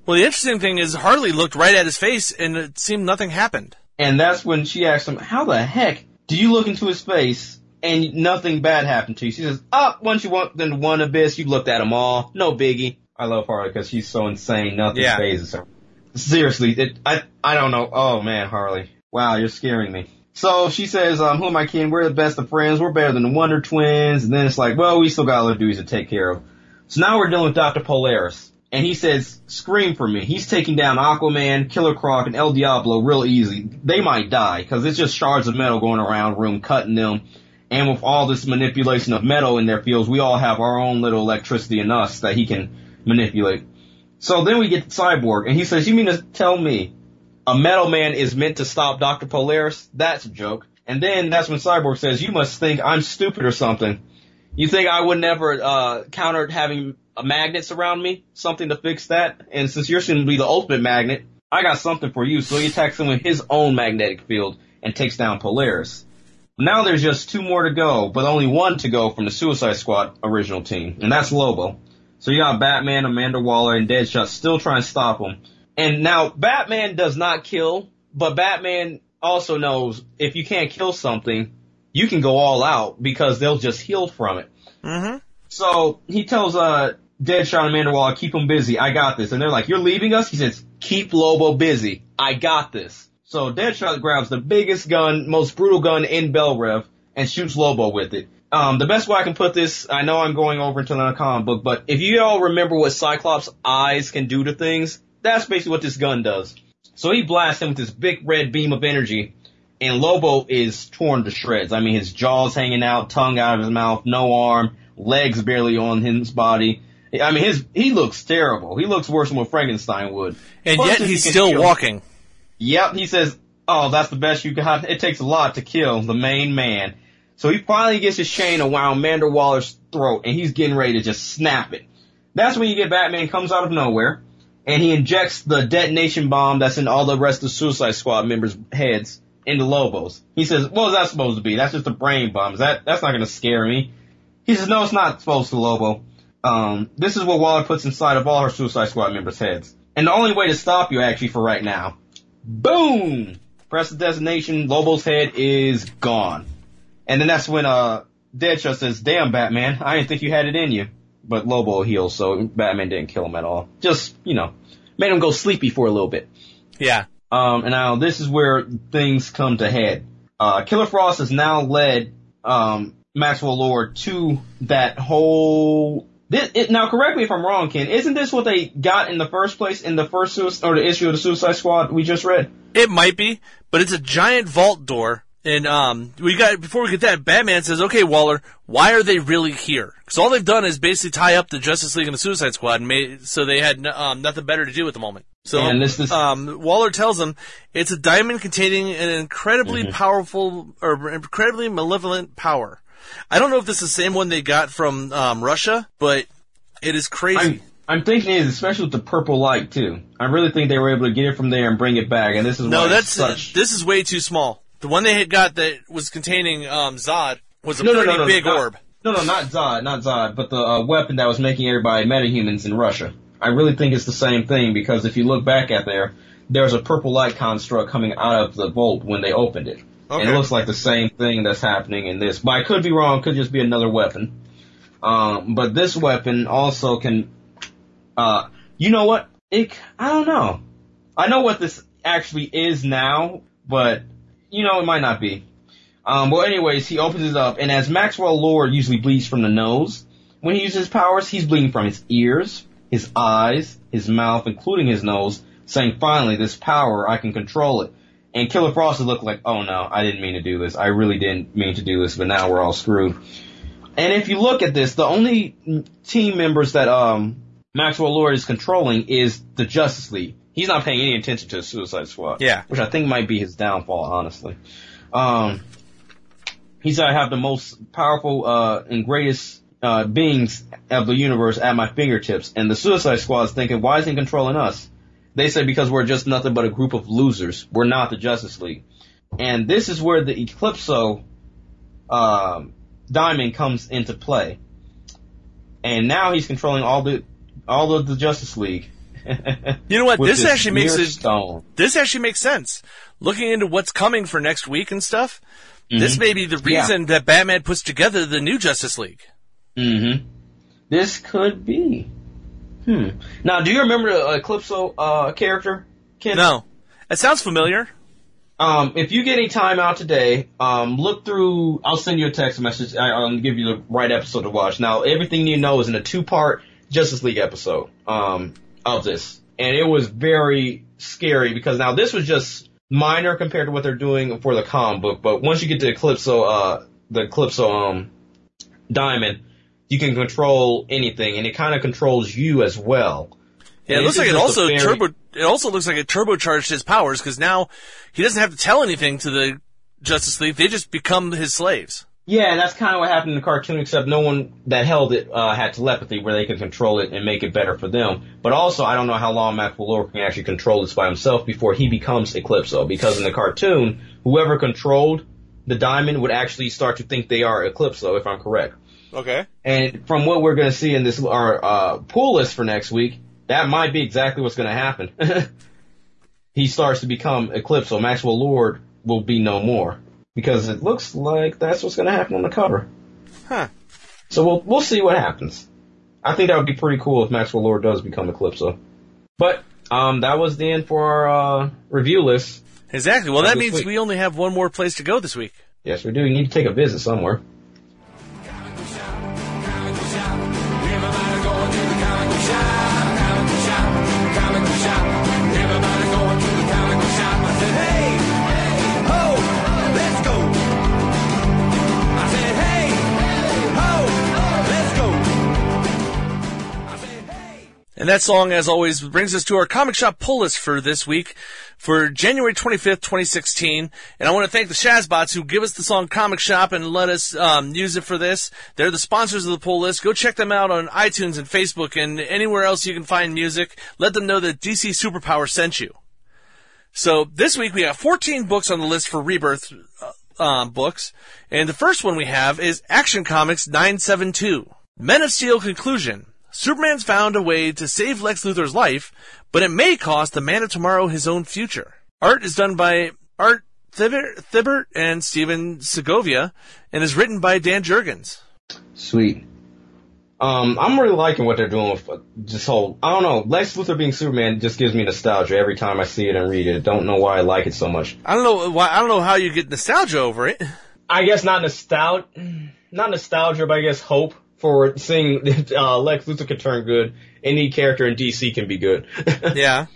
Well, the interesting thing is Harley looked right at his face, and it seemed nothing happened. And that's when she asked him, "How the heck do you look into his face and nothing bad happened to you?" She says, "Once you went into one abyss, you looked at them all. No biggie." I love Harley because she's so insane. Nothing phases her. Seriously, I don't know. Oh, man, Harley. Wow, you're scaring me. So she says, "Who am I kidding? We're the best of friends. We're better than the Wonder Twins." And then it's like, well, we still got other duties to take care of. So now we're dealing with Dr. Polaris. And he says, "Scream for me." He's taking down Aquaman, Killer Croc, and El Diablo real easy. They might die because it's just shards of metal going around room, cutting them. And with all this manipulation of metal in their fields, we all have our own little electricity in us that he can manipulate. So then we get the Cyborg, and he says, "You mean to tell me a metal man is meant to stop Dr. Polaris? That's a joke." And then that's when Cyborg says, "You must think I'm stupid or something. You think I would never counter having magnets around me? Something to fix that? And since you're soon to be the ultimate magnet, I got something for you." So he attacks him with his own magnetic field and takes down Polaris. Now there's just two more to go, but only one to go from the Suicide Squad original team, and that's Lobo. So you got Batman, Amanda Waller, and Deadshot still trying to stop him. And now Batman does not kill, but Batman also knows if you can't kill something, you can go all out because they'll just heal from it. Mm-hmm. So he tells Deadshot and Amanda Waller, "Keep him busy. I got this." And they're like, "You're leaving us?" He says, "Keep Lobo busy. I got this." So Deadshot grabs the biggest gun, most brutal gun in Bell Rev, and shoots Lobo with it. The best way I can put this, I know I'm going over into another comic book, but if you all remember what Cyclops' eyes can do to things, that's basically what this gun does. So he blasts him with this big red beam of energy, and Lobo is torn to shreds. I mean, his jaw's hanging out, tongue out of his mouth, no arm, legs barely on his body. I mean, he looks terrible. He looks worse than what Frankenstein would. And yet he's still walking. Yep, he says, "Oh, that's the best you got. It takes a lot to kill the main man." So he finally gets his chain around Amanda Waller's throat, and he's getting ready to just snap it. That's when you get Batman comes out of nowhere, and he injects the detonation bomb that's in all the rest of the Suicide Squad members' heads into Lobo's. He says, "What is that supposed to be? That's just a brain bomb. That's not going to scare me." He says, "No, it's not supposed to, Lobo. This is what Waller puts inside of all her Suicide Squad members' heads. And the only way to stop you, actually, for right now." Boom! Press the detonation. Lobo's head is gone. And then that's when Deadshot says, "Damn, Batman, I didn't think you had it in you." But Lobo heals, so Batman didn't kill him at all. Just, you know, made him go sleepy for a little bit. Yeah. And now this is where things come to head. Killer Frost has now led Maxwell Lord to that whole... Now, correct me if I'm wrong, Ken. Isn't this what they got in the first place in the first the issue of the Suicide Squad we just read? It might be, but it's a giant vault door. And before we get that, Batman says, "Okay, Waller, why are they really here?" Because all they've done is basically tie up the Justice League and the Suicide Squad, so they had nothing better to do at the moment. So Waller tells him it's a diamond containing an incredibly powerful or incredibly malevolent power. I don't know if this is the same one they got from Russia, but it is crazy. I'm thinking it is, especially with the purple light too. I really think they were able to get it from there and bring it back. And this is this is way too small. The one they had got that was containing Zod was a big orb. Not Zod, but the weapon that was making everybody metahumans in Russia. I really think it's the same thing because if you look back at there's a purple light construct coming out of the vault when they opened it. Okay. And it looks like the same thing that's happening in this. But I could be wrong. It could just be another weapon. But this weapon also can... I don't know. I know what this... actually is now, but, you know, it might not be. Well, anyways, he opens it up, and as Maxwell Lord usually bleeds from the nose, when he uses his powers, he's bleeding from his ears, his eyes, his mouth, including his nose, saying, finally, this power, I can control it. And Killer Frost would look like, oh no, I didn't mean to do this. I really didn't mean to do this, but now we're all screwed. And if you look at this, the only team members that Maxwell Lord is controlling is the Justice League. He's not paying any attention to the Suicide Squad. Yeah. Which I think might be his downfall, honestly. He's going to have the most powerful and greatest beings of the universe at my fingertips. And the Suicide Squad is thinking, why isn't he controlling us? They say because we're just nothing but a group of losers. We're not the Justice League. And this is where the Eclipso Diamond comes into play. And now he's controlling all of the Justice League. You know what? This actually makes sense. Looking into what's coming for next week and stuff, this may be the reason that Batman puts together the new Justice League. Mm-hmm. This could be. Now, do you remember the Eclipso character, Ken? No. It sounds familiar. If you get any time out today, look through. I'll send you a text message. I'll give you the right episode to watch. Now, everything you know is in a 2-part Justice League episode of this. And it was very scary because now this was just minor compared to what they're doing for the comic book. But once you get to Eclipso, Diamond, you can control anything, and it kind of controls you as well. Yeah, it looks like it also looks like it turbocharged his powers because now he doesn't have to tell anything to the Justice League; they just become his slaves. Yeah, and that's kind of what happened in the cartoon, except no one that held it had telepathy, where they could control it and make it better for them. But also, I don't know how long Maxwell Lord can actually control this by himself before he becomes Eclipso, because in the cartoon, whoever controlled the diamond would actually start to think they are Eclipso, if I'm correct. Okay. And from what we're going to see in this our pool list for next week, that might be exactly what's going to happen. He starts to become Eclipso. Maxwell Lord will be no more because it looks like that's what's going to happen on the cover. Huh. So we'll see what happens. I think that would be pretty cool if Maxwell Lord does become Eclipso. But that was the end for our review list. Exactly. Well, that means we only have one more place to go this week. Yes, we do. You need to take a visit somewhere. And that song, as always, brings us to our comic shop pull list for this week for January 25th, 2016. And I want to thank the Shazbots who give us the song Comic Shop and let us use it for this. They're the sponsors of the pull list. Go check them out on iTunes and Facebook and anywhere else you can find music. Let them know that DC Superpower sent you. So this week we have 14 books on the list for Rebirth books. And the first one we have is Action Comics 972, Men of Steel Conclusion. Superman's found a way to save Lex Luthor's life, but it may cost the Man of Tomorrow his own future. Art is done by Art Thibert and Steven Segovia, and is written by Dan Jurgens. Sweet. I'm really liking what they're doing with this whole, I don't know, Lex Luthor being Superman just gives me nostalgia every time I see it and read it. Don't know why I like it so much. I don't know how you get nostalgia over it. I guess not nostalgia, but I guess hope. For seeing Lex Luthor can turn good, any character in DC can be good. Yeah.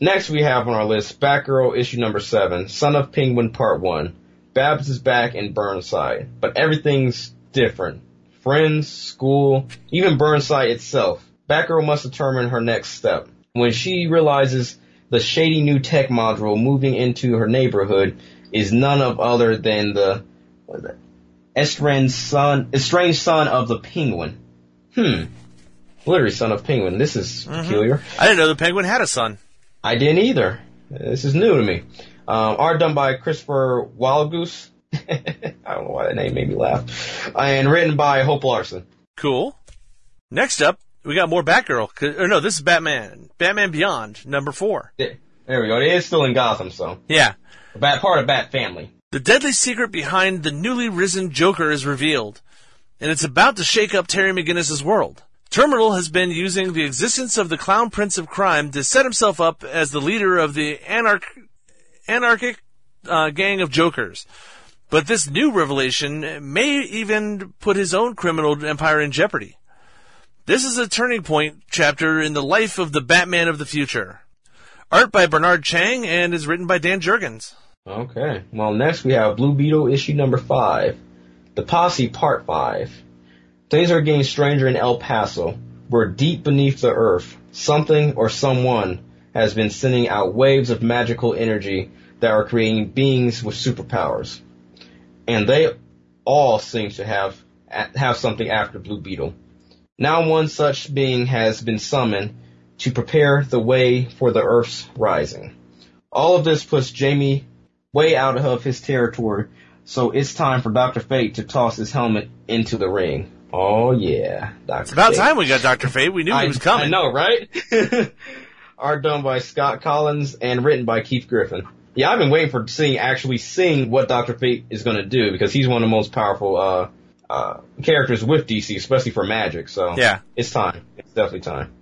Next we have on our list, Batgirl issue number 7, Son of Penguin part 1. Babs is back in Burnside, but everything's different. Friends, school, even Burnside itself. Batgirl must determine her next step. When she realizes the shady new tech module moving into her neighborhood is none of other than the... what is that? Estranged son of the Penguin. Literally son of Penguin. This is peculiar. I didn't know the Penguin had a son. I didn't either. This is new to me. Art done by Christopher Wildgoose. I don't know why that name made me laugh. And written by Hope Larson. Cool. Next up, we got more Batgirl. Or no, this is Batman. Batman Beyond, number 4. There we go. It is still in Gotham, so. Yeah. Part of Bat Family. The deadly secret behind the newly risen Joker is revealed, and it's about to shake up Terry McGinnis' world. Terminal has been using the existence of the Clown Prince of Crime to set himself up as the leader of the anarchic gang of jokers. But this new revelation may even put his own criminal empire in jeopardy. This is a turning point chapter in the life of the Batman of the future. Art by Bernard Chang and is written by Dan Jurgens. Okay. Well, next we have Blue Beetle issue number 5. The Posse Part 5. Things are getting stranger in El Paso, where deep beneath the earth, something or someone has been sending out waves of magical energy that are creating beings with superpowers. And they all seem to have something after Blue Beetle. Now one such being has been summoned to prepare the way for the Earth's rising. All of this puts Jaime way out of his territory, so it's time for Dr. Fate to toss his helmet into the ring. Oh, yeah. Dr. It's about Fate. Time we got Dr. Fate. We knew he was coming. I know, right? Art done by Scott Collins and written by Keith Griffin. Yeah, I've been waiting for seeing what Dr. Fate is going to do, because he's one of the most powerful characters with DC, especially for magic. So yeah, it's time. It's definitely time.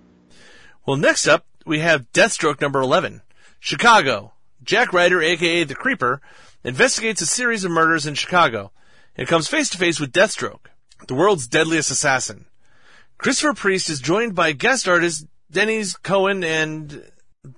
Well, next up, we have Deathstroke number 11. Chicago. Jack Ryder, a.k.a. The Creeper, investigates a series of murders in Chicago and comes face-to-face with Deathstroke, the world's deadliest assassin. Christopher Priest is joined by guest artists Denise Cohen and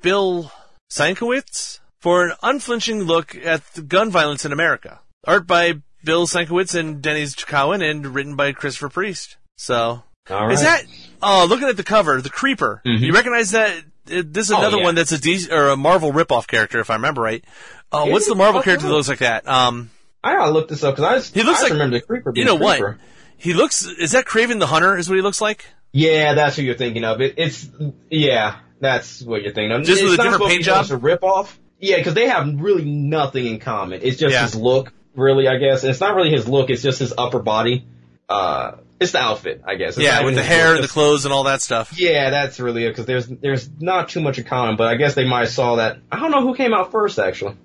Bill Sienkiewicz for an unflinching look at the gun violence in America. Art by Bill Sienkiewicz and Denise Cowan, and written by Christopher Priest. So, right. Is that... Oh, looking at the cover, the Creeper. Mm-hmm. You recognize that? This is another one that's a Marvel ripoff character, if I remember right. What's the Marvel character that looks like that? I gotta look this up, because I remember the Creeper being the Creeper. What? He looks... Is that Kraven the Hunter is what he looks like? Yeah, that's who you're thinking of. That's what you're thinking of. Just with a different paint job? It's a ripoff. Yeah, because they have really nothing in common. It's just his look, really, I guess. And it's not really his look, it's just his upper body. It's the outfit, I guess. It's with the hair and the clothes and all that stuff. Yeah, that's really it, because there's not too much in common, but I guess they might have saw that. I don't know who came out first, actually.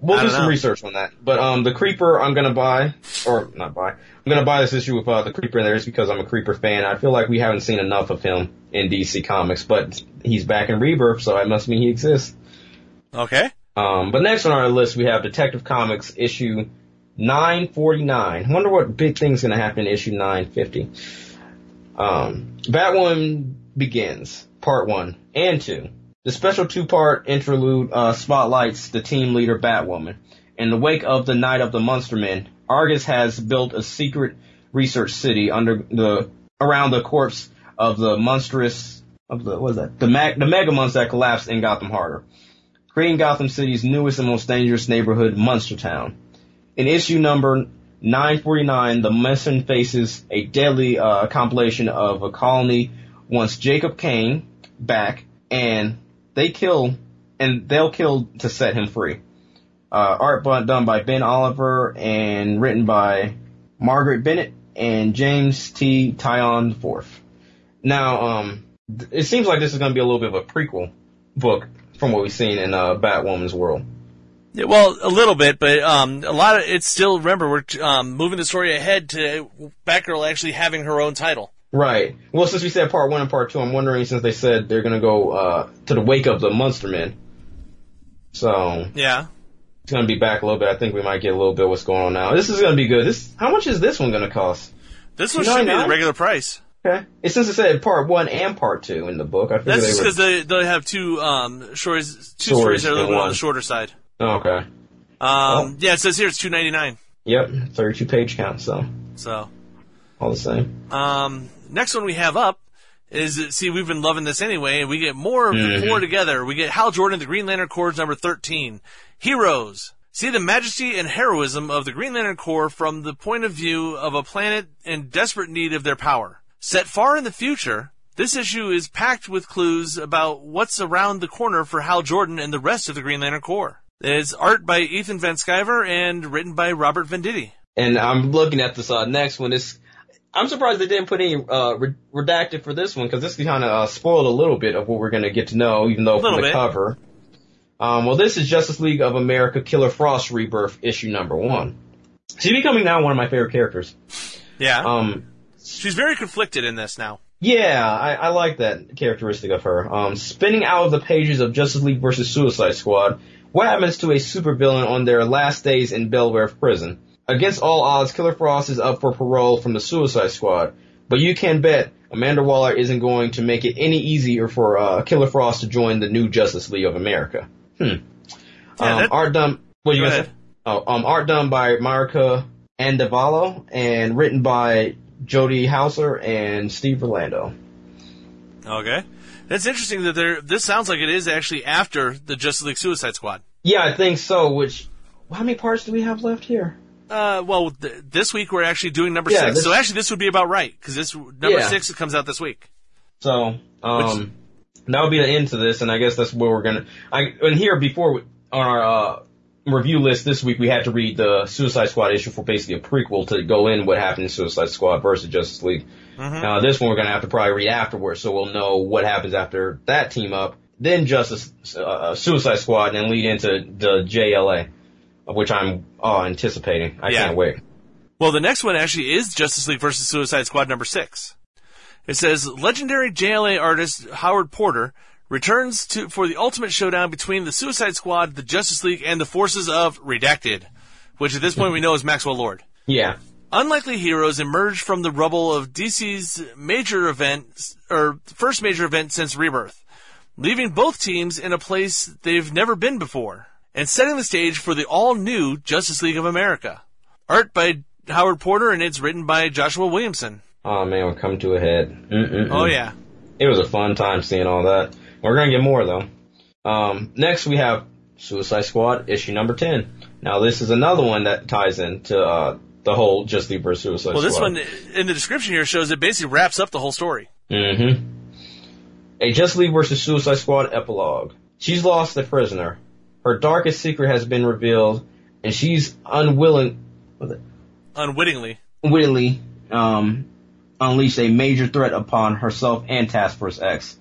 We'll do some research on that. But the Creeper I'm going to buy, or not buy, I'm going to buy this issue with the Creeper in there just because I'm a Creeper fan. I feel like we haven't seen enough of him in DC Comics, but he's back in Rebirth, so it must mean he exists. Okay. But next on our list, we have Detective Comics issue 949. I wonder what big thing's going to happen in issue 950. Batwoman Begins, Part 1 and 2. The special two-part interlude spotlights the team leader Batwoman. In the wake of the night of the Monster Men, Argus has built a secret research city around the corpse of the Megamunts that collapsed in Gotham Harder, creating Gotham City's newest and most dangerous neighborhood, Munstertown. In issue number 949, the Munson faces a deadly compilation of a colony once Jacob Kane back, and they'll kill to set him free. Art done by Ben Oliver and written by Margaret Bennett and James T. Tyon IV. Now, it seems like this is going to be a little bit of a prequel book from what we've seen in Batwoman's world. Yeah, well, a little bit, but a lot of it's still, remember, we're moving the story ahead to Batgirl actually having her own title. Right. Well, since we said part 1 and part 2, I'm wondering, since they said they're going to go to the wake of the Munster Men. So, yeah. It's going to be back a little bit. I think we might get a little bit of what's going on now. This is going to be good. How much is this one going to cost? This one should be the regular price. Okay. Since it said part 1 and part 2 in the book, I figured that's just because they have two stories that are a little on the shorter side. Oh, okay. It says here it's $2.99. Yep, 32-page count. So all the same. Next one we have up is we've been loving this anyway, and we get more of the four together. We get Hal Jordan, the Green Lantern Corps, number 13. Heroes. See the majesty and heroism of the Green Lantern Corps from the point of view of a planet in desperate need of their power. Set far in the future, this issue is packed with clues about what's around the corner for Hal Jordan and the rest of the Green Lantern Corps. It's art by Ethan Van Sciver and written by Robert Venditti. And I'm looking at this next one. I'm surprised they didn't put any redacted for this one, because this kind of spoiled a little bit of what we're going to get to know, even though from the cover. Well, this is Justice League of America Killer Frost Rebirth, issue number 1. She's becoming now one of my favorite characters. Yeah. She's very conflicted in this now. Yeah, I like that characteristic of her. Spinning out of the pages of Justice League vs. Suicide Squad, what happens to a supervillain on their last days in Belware prison? Against all odds, Killer Frost is up for parole from the Suicide Squad, but you can bet Amanda Waller isn't going to make it any easier for Killer Frost to join the new Justice League of America. Art done by Marika Andavallo and written by Jody Hauser and Steve Orlando. Okay. That's interesting that this sounds like it is actually after the Justice League Suicide Squad. Yeah, I think so, which, how many parts do we have left here? This week we're actually doing number 6. So actually this would be about right, because this number 6 comes out this week. So, that would be the end to this, and I guess that's where we're going to... And here, before, on our review list this week, we had to read the Suicide Squad issue for basically a prequel to go in what happened in Suicide Squad versus Justice League. This one we're going to have to probably read afterwards, so we'll know what happens after that team up, then Suicide Squad, and then lead into the JLA, which I'm anticipating. I can't wait. Well, the next one actually is Justice League versus Suicide Squad number 6. It says, legendary JLA artist Howard Porter returns for the ultimate showdown between the Suicide Squad, the Justice League, and the forces of Redacted, which at this point we know is Maxwell Lord. Yeah. Unlikely heroes emerge from the rubble of DC's first major event since Rebirth, leaving both teams in a place they've never been before, and setting the stage for the all-new Justice League of America. Art by Howard Porter, and it's written by Joshua Williamson. Oh man, we'll come to a head. Oh yeah. It was a fun time seeing all that. We're going to get more, though. Next, we have Suicide Squad, issue number 10. Now, this is another one that ties into the whole Justice League vs. Suicide Squad. Well, this one, in the description here, shows it basically wraps up the whole story. Mm-hmm. A Justice League vs. Suicide Squad epilogue. She's lost a prisoner. Her darkest secret has been revealed, and she's unwittingly unleashed a major threat upon herself and Task Force X.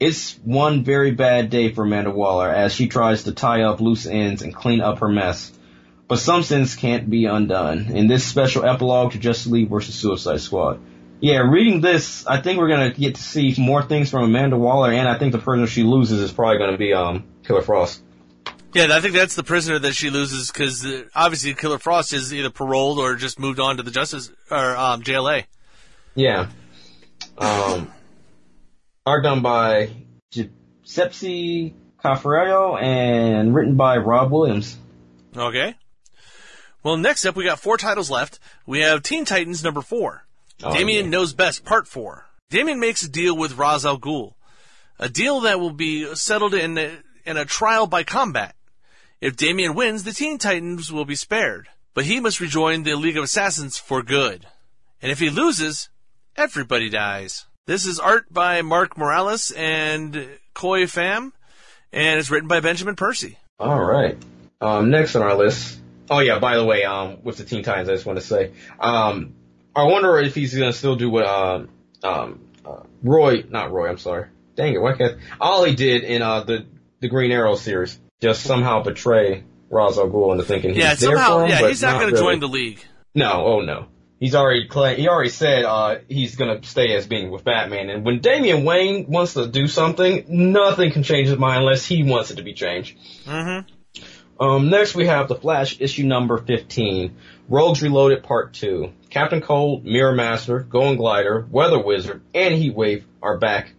It's one very bad day for Amanda Waller as she tries to tie up loose ends and clean up her mess. But some sins can't be undone in this special epilogue to Justice League vs. Suicide Squad. Yeah, reading this, I think we're going to get to see more things from Amanda Waller, and I think the prisoner she loses is probably going to be Killer Frost. Yeah, I think that's the prisoner that she loses because obviously Killer Frost is either paroled or just moved on to the JLA. Yeah. Are done by Giuseppe Caffarello and written by Rob Williams. Okay. Well, next up, we got 4 titles left. We have Teen Titans number 4. Damian Knows Best, Part 4. Damian makes a deal with Ra's al Ghul, a deal that will be settled in a trial by combat. If Damian wins, the Teen Titans will be spared, but he must rejoin the League of Assassins for good. And if he loses, everybody dies. This is art by Mark Morales and Koi Pham, and it's written by Benjamin Percy. All right. Next on our list. Oh, yeah, by the way, with the Teen Titans, I just want to say, I wonder if he's going to still do what Ollie did in the Green Arrow series, just somehow betray Ra's al Ghul into thinking he's there for him. Yeah, he's not going to join the League. No, oh no. He's already said he's going to stay as being with Batman. And when Damian Wayne wants to do something, nothing can change his mind unless he wants it to be changed. Mm-hmm. Next, we have The Flash, issue number 15, Rogues Reloaded, Part 2. Captain Cold, Mirror Master, Going Glider, Weather Wizard, and Heatwave are back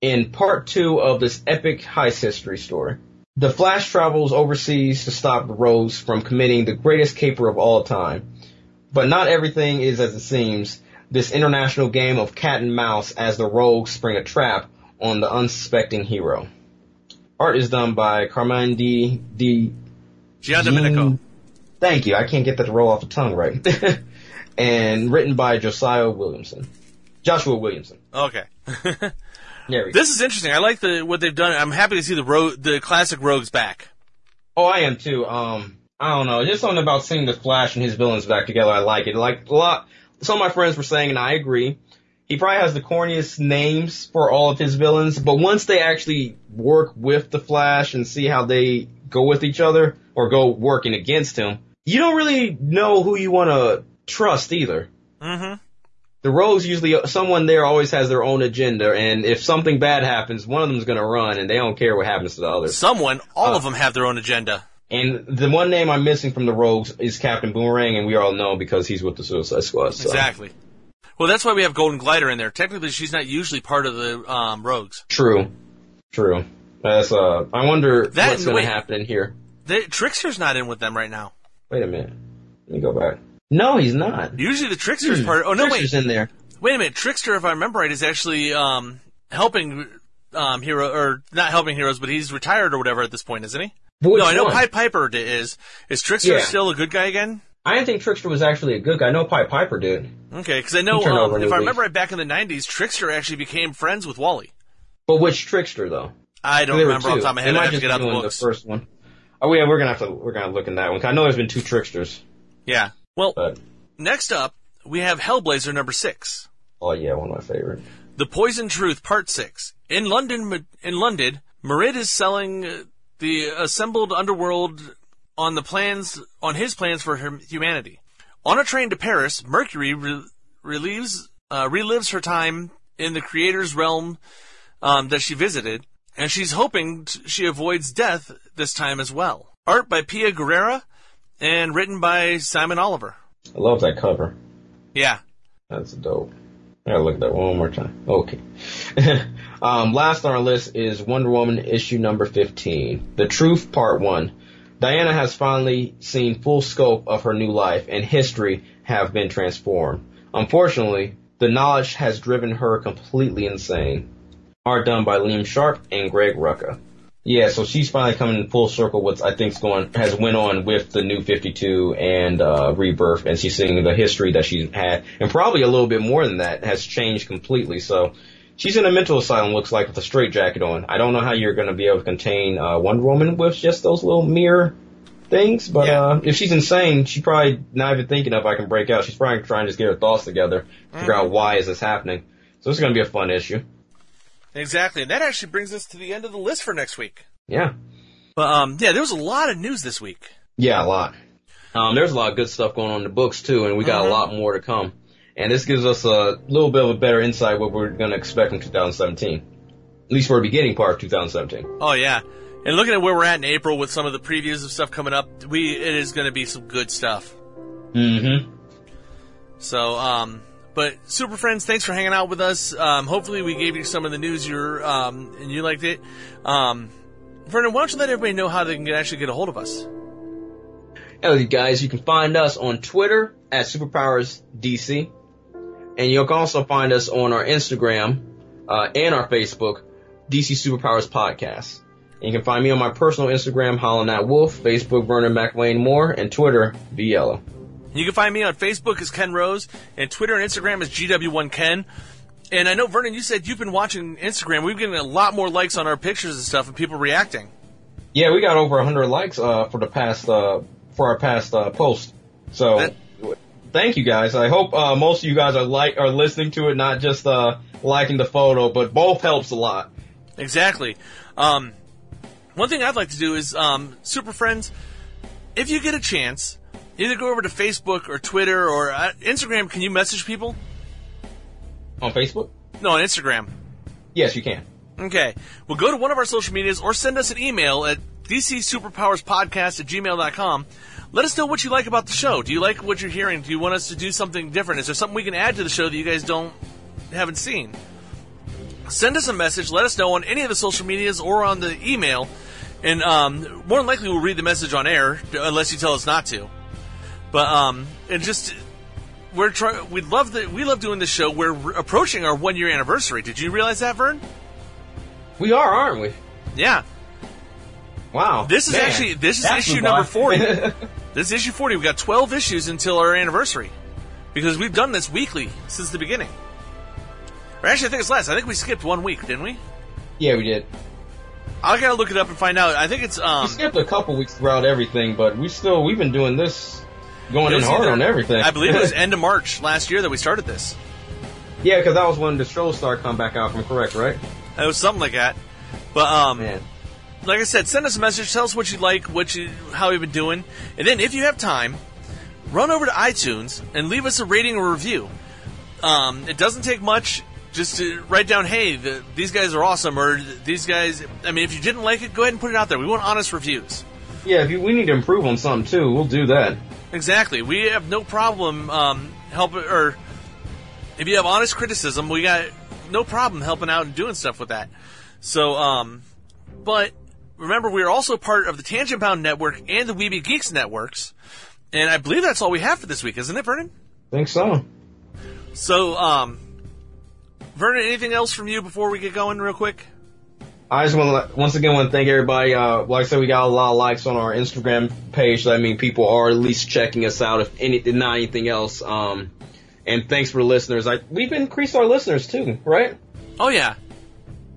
in Part 2 of this epic heist history story. The Flash travels overseas to stop the Rogues from committing the greatest caper of all time. But not everything is as it seems. This international game of cat and mouse as the rogues spring a trap on the unsuspecting hero. Art is done by Carmine Di Giandomenico. Thank you. I can't get that to roll off the tongue right. And written by Joshua Williamson. Okay. This is interesting. I like what they've done. I'm happy to see the classic rogues back. Oh, I am too. I don't know. Just something about seeing the Flash and his villains back together. I like it. Like a lot. Some of my friends were saying, and I agree, he probably has the corniest names for all of his villains. But once they actually work with the Flash and see how they go with each other or go working against him, you don't really know who you want to trust either. Mm-hmm. the rogues usually, someone there always has their own agenda, and if something bad happens, one of them's going to run, and they don't care what happens to the other. All of them have their own agenda. And the one name I'm missing from the rogues is Captain Boomerang, and we all know because he's with the Suicide Squad. So. Exactly. Well, that's why we have Golden Glider in there. Technically, she's not usually part of the rogues. True. That's. I wonder what's going to happen in here. Trickster's not in with them right now. Wait a minute. Let me go back. No, he's not. Usually the Trickster's part... Oh, no, Trickster's in there. Wait a minute. Trickster, if I remember right, is actually helping Hero... Or not helping heroes, but he's retired or whatever at this point, isn't he? No, I know Pied Piper is. Is Trickster still a good guy again? I didn't think Trickster was actually a good guy. I know Pied Piper did. Okay, because I know, if I remember right, back in the 90s, Trickster actually became friends with Wally. But which Trickster, though? I don't remember off the top of my head. I have to get out the books. The first one. Oh, yeah, we're gonna look in that one. I know there's been two Tricksters. Yeah. Well, next up, we have Hellblazer number 6. Oh, yeah, one of my favorite. The Poison Truth, part 6. In London, Merid is selling the assembled underworld on his plans for humanity. On a train to Paris, Mercury relives her time in the creator's realm that she visited, and she's hoping she avoids death this time as well. Art by Pia Guerrera, and written by Simon Oliver. I love that cover. Yeah. That's dope. I gotta look at that one more time. Okay. Last on our list is Wonder Woman issue number 15. The Truth, part 1. Diana has finally seen full scope of her new life, and history have been transformed. Unfortunately, the knowledge has driven her completely insane. Art done by Liam Sharp and Greg Rucka. Yeah, so she's finally coming full circle. What I think's went on with the New 52 and Rebirth, and she's seeing the history that she's had, and probably a little bit more than that has changed completely. So she's in a mental asylum, looks like, with a straitjacket on. I don't know how you're going to be able to contain Wonder Woman with just those little mirror things, but if she's insane, she's probably not even thinking if I can break out. She's probably trying to just get her thoughts together, figure out why is this happening. So it's going to be a fun issue. Exactly, and that actually brings us to the end of the list for next week. Yeah. But, there was a lot of news this week. Yeah, a lot. There's a lot of good stuff going on in the books, too, and we got a lot more to come. And this gives us a little bit of a better insight what we're going to expect in 2017. At least for the beginning part of 2017. Oh, yeah. And looking at where we're at in April with some of the previews of stuff coming up, it is going to be some good stuff. Mm-hmm. So, But, Super Friends, thanks for hanging out with us. Hopefully we gave you some of the news and you liked it. Vernon, why don't you let everybody know how they can actually get a hold of us? Hey, guys, you can find us on Twitter at SuperpowersDC. And you can also find us on our Instagram and our Facebook, DC Superpowers Podcast. And you can find me on my personal Instagram, HowlNatWolf, Facebook, Vernon McWayne Moore, and Twitter, VYellow. You can find me on Facebook as Ken Rose, and Twitter and Instagram as GW1Ken. And I know, Vernon, you said you've been watching Instagram. We've getting a lot more likes on our pictures and stuff, and people reacting. Yeah, we got over 100 likes for our past post. So thank you guys. I hope most of you guys are listening to it, not just liking the photo, but both helps a lot. Exactly. One thing I'd like to do is, Super Friends, if you get a chance, either go over to Facebook or Twitter or Instagram. Can you message people? On Facebook? No, on Instagram. Yes, you can. Okay. Well, go to one of our social medias or send us an email at dcsuperpowerspodcast@gmail.com. Let us know what you like about the show. Do you like what you're hearing? Do you want us to do something different? Is there something we can add to the show that you guys haven't seen? Send us a message. Let us know on any of the social medias or on the email. And more than likely we'll read the message on air unless you tell us not to. But we love doing this show. We're approaching our 1-year anniversary. Did you realize that, Vern? We are, aren't we? Yeah. Wow. This is issue number 40. This is issue 40. We've got 12 issues until our anniversary because we've done this weekly since the beginning. Or actually, I think it's less. I think we skipped 1 week, didn't we? Yeah, we did. I gotta look it up and find out. I think it's we skipped a couple weeks throughout everything, but we've been doing this. Going in hard on everything. I believe it was end of March last year that we started this. Yeah, because that was when the show started coming back out, if I'm correct, right? It was something like that. But, like I said, send us a message. Tell us what you like, how you've been doing. And then, if you have time, run over to iTunes and leave us a rating or review. It doesn't take much just to write down, hey, these guys are awesome, or these guys... I mean, if you didn't like it, go ahead and put it out there. We want honest reviews. Yeah, if we need to improve on something, too, we'll do that. Exactly. We have no problem if you have honest criticism, we got no problem helping out and doing stuff with that. So, but remember, we are also part of the Tangent Bound Network and the Weeby Geeks Networks, and I believe that's all we have for this week, isn't it, Vernon? I think so. So, Vernon, anything else from you before we get going real quick? I just want to, once again, want to thank everybody. Like I said, we got a lot of likes on our Instagram page. So, I mean, people are at least checking us out, if not anything else. And thanks for listeners. We've increased our listeners, too, right? Oh, yeah.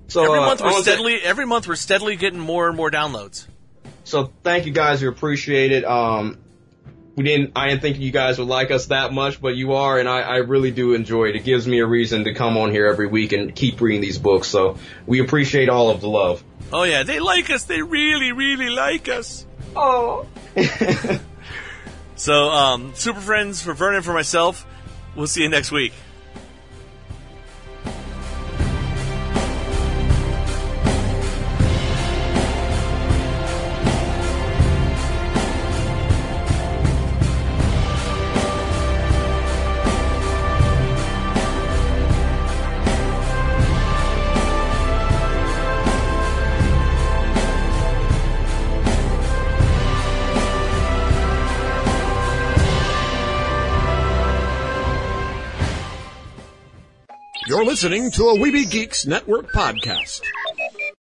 So every month we're steadily getting more and more downloads. So thank you guys. We appreciate it. I didn't think you guys would like us that much, but you are, and I really do enjoy it. It gives me a reason to come on here every week and keep reading these books, so we appreciate all of the love. Oh, yeah, they like us. They really, really like us. Oh. So, Super Friends, for Vernon, for myself, we'll see you next week. Listening to a Weeby Geeks Network podcast.